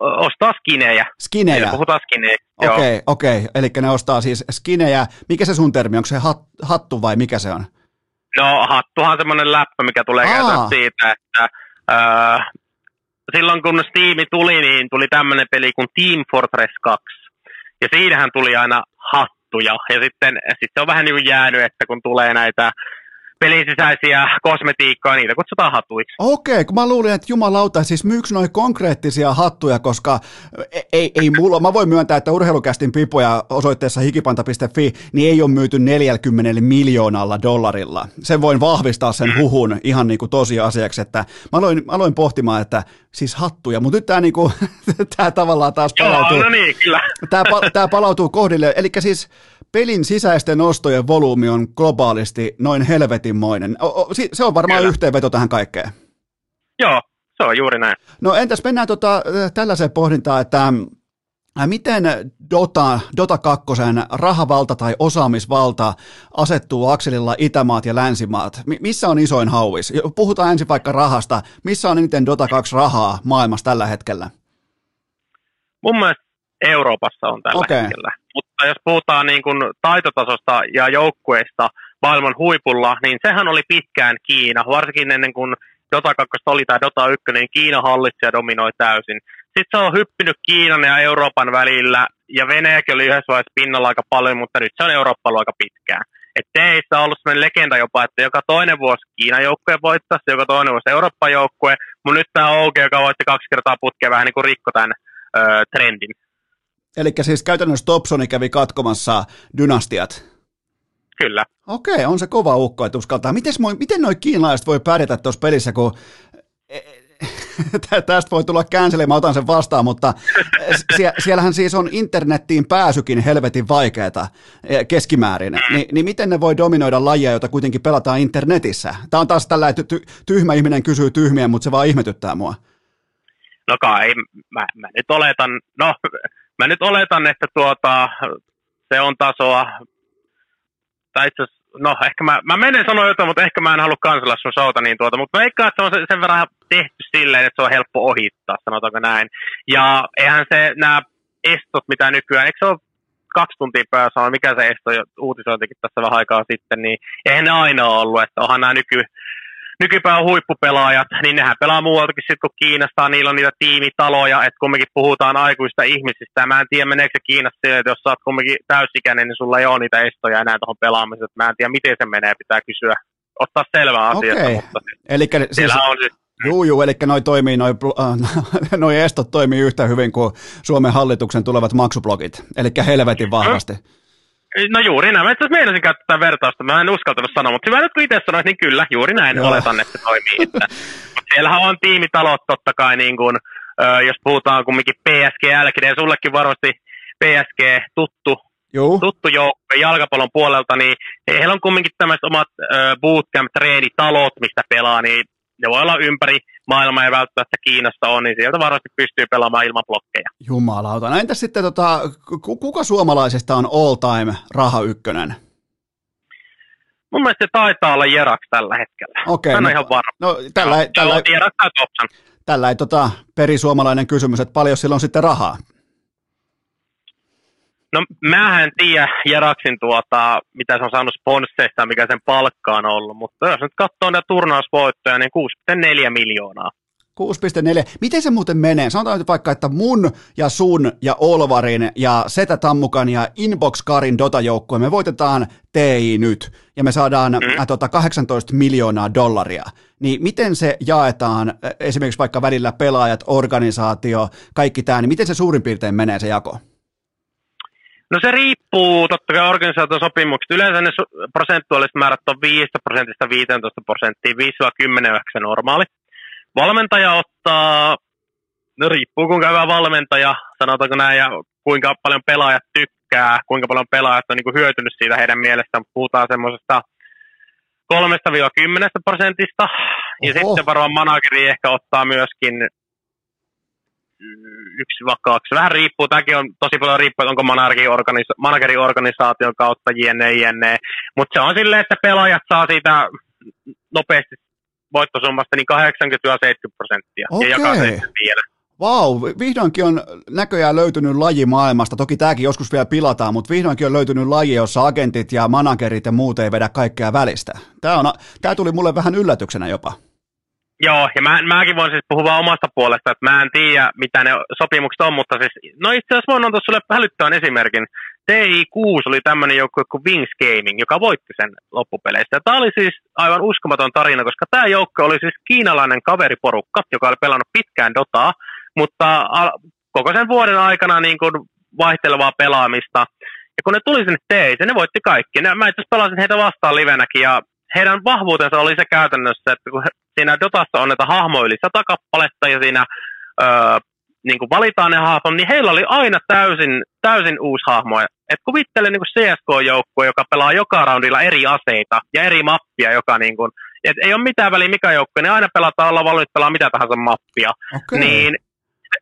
Ostaa skinejä. Skinejä? Eli puhutaan skinejä, joo. Okei, okei, eli ne ostaa siis skinejä, mikä se sun termi, onko se hat, hattu vai mikä se on? No hattuhan on semmoinen läppä, mikä tulee käytää siitä, että Äh, silloin kun Steam tuli, niin tuli tämmöinen peli kuin Team Fortress kaksi. Ja siinähän tuli aina hattuja. Ja sitten, sitten se on vähän niin kuin jäänyt, että kun tulee näitä pelin sisäisiä kosmetiikkaa, niitä kutsutaan hatuiksi. Okei, kun mä luulin, että jumalauta, siis myyks noi konkreettisia hattuja, koska ei, ei mulla, mä voin myöntää, että urheilukästin pipoja osoitteessa hikipanta piste fi, niin ei ole myyty neljälläkymmenellä miljoonalla dollarilla. Sen voin vahvistaa sen huhun ihan niin kuin tosiasiaksi, että mä aloin, aloin pohtimaan, että siis hattuja, mutta nyt tää, niinku, tää tavallaan taas palautuu. Joo, no niin, kyllä. Tää, tää palautuu kohdille, eli siis pelin sisäisten ostojen volyymi on globaalisti noin helvetinmoinen. O, o, se on varmaan Kyllä. yhteenveto tähän kaikkeen. Joo, se on juuri näin. No entäs mennään tota, tällaiseen pohdintaan, että miten Dota, Dota kakkosen rahavalta tai osaamisvalta asettuu akselilla itämaat ja länsimaat? M- missä on isoin hauis? Puhutaan ensin vaikka rahasta. Missä on eniten Dota kaksi rahaa maailmassa tällä hetkellä? Mun mielestä Euroopassa on tällä okay. hetkellä. Mutta jos puhutaan niin kuin taitotasosta ja joukkueista maailman huipulla, niin sehän oli pitkään Kiina, varsinkin ennen kuin Dota kaksi oli tai Dota yksi, niin Kiina hallitsi ja dominoi täysin. Sitten se on hyppinyt Kiinan ja Euroopan välillä, ja Venäjäkin oli yhdessä vaiheessa pinnalla aika paljon, mutta nyt se on Eurooppa ollut aika pitkään. Että teistä on ollut sellainen legenda jopa, että joka toinen vuosi Kiinan joukkue voittaisi, joka toinen vuosi Euroopan joukkue, mutta nyt tämä O G, joka voitti kaksi kertaa putkeen, vähän niin kuin rikko tämän öö, trendin. Eli siis käytännössä Topsoni kävi katkomassa dynastiat. Kyllä. Okei, on se kova ukko, että uskaltaa. Mites moi, miten noi kiinalaiset voi pärjätä tuossa pelissä, kun tästä voi tulla canceli, mä otan sen vastaan, mutta sie- siellähän siis on internettiin pääsykin helvetin vaikeata keskimäärin. Ni- niin miten ne voi dominoida lajia, jota kuitenkin pelataan internetissä? Tämä on taas tällainen, ty- tyhmä ihminen kysyy tyhmiä, mutta se vaan ihmetyttää mua. No kai, mä, mä nyt oletan, no mä nyt oletan, että tuota, se on tasoa, tai itse asiassa, no ehkä mä, mä menen sanoa jotain, mutta ehkä mä en halua kansella sun showta, niin tuota, mutta mä ikään, että se on sen verran tehty silleen, että se on helppo ohittaa, sanotaanko näin. Ja eihän se, nämä estot, mitä nykyään, eikö se ole kaksi tuntia päässä on, mikä se esto uutisointikin tässä vähän aikaa sitten, niin eihän ne aina ole ollut, että onhan nämä nyky, nykypäivän huippupelaajat, niin nehän pelaa muualtakin sitten, kun Kiinasta, niillä on niitä tiimitaloja, että kumminkin puhutaan aikuista ihmisistä, ja mä en tiedä, meneekö se Kiinassa sille, että jos sä oot kumminkin täysikäinen, niin sulla ei ole niitä estoja enää tuohon pelaamiseen, että mä en tiedä, miten se menee, pitää kysyä, ottaa selvää asiasta, okay. Mutta elikkä siellä siis... on siis... Juu, juu, eli noi toimii, noi, noi estot toimii yhtä hyvin kuin Suomen hallituksen tulevat maksublogit, eli helvetin vahvasti. No juuri näin, mä itse asiassa meinasin käyttää vertausta, mä en uskaltanut sanoa, mutta hyvä nyt kun itse sanoit, niin kyllä, juuri näin joo. Oletan, että se toimii. Että. Siellähän on tiimitalot totta kai, niin kun, jos puhutaan kumminkin P S G L G D, sullekin varmasti P S G tuttu. Juu. Tuttu joukko jalkapallon puolelta, niin heillä on kumminkin tämmöiset omat bootcamp-treenitalot, mistä pelaa, niin ne voi olla ympäri maailmaa ja välttämättä Kiinasta on, niin sieltä varmasti pystyy pelaamaan ilman blokkeja. Jumalauta. No entäs sitten, tota, kuka suomalaisesta on all-time raha ykkönen? Mun mielestä se taitaa olla Jerax tällä hetkellä. Okei. Mä en ole ihan varma. No, tällä, no, tällä, joo, Jerax tai Topson. Tällä ei tota, perisuomalainen kysymys, että paljon sillä on sitten rahaa? No mä en tiedä Jeraxin tuota, mitä se on saanut sponsseista, mikä sen palkka on ollut, mutta jos nyt katsoo näitä turnausvoittoja, niin kuusi pilkku neljä miljoonaa. kuusi pilkku neljä. Miten se muuten menee? Sanotaan nyt vaikka, että mun ja sun ja Olvarin ja Setä Tammukan ja Inboxkarin Dota-joukkue, me voitetaan T I nyt ja me saadaan mm. tuota, kahdeksantoista miljoonaa dollaria. Niin miten se jaetaan, esimerkiksi vaikka välillä pelaajat, organisaatio, kaikki tämä, niin miten se suurin piirtein menee se jako? No se riippuu totta kai organisaatiosopimuksista. Yleensä ne prosentuaaliset määrät on viisi prosentista viisitoista prosenttia, viisi kymmenen normaali. Valmentaja ottaa, no riippuu kuinka hyvä valmentaja, sanotaanko näin, ja kuinka paljon pelaajat tykkää, kuinka paljon pelaajat on niin kuin hyötynyt siitä heidän mielestään. Puhutaan semmoisesta kolmesta kymmeneen prosentista, ja oho. Sitten varmaan manageri ehkä ottaa myöskin... yksi vakaaksi. Vähän riippuu, tämäkin on tosi paljon riippuu, että onko manageriorganisaation kautta jne, jne. Mutta se on silleen, että pelaajat saa siitä nopeasti voittosummasta niin kahdeksankymmentä seitsemänkymmentä prosenttia okay. Ja jakaa sen vielä. Vau, wow, vihdoinkin on näköjään löytynyt laji maailmasta. Toki tämäkin joskus vielä pilataan, mutta vihdoinkin on löytynyt laji, jossa agentit ja managerit ja muut ei vedä kaikkea välistä. Tämä, on, tämä tuli mulle vähän yllätyksenä jopa. Joo, ja mä, mäkin voin siis puhua vaan omasta puolesta, että mä en tiedä, mitä ne sopimukset on, mutta siis, no itse asiassa voin antaa sulle hälyttävän esimerkin. T I kuusi oli tämmöinen joukkue kuin Wings Gaming, joka voitti sen loppupeleistä. Ja tämä oli siis aivan uskomaton tarina, koska tämä joukkue oli siis kiinalainen kaveriporukka, joka oli pelannut pitkään Dotaa, mutta koko sen vuoden aikana niin kuin vaihtelevaa pelaamista. Ja kun ne tuli sinne T I, ne voitti kaikki. Ne, mä itse asiassa pelasin heitä vastaan livenäkin, ja heidän vahvuutensa oli se käytännössä, että kun siinä Dotassa on näitä hahmoja yli sata kappaletta ja siinä öö, niin kuin valitaan ne hahmot, niin heillä oli aina täysin, täysin uusi hahmo. Et kuvittele niin kuin C S K-joukkue, joka pelaa joka roundilla eri aseita ja eri mappia, joka niin kuin, et ei ole mitään väliä mikä joukkue, ne aina pelataan, ollaan valmiit pelaa mitä tahansa mappia. Okay. Niin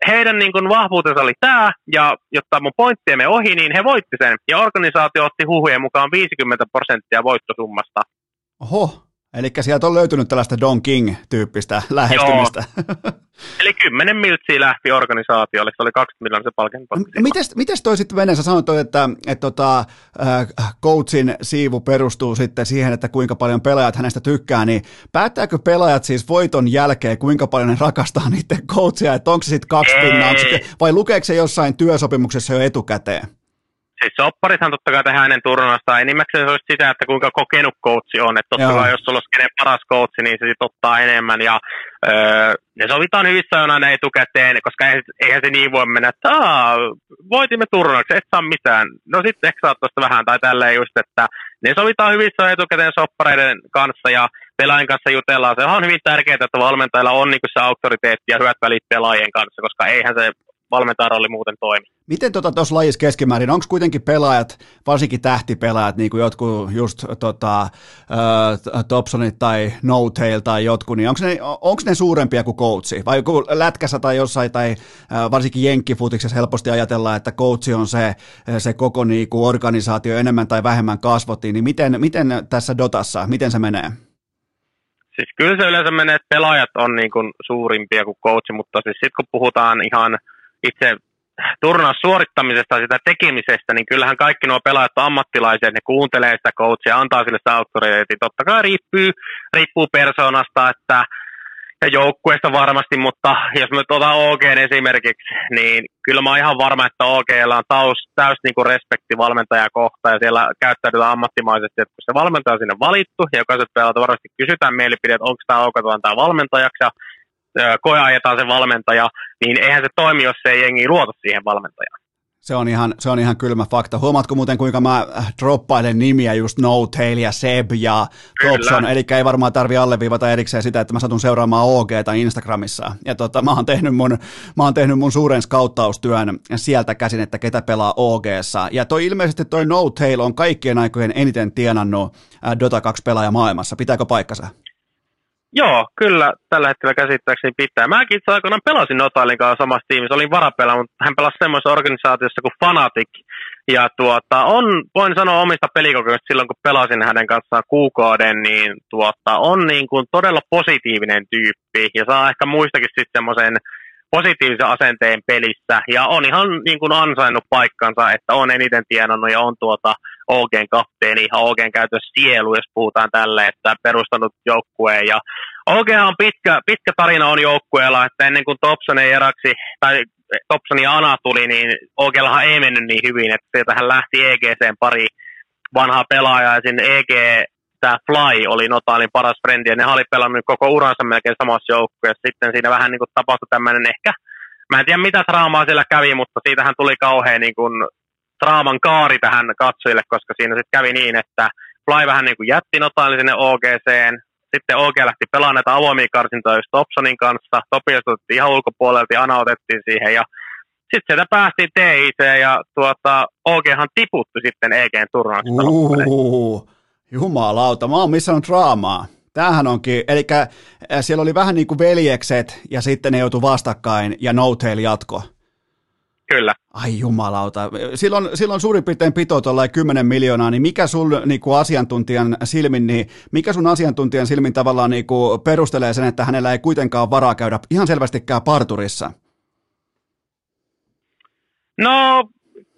heidän niin kuin vahvuutensa oli tämä, ja jotta mun pointti meni ohi, niin he voitti sen. Ja organisaatio otti huhujen mukaan viisikymmentä prosenttia voittosummasta. Oho, eli sieltä on löytynyt tällaista Don King-tyyppistä lähestymistä. Joo. Eli kymmenen miltsiä lähti organisaatiolle, se oli kaksikymmentä miljoonaa se palkinto. No, mites, mites toi sitten menee? Sä sanoit, että, että tota, coachin siivu perustuu sitten siihen, että kuinka paljon pelaajat hänestä tykkää, niin päättääkö pelaajat siis voiton jälkeen, kuinka paljon ne rakastaa niiden coachia, että onko se sitten kaksi pinnaa, vai lukeeko se jossain työsopimuksessa jo etukäteen? Siis sopparithan totta kai tehdään ennen turnausta, enimmäkseen se olisi sitä, että kuinka kokenut coachi on, että totta kai jos sulla olisi kenen paras coachi, niin se sitten ottaa enemmän, ja öö, ne sovitaan hyvissä aina ne etukäteen, koska eihän se niin voi mennä, että aah, voitimme turnauksen, et saa mitään, no sitten ehkä saat tuosta vähän, tai tälleen just, että ne sovitaan hyvissä aina etukäteen soppareiden kanssa, ja pelaajien kanssa jutellaan, se on hyvin tärkeää, että valmentajilla on niin kuin se auktoriteetti ja hyvät välit pelaajien kanssa, koska eihän se valmentaja oli muuten toimi. Miten tuossa tota lajissa keskimäärin, onko kuitenkin pelaajat, varsinkin tähtipelaajat, niin kuin jotkut just tota, äh, Topsonit tai No-Tail tai jotkut, niin onko ne, ne suurempia kuin coachi? Vai kun lätkässä tai jossain, tai äh, varsinkin jenkkifutiksessa helposti ajatellaan, että coachi on se, se koko niin kuin organisaatio enemmän tai vähemmän kasvottiin, niin miten, miten tässä Dotassa, miten se menee? Siis kyllä se yleensä menee, että pelaajat on niin kuin suurimpia kuin coachi, mutta siis sitten kun puhutaan ihan itse turnaus suorittamisesta ja sitä tekemisestä, niin kyllähän kaikki nuo pelaajat on ammattilaisia, ne kuuntelee sitä coachia, antaa sille sitä auktoriteettia. Totta kai riippuu, riippuu persoonasta että, ja joukkueesta varmasti, mutta jos me otan O G:n esimerkiksi, niin kyllä mä oon ihan varma, että O G:llä on taus, täys niinku respekti valmentajaa kohtaan ja siellä käyttäydytään ammattimaisesti, että kun se valmentaja on sinne valittu ja jokaiset pelaajat varmasti kysytään mielipide, että onko tämä OK tämä valmentajaksi ja koe ajetaan se valmentaja, niin eihän se toimi, jos se ei jengi luota siihen valmentajaan. Se on ihan, se on ihan kylmä fakta. Huomaatko muuten, kuinka mä droppailen nimiä just No-Tail ja Seb ja Topson, eli ei varmaan tarvitse alleviivata erikseen sitä, että mä satun seuraamaan O G:ta Instagramissa. Ja tota, mä oon tehnyt mun, mä oon tehnyt mun suuren skauttaustyön sieltä käsin, että ketä pelaa O G:ssa. Ja toi ilmeisesti toi No-Tail on kaikkien aikojen eniten tienannut Dota kaksi pelaaja maailmassa. Pitääkö paikkansa? Joo, kyllä tällä hetkellä käsittääkseni pitää. Mäkin itse aikoinaan pelasin Notailin kanssa samassa tiimissä, olin varapelaaja, mutta hän pelasi semmoisessa organisaatiossa kuin Fnatic. Ja tuota, on, voin sanoa omista pelikokemuksista silloin, kun pelasin hänen kanssaan kuukauden, niin tuota, on niin kuin todella positiivinen tyyppi. Ja saa ehkä muistakin sitten semmoisen positiivisen asenteen pelissä. Ja on ihan niin kuin ansainnut paikkansa, että on eniten tienannut ja on tuota O G:n kapteeni, ihan O G:n käytön sielu, jos puhutaan tälle, että perustanut joukkueen. Ja O G on pitkä, pitkä tarina on joukkueella, että ennen kuin Topson ja Jeraxi, tai Topson ja Ana tuli, niin OGllahan ei mennyt niin hyvin, että sieltähän lähti E G:seen pari vanhaa pelaajaa, ja sinne E G, tämä Fly oli Notailin paras frendi, ja ne oli pelannut koko uransa melkein samassa joukkueessa. Sitten siinä vähän niin kuin tapahtui tämmöinen ehkä, mä en tiedä mitä draamaa siellä kävi, mutta siitähän tuli kauhean niin kuin draaman kaari tähän katsojille, koska siinä sitten kävi niin, että Fly vähän niin kuin jätti Notailin sinne O G:seen, sitten O G lähti pelaamaan näitä avoimia karsintoja just Topsonin kanssa, Topias otettiin ihan ulkopuolelta ja Ana otettiin siihen, ja sitten sieltä päästiin T I C, ja tuota, O G:han tiputti sitten E G:n turnauksesta. Uhuhu, jumalauta, mä oon missannut draamaa. Tämähän onkin, eli siellä oli vähän niin kuin veljekset, ja sitten ne joutui vastakkain, ja No-Tail jatko. Kyllä. Ai jumalauta. Silloin, silloin suurin piirtein pito tuollainen kymmenen miljoonaa, niin mikä sun niinku asiantuntijan silmin, niin mikä sun asiantuntijan silmin tavallaan niinku perustelee sen, että hänellä ei kuitenkaan varaa käydä ihan selvästikään parturissa? No,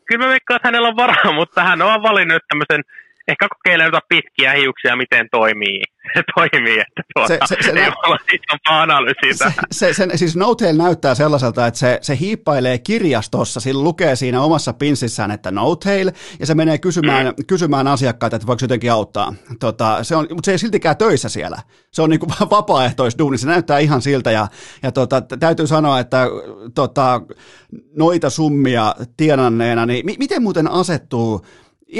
kyllä mä veikkaan, että hänellä on varaa, mutta hän on valinnut tämmöisen, ehkä kokeilee pitkiä hiuksia, miten toimii. Se toimii, että tuota, se, se, se, ei olla isompaa analyysiä. Se, se, siis No-Tail näyttää sellaiselta, että se, se hiippailee kirjastossa, sillä lukee siinä omassa pinsissään, että No-Tail, ja se menee kysymään, mm. kysymään asiakkaita, että voiko jotenkin auttaa. Tota, se on, mutta se ei siltikään töissä siellä. Se on niin kuin vapaaehtoisduuni, se näyttää ihan siltä, ja, ja tota, täytyy sanoa, että tota, noita summia tienanneena, niin mi- miten muuten asettuu,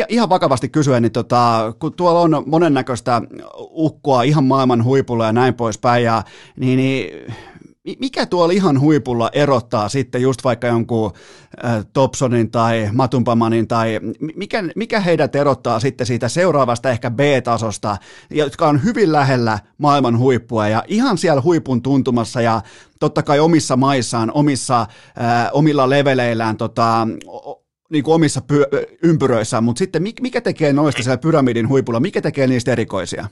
ihan vakavasti kysyä, niin tota, kun tuolla on monennäköistä ukkoa ihan maailman huipulla ja näin poispäin, ja, niin, niin mikä tuolla ihan huipulla erottaa sitten just vaikka jonkun äh, Topsonin tai Matumbamanin, tai mikä, mikä heidät erottaa sitten siitä seuraavasta ehkä B-tasosta, jotka on hyvin lähellä maailman huippua ja ihan siellä huipun tuntumassa ja totta kai omissa maissaan, omissa, äh, omilla leveleillään tota, niin kuin omissa pyö- ympyröissään, mutta sitten mikä tekee noista siellä pyramidin huipulla, mikä tekee niistä erikoisia?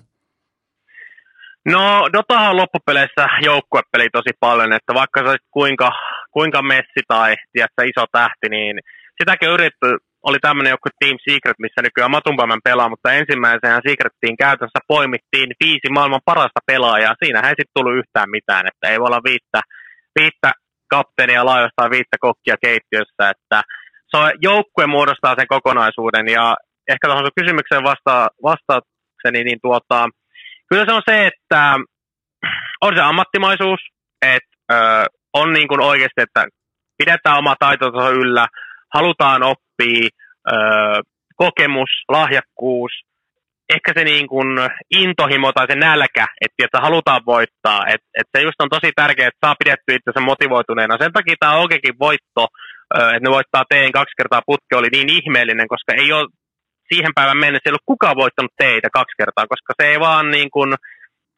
No Dotahan on loppupeleissä joukkuepeli tosi paljon, että vaikka sä olisit kuinka, kuinka messi tai tiedätkö, iso tähti, niin sitäkin yritetty, oli tämmöinen joku Team Secret, missä nykyään Matumbaman pelaa, mutta ensimmäisenä Secretiin käytännössä poimittiin viisi maailman parasta pelaajaa, siinähän ei sitten tullut yhtään mitään, että ei voi olla viittä, viittä kapteenia laajastaan viittä kokkia keittiössä, että joukkue muodostaa sen kokonaisuuden, ja ehkä tuohon sun kysymykseen vasta- vastaakseni, niin tuota, kyllä se on se, että on se ammattimaisuus, että ö, on niin kuin oikeasti, että pidetään oma taitotaso yllä, halutaan oppia, ö, kokemus, lahjakkuus, ehkä se niin kuin intohimo tai se nälkä, että, että halutaan voittaa. Että, että se just on tosi tärkeää, että saa pidetty itsensä motivoituneena. Sen takia tämä O G:kin voitto, että ne voittaa teen kaksi kertaa putke, oli niin ihmeellinen, koska ei ole siihen päivän mennessä ei ollut kukaan voittanut teitä kaksi kertaa, koska se ei vaan niin kuin,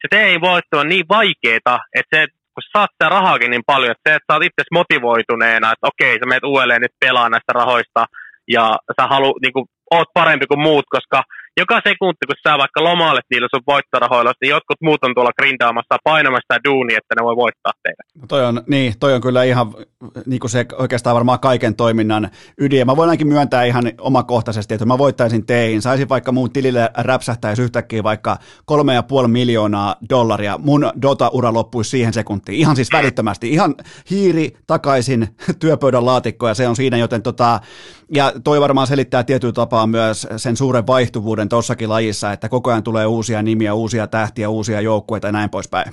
se tein voitto on niin vaikeeta, että se, kun sä saat sitä rahaakin niin paljon, että se, että sä oot itse motivoituneena, että okei, sä menet uudelleen nyt pelaa näistä rahoista ja sä halu, niin kuin, oot parempi kuin muut, koska joka sekunti, kun sä vaikka lomaalet niillä sun voittorahoilla, niin jotkut muut on tuolla grindaamassa ja painamassa sitä duunia, että ne voi voittaa teitä. No toi on, niin, toi on kyllä ihan niin kuin se oikeastaan varmaan kaiken toiminnan ydin. Mä voin ainakin myöntää ihan omakohtaisesti, että mä voittaisin tein, saisin vaikka mun tilille räpsähtäisi yhtäkkiä vaikka kolme ja puoli miljoonaa dollaria. Mun Dota-ura loppuisi siihen sekuntiin. Ihan siis välittömästi. Ihan hiiri takaisin työpöydän laatikkoon ja se on siinä, joten tota, ja toi varmaan selittää tietyllä tapaa myös sen suuren vaihtuvuuden tuossakin lajissa, että koko ajan tulee uusia nimiä, uusia tähtiä, uusia joukkueita ja näin poispäin.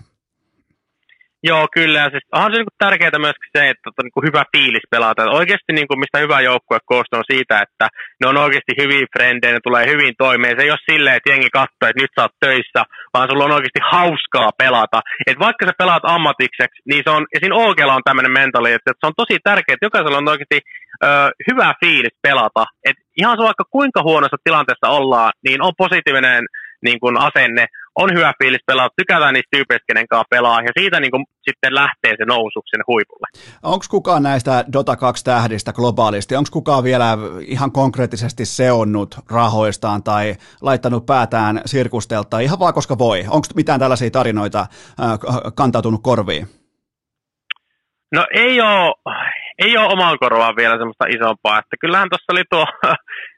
Joo, kyllä. Siis onhan se niinku tärkeää myöskin se, että on niinku hyvä fiilis pelata. Et oikeasti niinku, mistä hyvä joukkue koostuu on siitä, että ne on oikeasti hyviä frendejä, ne tulee hyvin toimeen. Se ei ole silleen, että jengi katsoo, että nyt sä oot töissä, vaan sulla on oikeasti hauskaa pelata. Et vaikka sä pelaat ammatikseksi, niin se on, ja siinä O G:lla on tämmöinen mentaliteetti, että se on tosi tärkeää, että jokaisella on oikeasti ö, hyvä fiilis pelata. Et ihan se vaikka kuinka huonossa tilanteessa ollaan, niin on positiivinen niin kun asenne, on hyvä fiilis pelaa, tykätään niistä tyypeistä, kenen kanssa pelaa, ja siitä niin kun sitten lähtee se nousu sinne huipulle. Onko kukaan näistä Dota kaksi-tähdistä globaalisti, onko kukaan vielä ihan konkreettisesti seonnut rahoistaan tai laittanut päätään sirkusteltaan, ihan vaan koska voi? Onko mitään tällaisia tarinoita äh, kantautunut korviin? No ei ole, ei ole oman korvaan vielä semmoista isompaa, että kyllähän tuossa oli tuo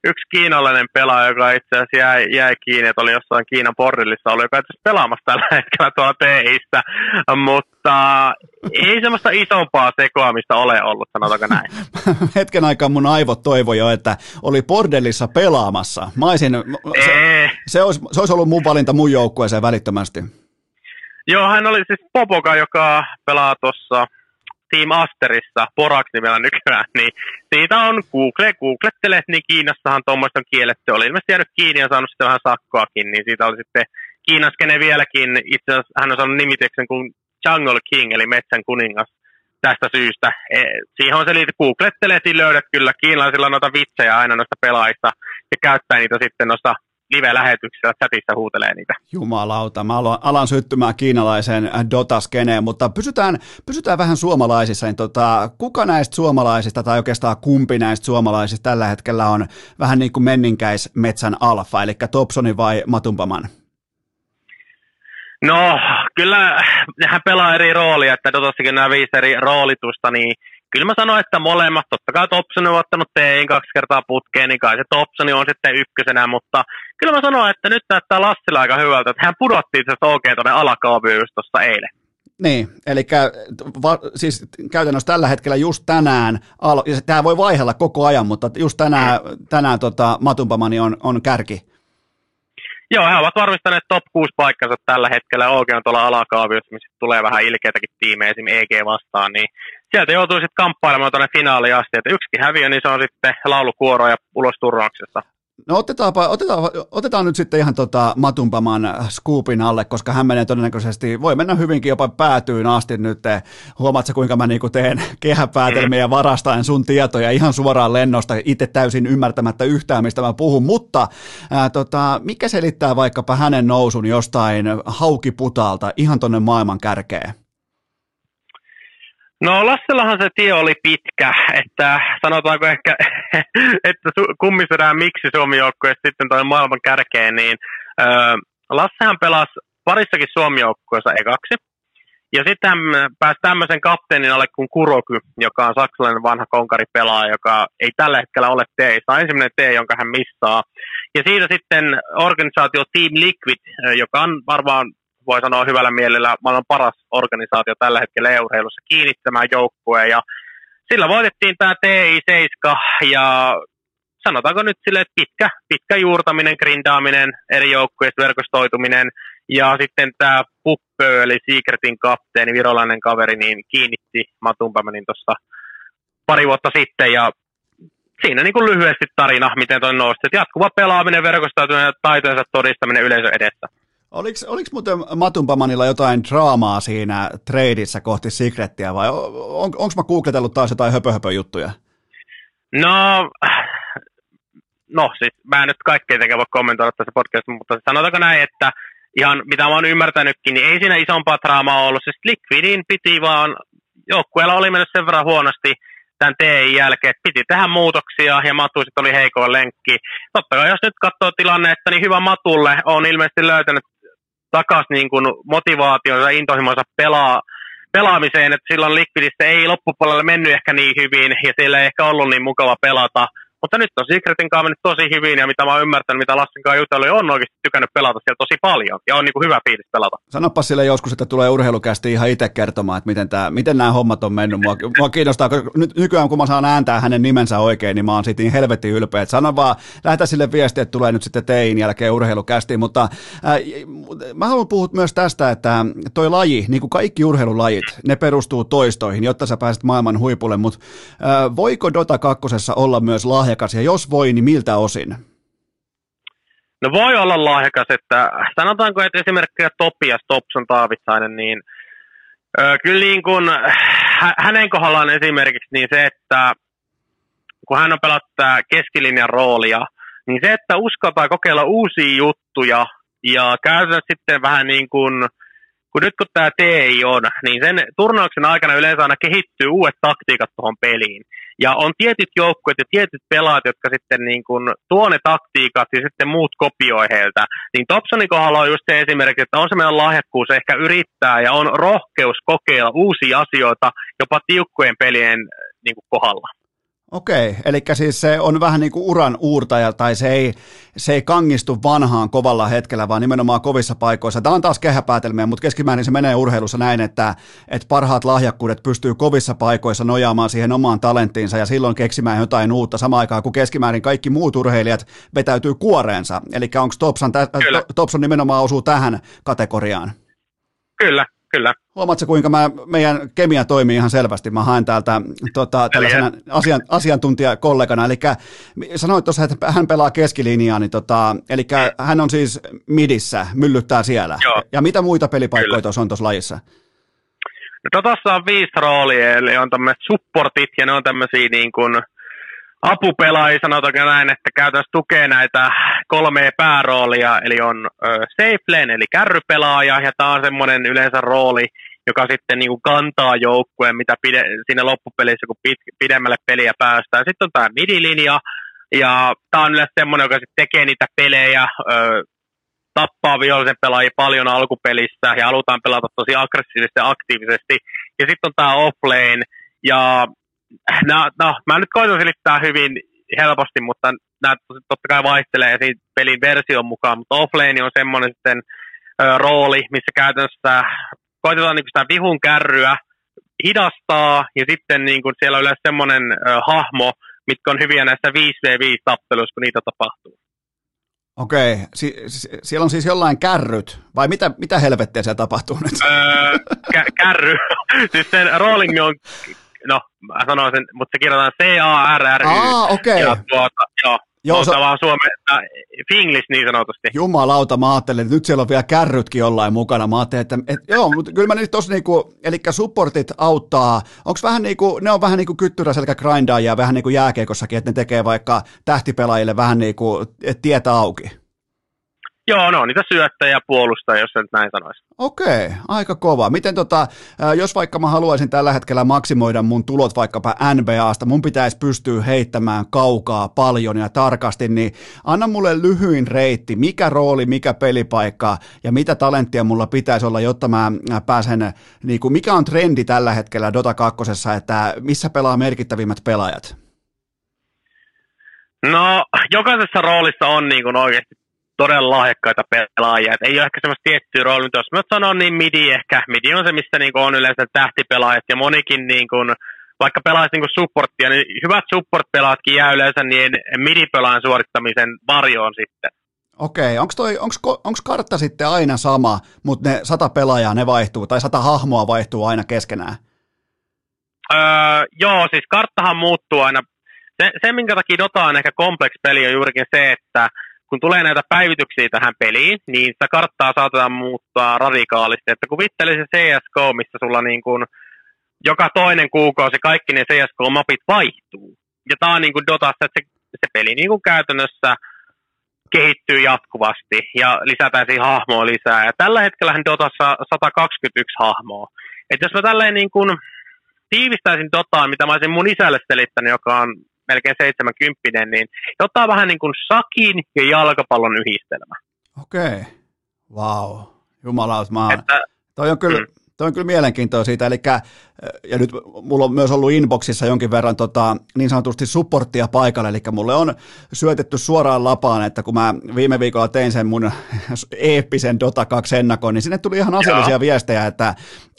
yksi kiinalainen pelaaja, joka itse asiassa jäi, jäi kiinni, että oli jossain Kiinan porrillissa ollut, joka itse pelaamassa tällä hetkellä tuolla teissä, mutta ei semmoista isompaa sekoamista ole ollut, sanotaanko näin. Hetken aikaa mun aivot toivoi jo, että oli bordellissa pelaamassa. Mä olisin, se, se, olisi, se olisi ollut mun valinta mun joukkueeseen välittömästi. Joo, hän oli siis Popoka, joka pelaa tuossa Team Asterissa, Borax-nimellä nykyään, niin siitä on Google, googlettelet, niin Kiinassahan tuommoista on kielletty. Oli ilmeisesti jäänyt kiinni ja saanut sitten vähän sakkoakin, niin siitä oli sitten Kiinaskene vieläkin, itse asiassa hän on saanut nimityksen kuin Jungle King, eli metsän kuningas tästä syystä. E, siihen on se liity, googlettelet, niin löydät kyllä, kiinalaisilla noita vitsejä aina noista pelaajista ja käyttää niitä sitten noista live-lähetyksellä chatissa huutelee niitä. Jumalauta, mä alan syttymään kiinalaisen Dota-skeneen, mutta pysytään, pysytään vähän suomalaisissa. Niin tota, kuka näistä suomalaisista tai oikeastaan kumpi näistä suomalaisista tällä hetkellä on vähän niin kuin menninkäismetsän alfa, eli Topsoni vai Matumbaman? No, kyllä hän pelaa eri roolia, että Dotassakin nämä viisi eri roolitusta, niin kyllä mä sanoin, että molemmat, totta kai Topson on ottanut tein kaksi kertaa putkeen, niin kai se Topson on sitten ykkösenä, mutta kyllä mä sanoin, että nyt näyttää Lassilla aika hyvältä, että hän pudotti itse asiassa oikein tuonne alakaavioon just tuossa eilen. Niin, eli va, siis käytännössä tällä hetkellä just tänään, al, ja tämä voi vaihella koko ajan, mutta just tänään, tänään tota, Matumpamani on, on kärki. Joo, he ovat varmistaneet top kuusi paikkansa tällä hetkellä, O G on tuolla alakaaviossa, missä tulee vähän ilkeitäkin tiimejä, esimerkiksi E G vastaan, niin sieltä joutuu sitten kamppailemaan tuonne finaaliin asti, että yksikin häviö, niin se on sitten laulukuoro ja ulos turnauksessa. No otetaanpa, otetaan, otetaan nyt sitten ihan tota Matumbaman scoopin alle, koska hän menee todennäköisesti, voi mennä hyvinkin jopa päätyyn asti nyt. Huomaatko kuinka mä niinku teen kehäpäätelmiä ja varastaen sun tietoja ihan suoraan lennosta, itse täysin ymmärtämättä yhtään, mistä mä puhun. Mutta ää, tota, mikä selittää vaikkapa hänen nousun jostain haukiputalta ihan tuonne maailman kärkeen? No Lassellahan se tie oli pitkä, että sanotaanko ehkä, että kummisodään miksi Suomi-joukkueessa sitten tuonne maailman kärkeen, niin äh, Lassehan pelasi parissakin Suomi-joukkueessa ekaksi, ja sitten hän pääsi tämmöisen kapteenin alle kuin Kuroky, joka on saksalainen vanha konkaripelaaja, joka ei tällä hetkellä ole teissä, on ensimmäinen tee, jonka hän missaa, ja siitä sitten organisaatio Team Liquid, joka on varmaan voi sanoa hyvällä mielellä, maailman paras organisaatio tällä hetkellä e-urheilussa kiinnittämään joukkueen, ja sillä voitettiin tämä T I seitsemän, ja sanotaanko nyt silleen, että pitkä, pitkä juurtaminen, grindaaminen, eri joukkueista verkostoituminen, ja sitten tämä Puppö, eli Secretin kapteeni, virolainen kaveri, niin kiinnitti Matumpamanin tuossa pari vuotta sitten, ja siinä niin kuin lyhyesti tarina, miten toi nousi. Jatkuva pelaaminen, verkostautuminen, taitojensa todistaminen yleisön edessä. Oliko, oliko muuten Matumbamanilla jotain draamaa siinä tradeissä kohti Secrettiä vai on, on, onko mä googletellut taas jotain höpö-höpö-juttuja? No, no siis mä en nyt kaikkea tekee voi kommentoida tässä podcastissa, mutta sanotaanko näin, että ihan mitä mä oon ymmärtänytkin, niin ei siinä isompaa draamaa ollut. Siis Liquidin piti vaan, joukkueella oli mennyt sen verran huonosti tämän T I:n jälkeen, että piti tehdä muutoksia ja Matu sitten oli heikoin lenkki. Totta kai jos nyt katsoo tilannetta, niin hyvä Matulle on ilmeisesti löytänyt takaisin niin kuin motivaationsa ja intohimonsa pelaa, pelaamiseen, että silloin Liquidistä ei loppupuolella mennyt ehkä niin hyvin ja siellä ei ehkä ollut niin mukava pelata. Mutta nyt on Secretin kanssa mennyt tosi hyvin, ja mitä mä oon ymmärtänyt, mitä Lassin kanssa jutellut, on oikeasti tykännyt pelata siellä tosi paljon, ja on niin kuin hyvä fiilis pelata. Sanoppa sille joskus, että tulee urheilukästi ihan itse kertomaan, että miten, tää, miten nämä hommat on mennyt. Mua, mua kiinnostaa, kun nyt, nykyään kun mä saan ääntää hänen nimensä oikein, niin mä oon siitä niin helvetin ylpeä. Et sano vaan, lähetä sille viestiä, että tulee nyt sitten tein jälkeen urheilukästi, mutta ää, mä haluan puhua myös tästä, että toi laji, niin kuin kaikki urheilulajit, ne perustuu toistoihin, jotta sä pääset maailman huipulle, mutta ää, voiko Dota kaksi olla myös laji? Ja jos voi, niin miltä osin? No voi olla lahjakas, että sanotaanko, että esimerkiksi Topias Topson Taavitsainen, niin öö, kyllä niin kuin hä- hänen kohdallaan esimerkiksi niin se, että kun hän on pelannut keskilinjan roolia, niin se, että uskaltaa kokeilla uusia juttuja ja käytännössä sitten vähän niin kuin, kun nyt kun tämä T I on, niin sen turnauksen aikana yleensä aina kehittyy uudet taktiikat tuohon peliin. Ja on tietyt joukkueet ja tietyt pelaat, jotka sitten niin kuin tuo ne taktiikat ja sitten muut kopioi heiltä. Niin Topsonin kohdalla on just se esimerkiksi, että on se meidän lahjakkuus ehkä yrittää ja on rohkeus kokeilla uusia asioita jopa tiukkojen pelien niin kuin kohdalla. Okei, eli siis se on vähän niin kuin uran uurtaja, tai se ei, se ei kangistu vanhaan kovalla hetkellä, vaan nimenomaan kovissa paikoissa. Tämä on taas kehäpäätelmiä, mutta keskimäärin se menee urheilussa näin, että, että parhaat lahjakkuudet pystyy kovissa paikoissa nojaamaan siihen omaan talenttiinsa ja silloin keksimään jotain uutta samaan aikaan, kun keskimäärin kaikki muut urheilijat vetäytyy kuoreensa. Eli onko Topson, Topson nimenomaan osuu tähän kategoriaan? Kyllä. Kyllä. Huomaatko, kuinka mä, meidän kemia toimii ihan selvästi? Mä haen täältä tota, tällaisena asian, asiantuntijakollegana. Eli sanoit tuossa, että hän pelaa keskilinjaa, niin tota, eli hän on siis midissä, myllyttää siellä. Joo. Ja mitä muita pelipaikkoja tuossa on tuossa lajissa? No tuossa on viisi roolia, eli on tämmöiset supportit ja ne on tämmöisiä niin kuin apupelaajia, sanotaanko näin, että käytännössä tukee näitä kolmea pääroolia, eli on safe lane, eli kärrypelaaja, ja tämä on semmoinen yleensä rooli, joka sitten niin kuin kantaa joukkueen, mitä pide, siinä loppupelissä, kun pit, pidemmälle peliä päästään. Sitten on tämä midilinja, ja tämä on yleensä semmoinen, joka sitten tekee niitä pelejä, ö, tappaa vihollisen pelaajia paljon alkupelissä, ja halutaan pelata tosi aggressiivisesti ja aktiivisesti. Ja sitten on tämä offlane, ja No, no, mä nyt koitan selittää hyvin helposti, mutta nämä totta kai vaihtelee siinä pelin version mukaan, mutta offlane on semmoinen sitten ö, rooli, missä käytännössä koitetaan niin kuin sitä vihun kärryä hidastaa, ja sitten niin kuin siellä on yleensä semmoinen ö, hahmo, mitkä on hyviä näissä viisi vastaan viisi -tappeluissa, kun niitä tapahtuu. Okei, okay. Sie- sie- siellä on siis jollain kärryt, vai mitä, mitä helvettiä siellä tapahtuu nyt? Öö, kä- kärry, siis sen roolin on... No, mä sanoin sen, mutta se kirjoitetaan C A R R Y. Ah, okei. Okay. Tuota, joo, joo se... vaan suomessa Finglish niin sanotusti. Jumalauta, mä ajattelin, että nyt siellä on vielä kärrytkin jollain mukana. Mä ajattelin, että et, joo, mutta kyllä mä nyt tossa niinku, eli supportit auttaa. Onks vähän niinku, ne on vähän niinku kyttyräselkä grindaajia, vähän niinku jääkeikossakin, että ne tekee vaikka tähtipelaajille vähän niinku tietä auki. Joo, no niitä syöttäjä ja puolustajia, jos nyt näin sanoisi. Okei, aika kova. Miten tota, jos vaikka mä haluaisin tällä hetkellä maksimoida mun tulot vaikkapa N B A:sta, mun pitäisi pystyä heittämään kaukaa paljon ja tarkasti, niin anna mulle lyhyin reitti, mikä rooli, mikä pelipaikka ja mitä talenttia mulla pitäisi olla, jotta mä pääsen, niin kuin, mikä on trendi tällä hetkellä Dota kaksi, että missä pelaa merkittävimmät pelaajat? No, jokaisessa roolissa on niin kuin oikeasti todella lahjakkaita pelaajia. Et ei ole ehkä semmoista tiettyä roolia, jos mä sanon, niin midi ehkä. Midi on se, missä niinku on yleensä tähtipelaajat, ja monikin, niinku, vaikka pelaisi niinku supporttia, niin hyvät support-pelaatkin jää yleensä niin midi-pelaajan suorittamisen varjoon sitten. Okei, onko toi, onko, onko kartta sitten aina sama, mutta ne sata pelaajaa ne vaihtuu, tai sata hahmoa vaihtuu aina keskenään? Öö, joo, siis karttahan muuttuu aina se, se minkä takia Dota on ehkä kompleks peli on juurikin se, että kun tulee näitä päivityksiä tähän peliin, niin sitä karttaa saatetaan muuttaa radikaalisti. Että kuvittele se C S K, missä sulla niin kuin joka toinen kuukausi kaikki ne C S K-mapit vaihtuu. Ja tämä on niin kuin Dotassa, että se, se peli niin kuin käytännössä kehittyy jatkuvasti ja lisätään siihen hahmoa lisää. Ja tällä hetkellähän Dotassa sata kaksikymmentäyksi hahmoa. Et jos mä tälleen niin kuin tiivistäisin Dotaan, mitä mä olisin mun isälle selittänyt, joka on melkein seitsemänkymppinen, niin Dota on vähän niin kuin sakin ja jalkapallon yhdistelmä. Okei. Vau. Wow. Jumalaus, mä oon. Että, toi on kyllä... Mm. Toi on kyllä mielenkiintoa siitä, eli ja nyt mulla on myös ollut inboxissa jonkin verran tota, niin sanotusti supporttia paikalle, eli mulle on syötetty suoraan lapaan, että kun mä viime viikolla tein sen mun eeppisen Dota kaksi ennakon, niin sinne tuli ihan asiallisia Jaa. viestejä, että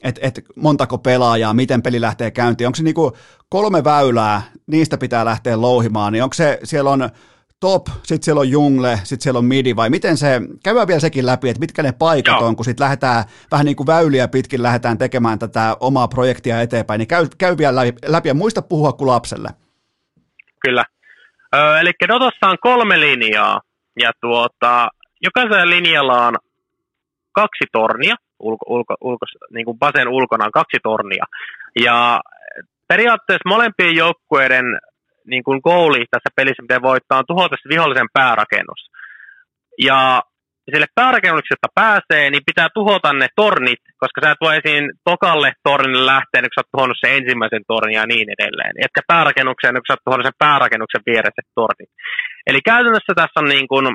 et, et montako pelaajaa, miten peli lähtee käyntiin, onko se niinku kolme väylää, niistä pitää lähteä louhimaan, niin onko se, siellä on top, sitten siellä on jungle, sitten siellä on midi, vai miten se, käydään vielä sekin läpi, että mitkä ne paikat Joo. on, kun sitten lähdetään vähän niin kuin väyliä pitkin, lähdetään tekemään tätä omaa projektia eteenpäin, niin käy, käy vielä läpi, läpi ja muista puhua kuin lapselle. Kyllä. Öö, eli Dotassa on kolme linjaa, ja tuota, jokaisella linjalla on kaksi tornia, ulko, ulko, ulko, niin kuin basen ulkona on kaksi tornia, ja periaatteessa molempien joukkueiden niin kuin goali tässä pelissä, miten voittaa, on tuhota se vihollisen päärakennus. Ja sille päärakennuksesta pääsee, niin pitää tuhota ne tornit, koska sä et voi esiin tokalle tornille lähteä, kun sä oot tuhonnut sen ensimmäisen tornin ja niin edelleen. Etkä päärakennukseen, kun sä oot tuhonnut sen päärakennuksen viereiset tornit. Eli käytännössä tässä on niin kuin,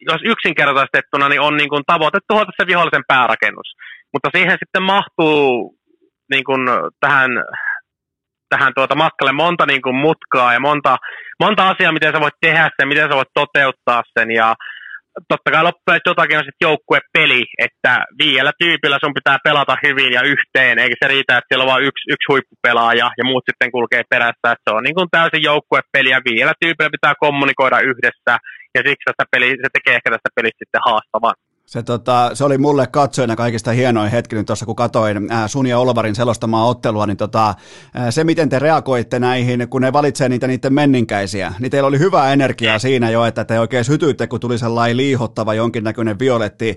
jos yksinkertaistettuna, niin on niin kuin tavoite tuhota se vihollisen päärakennus. Mutta siihen sitten mahtuu niin kuin tähän... tähän tuota matkalle monta niin kuin mutkaa ja monta, monta asiaa, miten sä voit tehdä sen, miten sä voit toteuttaa sen. Ja totta kai loppujen jotakin on sitten joukkuepeli, että viidellä tyypillä sun pitää pelata hyvin ja yhteen, eikä se riitä, että siellä on vain yksi, yksi huippupelaaja ja muut sitten kulkee perässä. Et se on niin kuin täysin joukkuepeli ja viidellä tyypillä pitää kommunikoida yhdessä ja siksi tästä peli, se tekee ehkä tästä pelistä sitten haastavan. Se, tota, se oli mulle katsojana kaikista hienoin hetki nyt tuossa, kun katsoin ää, sun ja Olvarin selostamaa ottelua, niin tota, ää, se, miten te reagoitte näihin, kun ne valitsee niitä niiden menninkäisiä, niin teillä oli hyvää energiaa siinä jo, että te oikein sytyitte, kun tuli sellainen liihottava jonkinnäköinen violetti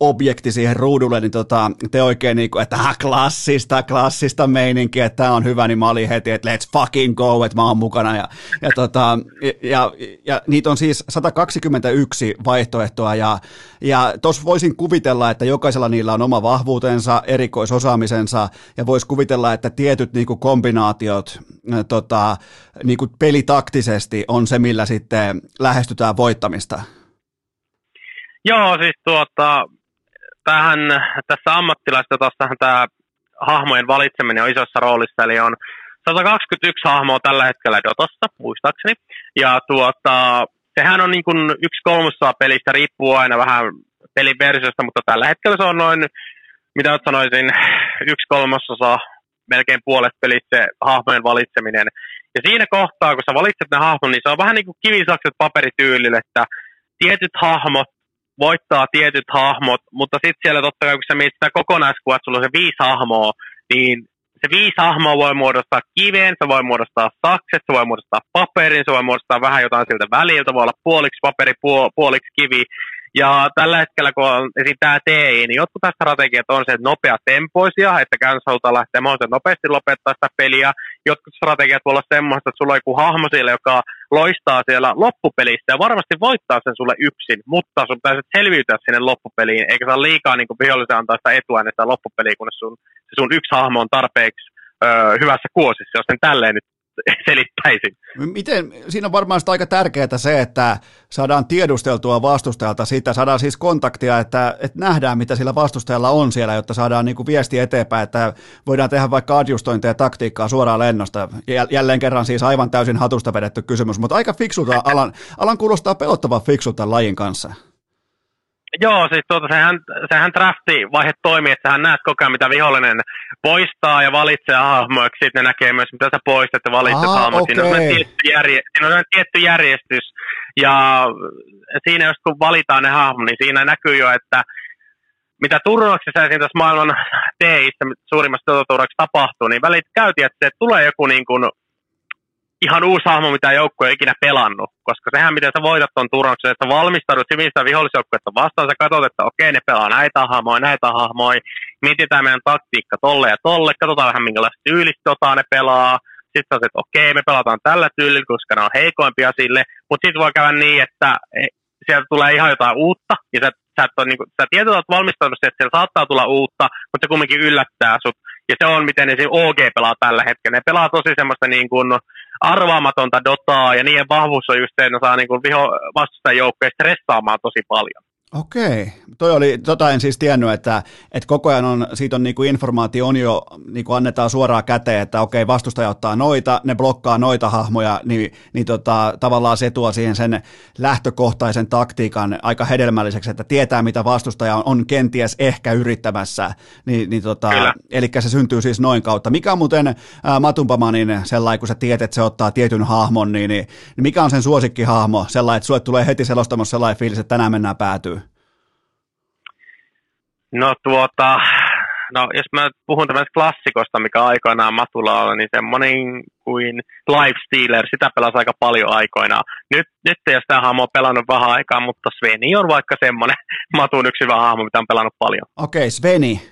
objekti siihen ruudulle, niin tota, te oikein niin kuin, että ha, klassista, klassista meininkiä, että tää on hyvä, niin mä olin heti, että let's fucking go, että mä oon mukana. Ja, ja, tota, ja, ja, ja niitä on siis sata kaksikymmentäyksi vaihtoehtoa, ja, ja tos voisin kuvitella, että jokaisella niillä on oma vahvuutensa, erikoisosaamisensa ja voisi kuvitella, että tietyt niinku kombinaatiot tota, niinku pelitaktisesti on se, millä sitten lähestytään voittamista. Joo, siis tuota, tähän, tässä ammattilaisdotassahan tämä hahmojen valitseminen on isossa roolissa, eli on sata kaksikymmentäyksi hahmoa tällä hetkellä Dotassa, muistaakseni, ja tuota, sehän on niin kuin yksi kolmasosa pelistä, riippuu aina vähän pelin versiosta, mutta tällä hetkellä se on noin, mitä nyt sanoisin, yksi kolmasosa, melkein puolet pelistä se hahmojen valitseminen. Ja siinä kohtaa, kun sä valitset ne hahmon, niin se on vähän niin kuin kivisakset paperityylillä, että tietyt hahmot voittaa tietyt hahmot, mutta sitten siellä totta kai, kun sä mietit sitä kokonaiskuvaa, että sulla on se viisi hahmoa, niin se viisi hahmoa voi muodostaa kiveen, se voi muodostaa sakset, se voi muodostaa paperin, se voi muodostaa vähän jotain siltä väliltä, voi olla puoliksi paperi, puoliksi kivi. Ja tällä hetkellä, kun on esim. Tämä T I, niin jotkut tästä strategiat on se, että nopeatempoisia, että käytännössä halutaan lähteä mahdollisimman nopeasti lopettaa sitä peliä. Jotkut strategiat voi olla semmoista, että sulla on joku hahmo siellä, joka loistaa siellä loppupelistä ja varmasti voittaa sen sulle yksin, mutta sun pitäisi selviytyä sinne loppupeliin, eikä saa liikaa niin vihollisen antaa sitä etuainetta loppupeliin, kunnes sun, se sun yksi hahmo on tarpeeksi öö, hyvässä kuosissa, jos sen tälleen nyt selittäisin. Miten, siinä on varmaan aika tärkeää se, että saadaan tiedusteltua vastustajalta sitä, saadaan siis kontaktia, että, että nähdään, mitä sillä vastustajalla on siellä, jotta saadaan niin kuin viesti eteenpäin, että voidaan tehdä vaikka adjustointia ja taktiikkaa suoraan lennosta. Jälleen kerran siis aivan täysin hatusta vedetty kysymys, mutta aika fiksulta alan, alan kuulostaa pelottavan fiksulta lajin kanssa. Joo, siis tuota, sehän, sehän draftivaihe toimii, että sähän näet koko ajan, mitä vihollinen poistaa ja valitsee hahmoiksi. Sitten ne näkee myös, mitä sä poistat ja valitset hahmoiksi. Okay. Siinä on sellainen tietty, järje, siinä on sellainen tietty järjestys. Ja siinä, jos kun valitaan ne hahmot, niin siinä näkyy jo, että mitä turvauksessa esiin tässä maailman T I:ssä suurimmassa tototurvauksessa tapahtuu, niin välit käytiin, että tulee joku niin kuin ihan uusi hahmo, mitä joukkue ei ikinä pelannut, koska sehän, miten sä voitat tuon turnauksen, että sä valmistaudut hyvistä vihollisjoukkueita vastaan, sä katsot, että okei, ne pelaa näitä hahmoja, näitä hahmoja, mietitään meidän taktiikka tolle ja tolle, katsotaan vähän minkälaista tyylistä tota ne pelaa, sitten sä olet, että okei, me pelataan tällä tyylillä, koska ne on heikoimpia sille, mutta sitten voi käydä niin, että sieltä tulee ihan jotain uutta, ja sä, sä, et niin kuin, sä tietyllä olet valmistautunut siihen, että siellä saattaa tulla uutta, mutta se kumminkin yllättää sut. Ja se on, miten esim. O G pelaa tällä hetkellä. Ne pelaa tosi semmoista niin kuin arvaamatonta dotaa, ja niiden vahvuus on just se, että ne saa niin kuin viho vastustajajoukkoja stressaamaan tosi paljon. Okei. Toi oli, tota en siis tiennyt, että, että koko ajan on, siitä on niinku informaatio on jo, niinku annetaan suoraan käteen, että okei, vastustaja ottaa noita, ne blokkaa noita hahmoja, niin, niin tota, tavallaan se tuo siihen sen lähtökohtaisen taktiikan aika hedelmälliseksi, että tietää, mitä vastustaja on, on kenties ehkä yrittämässä, niin, niin tota, eli se syntyy siis noin kautta. Mikä on muuten ää, Matumpamanin sellainen, kun sä tiedät, että se ottaa tietyn hahmon, niin, niin, niin mikä on sen suosikkihahmo, sellainen, että sulle tulee heti selostamossa sellainen fiilis, että tänään mennään päätyyn? No tuota, no jos mä puhun tämmöistä klassikosta, mikä aikoinaan Matulla oli, niin semmoinen kuin Live Stealer, sitä pelasi aika paljon aikoinaan. Nyt, nyt ei ole sitä hahmoa pelannut vähän aikaa, mutta Sveni on vaikka semmoinen Matun yksi hyvä hahmo, mitä on pelannut paljon. Okei, okay, Sveni.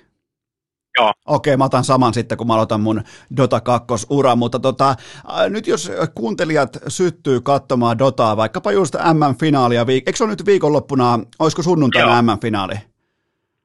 Joo. Okei, mä otan saman sitten, kun mä aloitan mun Dota kaksi -uran, mutta tota, nyt jos kuuntelijat syttyy katsomaan Dotaa, vaikkapa just M M-finaalia, viik- eikö se ole nyt viikonloppuna, olisiko sunnuntaina Joo. M M-finaali?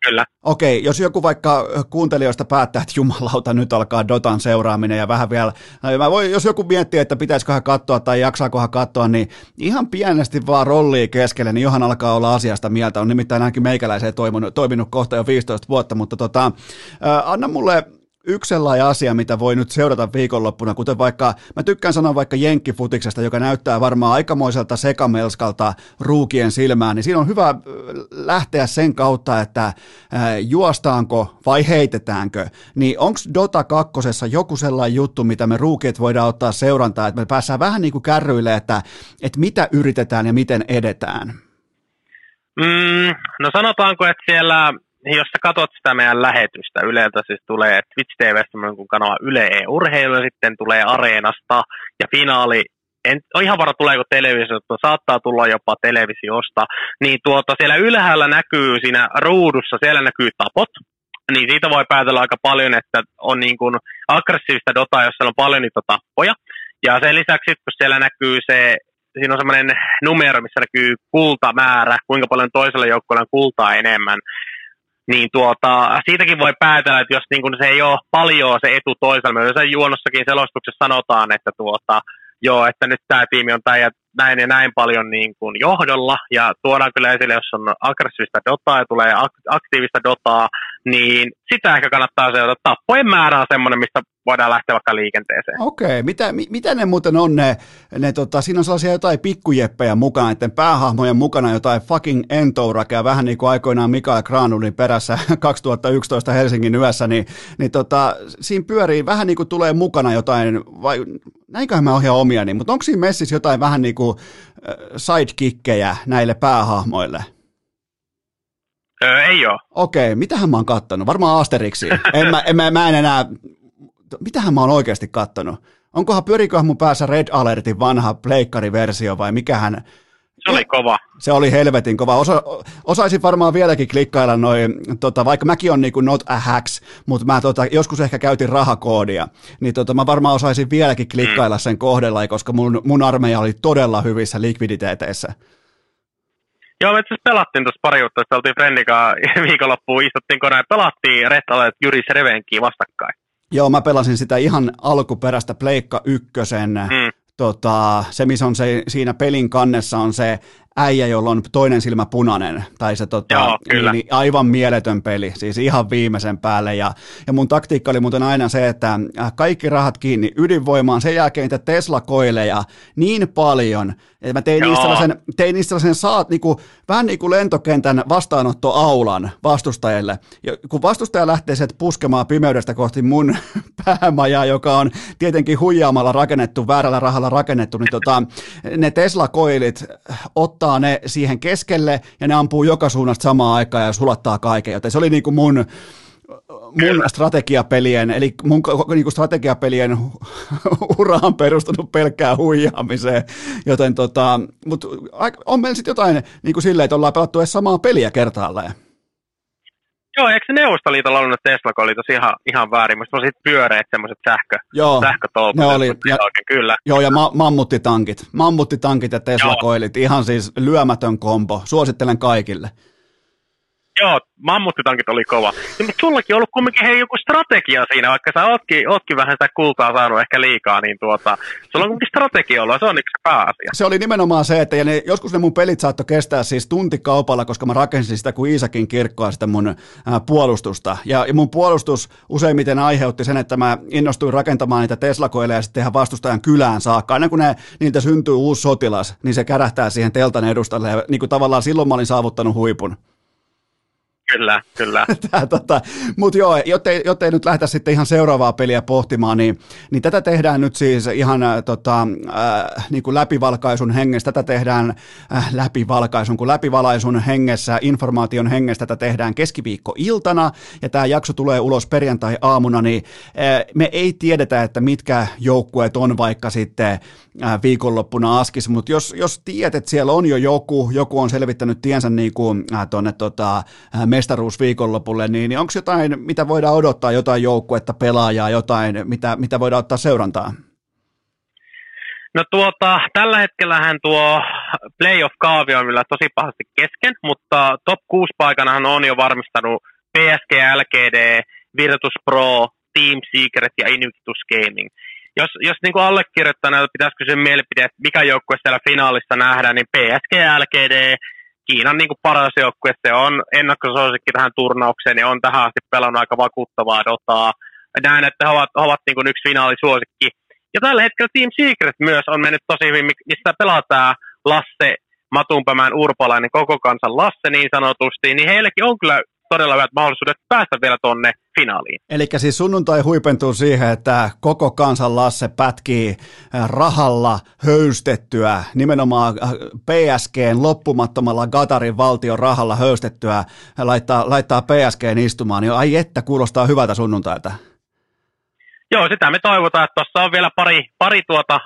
Kyllä. Okei, jos joku vaikka kuuntelijoista päättää, että jumalauta, nyt alkaa Dotan seuraaminen ja vähän vielä, mä voin, jos joku miettii, että pitäisiköhän katsoa tai jaksaakohan katsoa, niin ihan pienesti vaan rollia keskelle, niin johan alkaa olla asiasta mieltä. On nimittäin ainakin meikäläiseen toiminut, toiminut kohta jo viisitoista vuotta, mutta tota, äh, anna mulle yksi sellainen asia, mitä voi nyt seurata viikonloppuna, kuten vaikka, mä tykkään sanoa vaikka jenkkifutiksesta, joka näyttää varmaan aikamoiselta sekamelskalta ruukien silmään, niin siinä on hyvä lähteä sen kautta, että juostaanko vai heitetäänkö, niin onko Dota kakkosessa joku sellainen juttu, mitä me ruukit voidaan ottaa seurantaa, että me päästään vähän niin kuin kärryille, että, että mitä yritetään ja miten edetään? Mm, no sanotaanko, että siellä jos sä katot sitä meidän lähetystä, Yleltä siis tulee Twitch T V:stä kun kanava Yle E-urheilu ja sitten tulee Areenasta ja finaali, en ole ihan varma tuleeko televisiosta, saattaa tulla jopa televisiosta, niin tuota siellä ylhäällä näkyy siinä ruudussa, siellä näkyy tapot, niin siitä voi päätellä aika paljon, että on niin kuin aggressiivista dotaa, jos siellä on paljon niitä tappoja ja sen lisäksi kun siellä näkyy se siinä on semmoinen numero, missä näkyy kultamäärä, kuinka paljon toisella joukkueella on kultaa enemmän, niin tuota, siitäkin voi päätellä, että jos niin kun se ei ole paljon se etu toisella, yleensä juonossakin selostuksessa sanotaan, että tuota, joo, että nyt tämä tiimi on tää ja näin ja näin paljon niin kun johdolla, ja tuodaan kyllä esille, jos on aggressiivista dotaa ja tulee aktiivista dotaa, niin sitä ehkä kannattaa seurata. Tappojen määrä on semmoinen, mistä voidaan lähteä vaikka liikenteeseen. Okei, mitä, mitä ne muuten on ne, ne tota, siinä on sellaisia jotain pikkujeppejä mukana, että päähahmojen mukana jotain fucking N O tail Läärä, vähän niin kuin aikoinaan Mikael Granlundin perässä kaksituhattayksitoista Helsingin yössä, niin, niin tota, siinä pyörii vähän niin kuin tulee mukana jotain, vai näinköhän mä ohjaan omiani, mutta onko siinä messissä jotain vähän niin kuin sidekickkejä näille päähahmoille? Öö, ei ole. Okei, mitähän mä oon kattonut? Varmaan Asterixiin. En mä, en, mä, mä en enää... Mitähän mä oon oikeasti kattonut? Onkohan, pyöriköhän mun päässä Red Alertin vanha pleikkariversio vai mikähän? Se oli kova. Se oli helvetin kova. Osa, osaisin varmaan vieläkin klikkailla noin, tota, vaikka mäkin on niinku not a hacks, mutta mä tota, joskus ehkä käytin rahakoodia, niin tota, mä varmaan osaisin vieläkin klikkailla sen kohdella, koska mun, mun armeija oli todella hyvissä likviditeeteissä. Joo, me itse asiassa pelattiin tuossa pari juttua, että oltiin Frennikaan viikonloppuun, istuttiin koneen ja pelattiin Red Alert Jyris Revenkiä vastakkain. Joo, mä pelasin sitä ihan alkuperäistä Pleikka ykkösen, mm. tota, se missä on se, siinä pelin kannessa on se äijä, jolla on toinen silmä punainen, tai se tota, Joo, niin, niin, aivan mieletön peli, siis ihan viimeisen päälle, ja, ja mun taktiikka oli muuten aina se, että kaikki rahat kiinni ydinvoimaan, sen jälkeen niitä Tesla-koileja niin paljon, että mä tein Joo. niistä sellaisen, tein niistä sellaisen saat, niinku, vähän niin kuin lentokentän vastaanottoaulan vastustajille, ja kun vastustaja lähtee sieltä puskemaan pimeydestä kohti mun päämajaa, joka on tietenkin huijaamalla rakennettu, väärällä rahalla rakennettu, niin tota, ne Tesla-koilit ottaa ne siihen keskelle, ja ne ampuu joka suunnasta samaan aikaan ja sulattaa kaiken, joten se oli niin kuin mun, mun strategiapelien, eli mun niin strategiapelien ura on perustunut pelkkään huijaamiseen, joten tota, mutta on meillä sitten jotain niin kuin silleen, että ollaan pelattu edes samaa peliä kertaalleen. Joo, eikö se Neuvostoliitolla ollut ne Tesla-kolitos ihan, ihan väärin? Musta olisit pyöreät semmoiset sähkö, sähkötolpat. Joo, ne oli. Ja, kyllä. Joo, ja ma- mammuttitankit. Mammuttitankit ja Tesla-koilit. Joo. Ihan siis lyömätön kombo. Suosittelen kaikille. Joo, mammuttitankit oli kova. Ja, mutta sullakin on ollut kumminkin hei, joku strategia siinä, vaikka sä ootkin, ootkin vähän sitä kultaa saanut ehkä liikaa, niin tuota, sulla on kumminkin strategia ollut, se on yksi pääasia. Se oli nimenomaan se, että ja ne, joskus ne mun pelit saattoi kestää siis tuntikaupalla, koska mä rakensin sitä kuin Iisakin kirkkoa, sitä mun ää, puolustusta. Ja, ja mun puolustus useimmiten aiheutti sen, että mä innostuin rakentamaan niitä Teslakoileja ja sitten ihan vastustajan kylään saakka. Aina kun ne, niiltä syntyy uusi sotilas, niin se kärähtää siihen teltan edustalle ja niin kuin tavallaan silloin mä olin saavuttanut huipun. Kyllä, kyllä. Tota, mutta joo, jottei, jottei nyt lähdetä sitten ihan seuraavaa peliä pohtimaan, niin, niin tätä tehdään nyt siis ihan tota, äh, niin kuin läpivalkaisun hengessä, tätä tehdään äh, läpivalkaisun, kun läpivalaisun hengessä, informaation hengessä, tätä tehdään keskiviikkoiltana, ja tämä jakso tulee ulos perjantai-aamuna, niin äh, me ei tiedetä, että mitkä joukkueet on vaikka sitten äh, viikonloppuna askissa, mutta jos, jos tiedät, että siellä on jo joku, joku on selvittänyt tiensä niin kuin äh, tuonne tota, äh, mestaruusviikonlopulle, niin onko jotain, mitä voidaan odottaa, jotain joukkuetta, pelaajaa, jotain, mitä, mitä voidaan ottaa seurantaa? No tuota, tällä hetkellähän tuo playoff-kaavio on vielä tosi pahasti kesken, mutta top kuusi paikanahan on jo varmistanut P S G L G D, Virtus Pro, Team Secret ja Invictus Gaming. Jos, jos niin kuin allekirjoittaneelta pitäisi kysyä mielipiteet, mikä joukkue siellä finaalissa nähdään, niin P S G L G D, Kiinan niin kuin paras joukkue, se on ennakkosuosikki tähän turnaukseen ja on tähän asti pelannut aika vakuuttavaa Dotaa. Näen, että he ovat, he ovat niin kuin yksi finaalisuosikki. Ja tällä hetkellä Team Secret myös on mennyt tosi hyvin, missä pelataan Lasse, Matumbaman, Urpalainen, koko kansan Lasse niin sanotusti, niin heilläkin on kyllä todella hyvät mahdollisuudet päästä vielä tuonne finaaliin. Eli siis sunnuntai huipentuu siihen, että koko kansan Lasse pätkii rahalla höystettyä, nimenomaan P S G:n loppumattomalla Qatarin valtion rahalla höystettyä, laittaa, laittaa P S G:n istumaan. Niin ai että, kuulostaa hyvältä sunnuntailta. Joo, sitä me toivotaan, että tuossa on vielä pari, pari tuota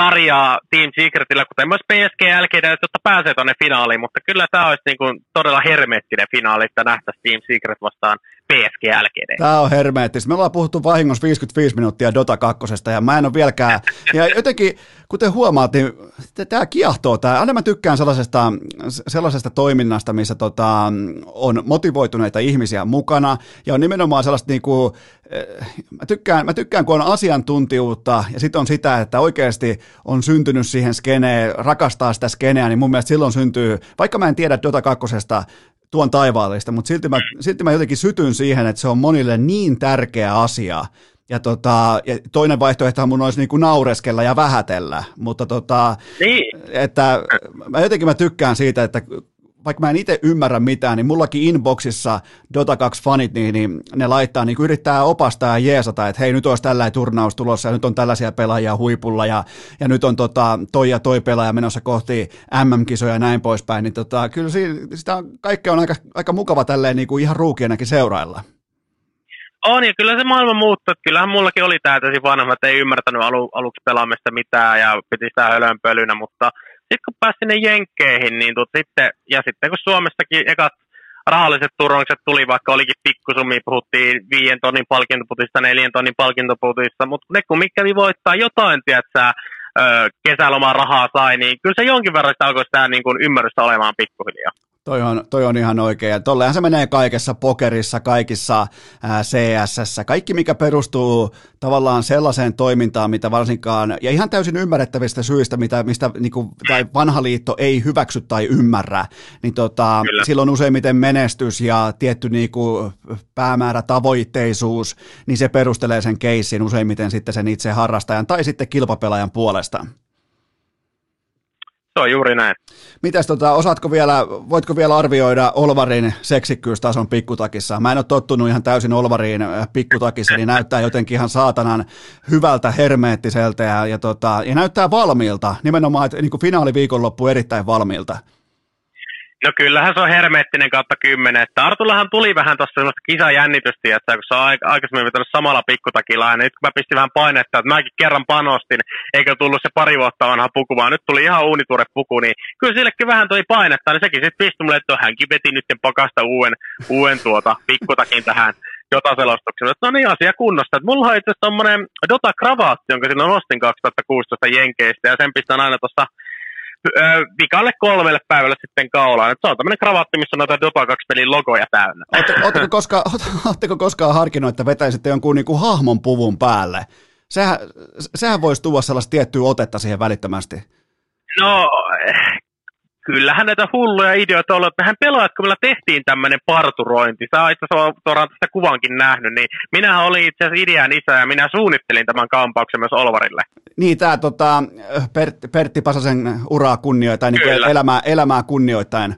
sarjaa Team Secretillä, kuten myös P S G L G D, jotta pääsee tuonne finaaliin, mutta kyllä tämä olisi niin kuin todella hermeettinen finaali, että nähtäisiin Team Secret vastaan P S G L G D. Tämä on hermeettistä. Me ollaan puhuttu vahingossa viisikymmentäviisi minuuttia Dota kakkosesta ja mä en ole vieläkään, ja jotenkin kuten huomaat, niin tämä kiehtoo. Tää. Aina mä tykkään sellaisesta, sellaisesta toiminnasta, missä tota, on motivoituneita ihmisiä mukana ja on nimenomaan sellaista niin kuin, Mä tykkään, mä tykkään, kun on asiantuntijuutta ja sitten on sitä, että oikeasti on syntynyt siihen skeneen, rakastaa sitä skeneä, niin mun mielestä silloin syntyy, vaikka mä en tiedä Dota kakkosesta tuon taivaallista, mutta silti mä, silti mä jotenkin sytyn siihen, että se on monille niin tärkeä asia. Ja, tota, ja toinen vaihtoehtohan mun olisi niinku naureskella ja vähätellä, mutta tota, niin. Että mä jotenkin mä tykkään siitä, että vaikka mä en itse ymmärrä mitään, niin mullakin inboxissa Dota kaksi-fanit, niin, niin ne laittaa, niin yrittää opastaa ja jeesata, että hei, nyt olisi tällainen turnaus tulossa, ja nyt on tällaisia pelaajia huipulla, ja, ja nyt on tota, toi ja toi pelaaja menossa kohti M M-kisoja ja näin poispäin, niin tota, kyllä si- sitä kaikkea on aika, aika mukava tälleen niin kuin ihan ruukienakin seurailla. On, ja kyllä se maailma muuttuu, että kyllähän mullakin oli tää täysin vanha, että ei ymmärtänyt alu- aluksi pelaamista mitään, ja piti sitä hölönpölynä, mutta sitten kun pääsi sinne jenkkeihin, niin tuot sitten, ja sitten kun Suomestakin ekat rahalliset turnaukset tuli, vaikka olikin pikkusummi, puhuttiin viien tonnin palkintoputista, neljän tonnin palkintoputista, mutta ne kun mikäli voittaa jotain, tiedätkö, kesäloman rahaa sai, niin kyllä se jonkin verran sitä alkoi sitä niin kuin ymmärrystä olemaan pikkuhiljaa. Toi on, toi on ihan oikein. Tollehan se menee kaikessa pokerissa, kaikissa ää, C S:ssä. Kaikki, mikä perustuu tavallaan sellaiseen toimintaan, mitä varsinkaan, ja ihan täysin ymmärrettävistä syistä, mitä, mistä niin kuin, tai vanha liitto ei hyväksy tai ymmärrä, niin tota, silloin useimmiten menestys ja tietty niin kuin, päämäärä, tavoitteisuus, niin se perustelee sen keissin useimmiten sitten sen itse harrastajan tai sitten kilpapelaajan puolesta. Se on juuri näin. Mitäs tota, osaatko vielä, voitko vielä arvioida Olvarin seksikkyystason pikkutakissa? Mä en ole tottunut ihan täysin Olvariin pikkutakissa, niin näyttää jotenkin ihan saatanan hyvältä, hermeettiseltä ja, ja, tota, ja näyttää valmiilta, nimenomaan niin kuin finaaliviikonloppu erittäin valmiilta. No kyllähän se on hermeettinen kautta kymmenen. Että Artullahan tuli vähän tuossa semmoista kisajännitystä, että kun se on aikaisemmin vetänyt samalla pikkutakilla aina. Nyt kun mä pistin vähän painetta, että mäkin kerran panostin, eikä tullut se pari vuotta vanha puku, vaan nyt tuli ihan uunituore puku, niin kyllä sillekin vähän toi painetta, niin sekin sitten pisti mulle, että hänkin veti nytten pakasta uuden, uuden tuota pikkutakin tähän Dota-selostuksena. No niin, asia kunnossa. Et mulla on itse asiassa tommonen Dota-kravaatti, jonka silloin ostin kaksituhattakuusitoista Jenkeistä, ja sen pistän aina tuossa vikalle kolmelle päivälle sitten kaulaan. Et se on tämmöinen kravaatti, missä on noita Dota kaksi-pelin logoja täynnä. Oletteko koskaan, koskaan harkinnut, että vetäisitte jonkun niinku hahmon puvun päälle? Sehän, sehän voisi tuoda sellaista tiettyä otetta siihen välittömästi. No, kyllähän näitä hulluja ideoita on, että mehän pelaajat, kun meillä tehtiin tämmöinen parturointi, sä itse asiassa tästä kuvankin nähnyt, niin minä olin itse asiassa idean isä ja minä suunnittelin tämän kampauksen myös Olvarille. Niin, tämä tota, Pertti, Pertti Pasasen uraa kunnioittain, niin elämää, elämää kunnioittain.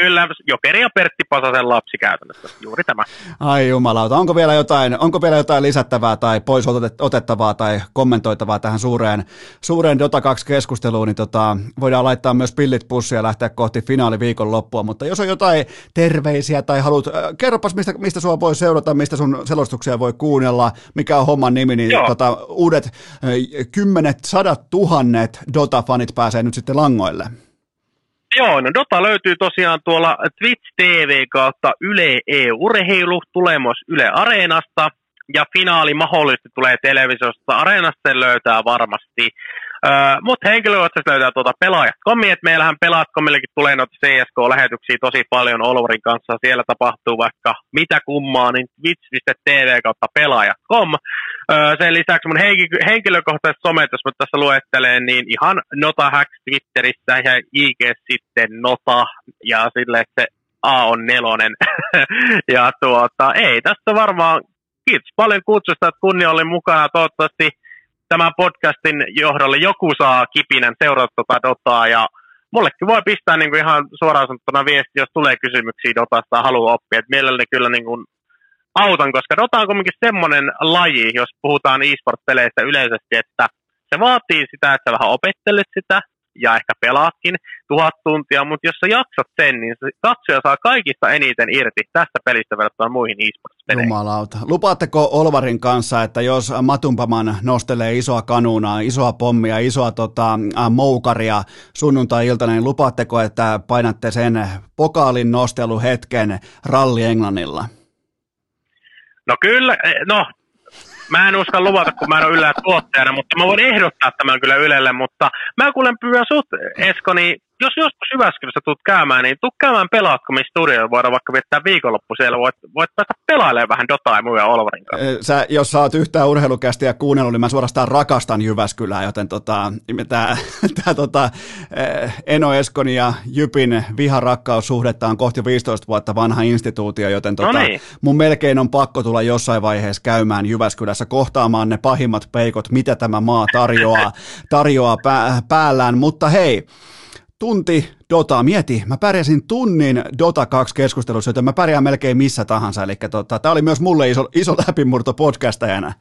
Kyllä, Jokeri ja Pertti Pasasen lapsi käytännössä, juuri tämä. Ai jumalauta, onko vielä jotain, onko vielä jotain lisättävää tai pois otettavaa tai kommentoitavaa tähän suureen, suureen Dota kaksi-keskusteluun, niin tota, voidaan laittaa myös pillit pussiin ja lähteä kohti finaaliviikon loppua, mutta jos on jotain terveisiä tai haluat, äh, kerropas mistä, mistä sua voi seurata, mistä sun selostuksia voi kuunnella, mikä on homman nimi, niin tota, uudet äh, kymmenet, sadat tuhannet Dota-fanit pääsee nyt sitten langoille. Joo, no Dota löytyy tosiaan tuolla Twitch T V kautta Yle E-urheilu, tulee myös Yle Areenasta, ja finaali mahdollisesti tulee televisiosta. Areenasta sen löytää varmasti. Öö, mutta henkilökohtaisesti löytää tuota pelaajat pelaajat pelaajat, että meillähän pelaajat pelaajat tulee noita C S K-lähetyksiä tosi paljon Olvarin kanssa, siellä tapahtuu vaikka mitä kummaa, niin twitch piste tv kautta pelaajat pelaajat pelaajat pelaajat. öö, Sen lisäksi mun henkilö- henkilökohtaiset somet, jos mä tässä luettelen, niin ihan NotaHacks Twitterissä ja I G sitten Nota, ja sille että se A on nelonen. Ja tuota, ei tästä varmaan, kiitos paljon kutsusta, että kunnia oli mukana, toivottavasti tämän podcastin johdolle joku saa kipinän seurata tuota Dotaa, ja mullekin voi pistää niin kuin ihan suoraan sanottuna viesti, jos tulee kysymyksiä Dotasta ja haluaa oppia, että mielelläni kyllä niin kuin autan, koska Dota on kuitenkin semmoinen laji, jos puhutaan e-sport-peleistä yleisesti, että se vaatii sitä, että sä vähän opettelet sitä ja ehkä pelaatkin tuhat tuntia, mutta jos sä jaksat sen, niin katsoja saa kaikista eniten irti tästä pelistä verrattuna muihin e-sports-peleihin. Jumalauta. Lupaatteko Olvarin kanssa, että jos Matumbaman nostelee isoa kanuunaa, isoa pommia, isoa tota, moukaria sunnuntai-iltana, niin lupaatteko, että painatte sen pokaalin nosteluhetken ralli Englannilla? No kyllä, no mä en uskalla luvata, kun mä en ole Yllä tuottajana, mutta mä voin ehdottaa tämän kyllä Ylelle, mutta mä kuulen pyydän sut, Esko, niin jos joskus Jyväskylässä tulet käymään, niin tuu käymään Pelaatkomin studioon, voidaan vaikka viettää viikonloppu siellä, voit, voit päästä pelailemaan vähän Dotaa ja muja Olvarin kanssa. Sä, jos sä oot yhtään urheilukästiä kuunnellut, niin mä suorastaan rakastan Jyväskylää, joten tota, tää, tää tota, Eno Eskon ja Jypin viharakkaussuhdetta on kohti viisitoista vuotta vanha instituutio, joten tota, no niin, mun melkein on pakko tulla jossain vaiheessa käymään Jyväskylässä kohtaamaan ne pahimmat peikot, mitä tämä maa tarjoaa, tarjoaa pää, päällään, mutta hei, tunti Dotaa, mieti, mä pärjäsin tunnin Dota kaksi-keskustelussa, joten mä pärjään melkein missä tahansa, eli tota, tää oli myös mulle iso, iso läpimurto podcastajana.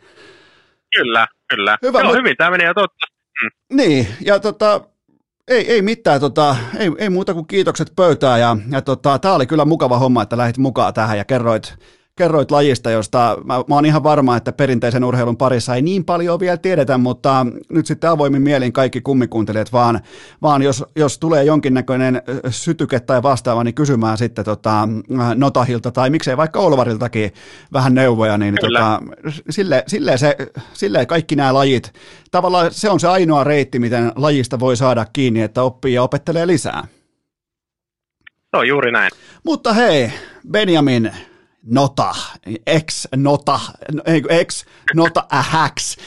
Kyllä, kyllä. Hyvä, joo, mut hyvin tää meni jo totta. Mm. Niin, ja tota, ei, ei mitään, tota, ei, ei muuta kuin kiitokset pöytään, ja, ja tota, tää oli kyllä mukava homma, että lähdit mukaan tähän ja kerroit, kerroit lajista, josta mä, mä oon ihan varma, että perinteisen urheilun parissa ei niin paljon vielä tiedetä, mutta nyt sitten avoimin mielin kaikki kummikuuntelijat, vaan, vaan jos, jos tulee jonkinnäköinen sytyke tai vastaava, niin kysymään sitten tota Notahilta tai miksei vaikka Olvariltakin vähän neuvoja, niin tota, silleen, silleen, se, silleen kaikki nämä lajit, tavallaan se on se ainoa reitti, miten lajista voi saada kiinni, että oppii ja opettelee lisää. Se on juuri näin. Mutta hei, Benjamin Nota, ex-nota, ex-nota ähäks,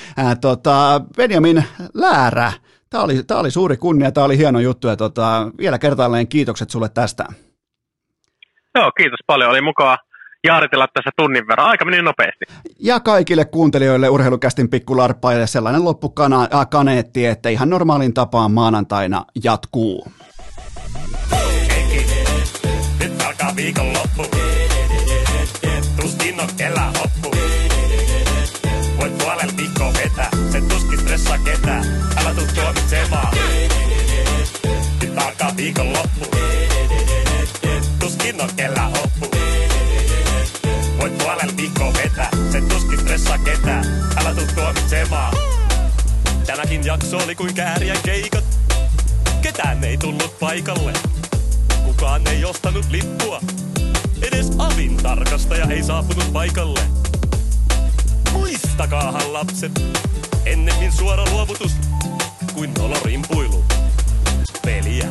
tota, Benjamin Läärä, tämä oli, oli suuri kunnia, tämä oli hieno juttu, ja tota, vielä kertaalleen kiitokset sulle tästä. Joo, kiitos paljon, oli mukava jaaritella tässä tunnin verran, aika meni nopeasti. Ja kaikille kuuntelijoille Urheilukästin pikkularppaille sellainen loppukaneetti, että ihan normaalin tapaan maanantaina jatkuu. Nyt alkaa viikon loppu. Tuskin on kellä hoppu. Voit puolel viikkoa vetää. Se tuskin stressaa ketään. Älä tuu tuomitsemaan. Nyt alkaa viikon loppu. tuomitsemaan. Tämäkin jakso oli kuin Kääriän keikat. Ketään ei tullut paikalle. Kukaan ei ostanut lippua. Edes avin tarkastaja ei saapunut paikalle. Muistakaahan lapset, ennemmin suora luovutus kuin nolo rimpuilu. Peliä.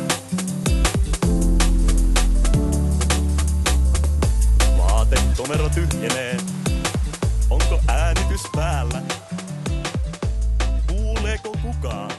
Numero tyhjenee. Onko äänitys päällä? Kuuleeko kukaan?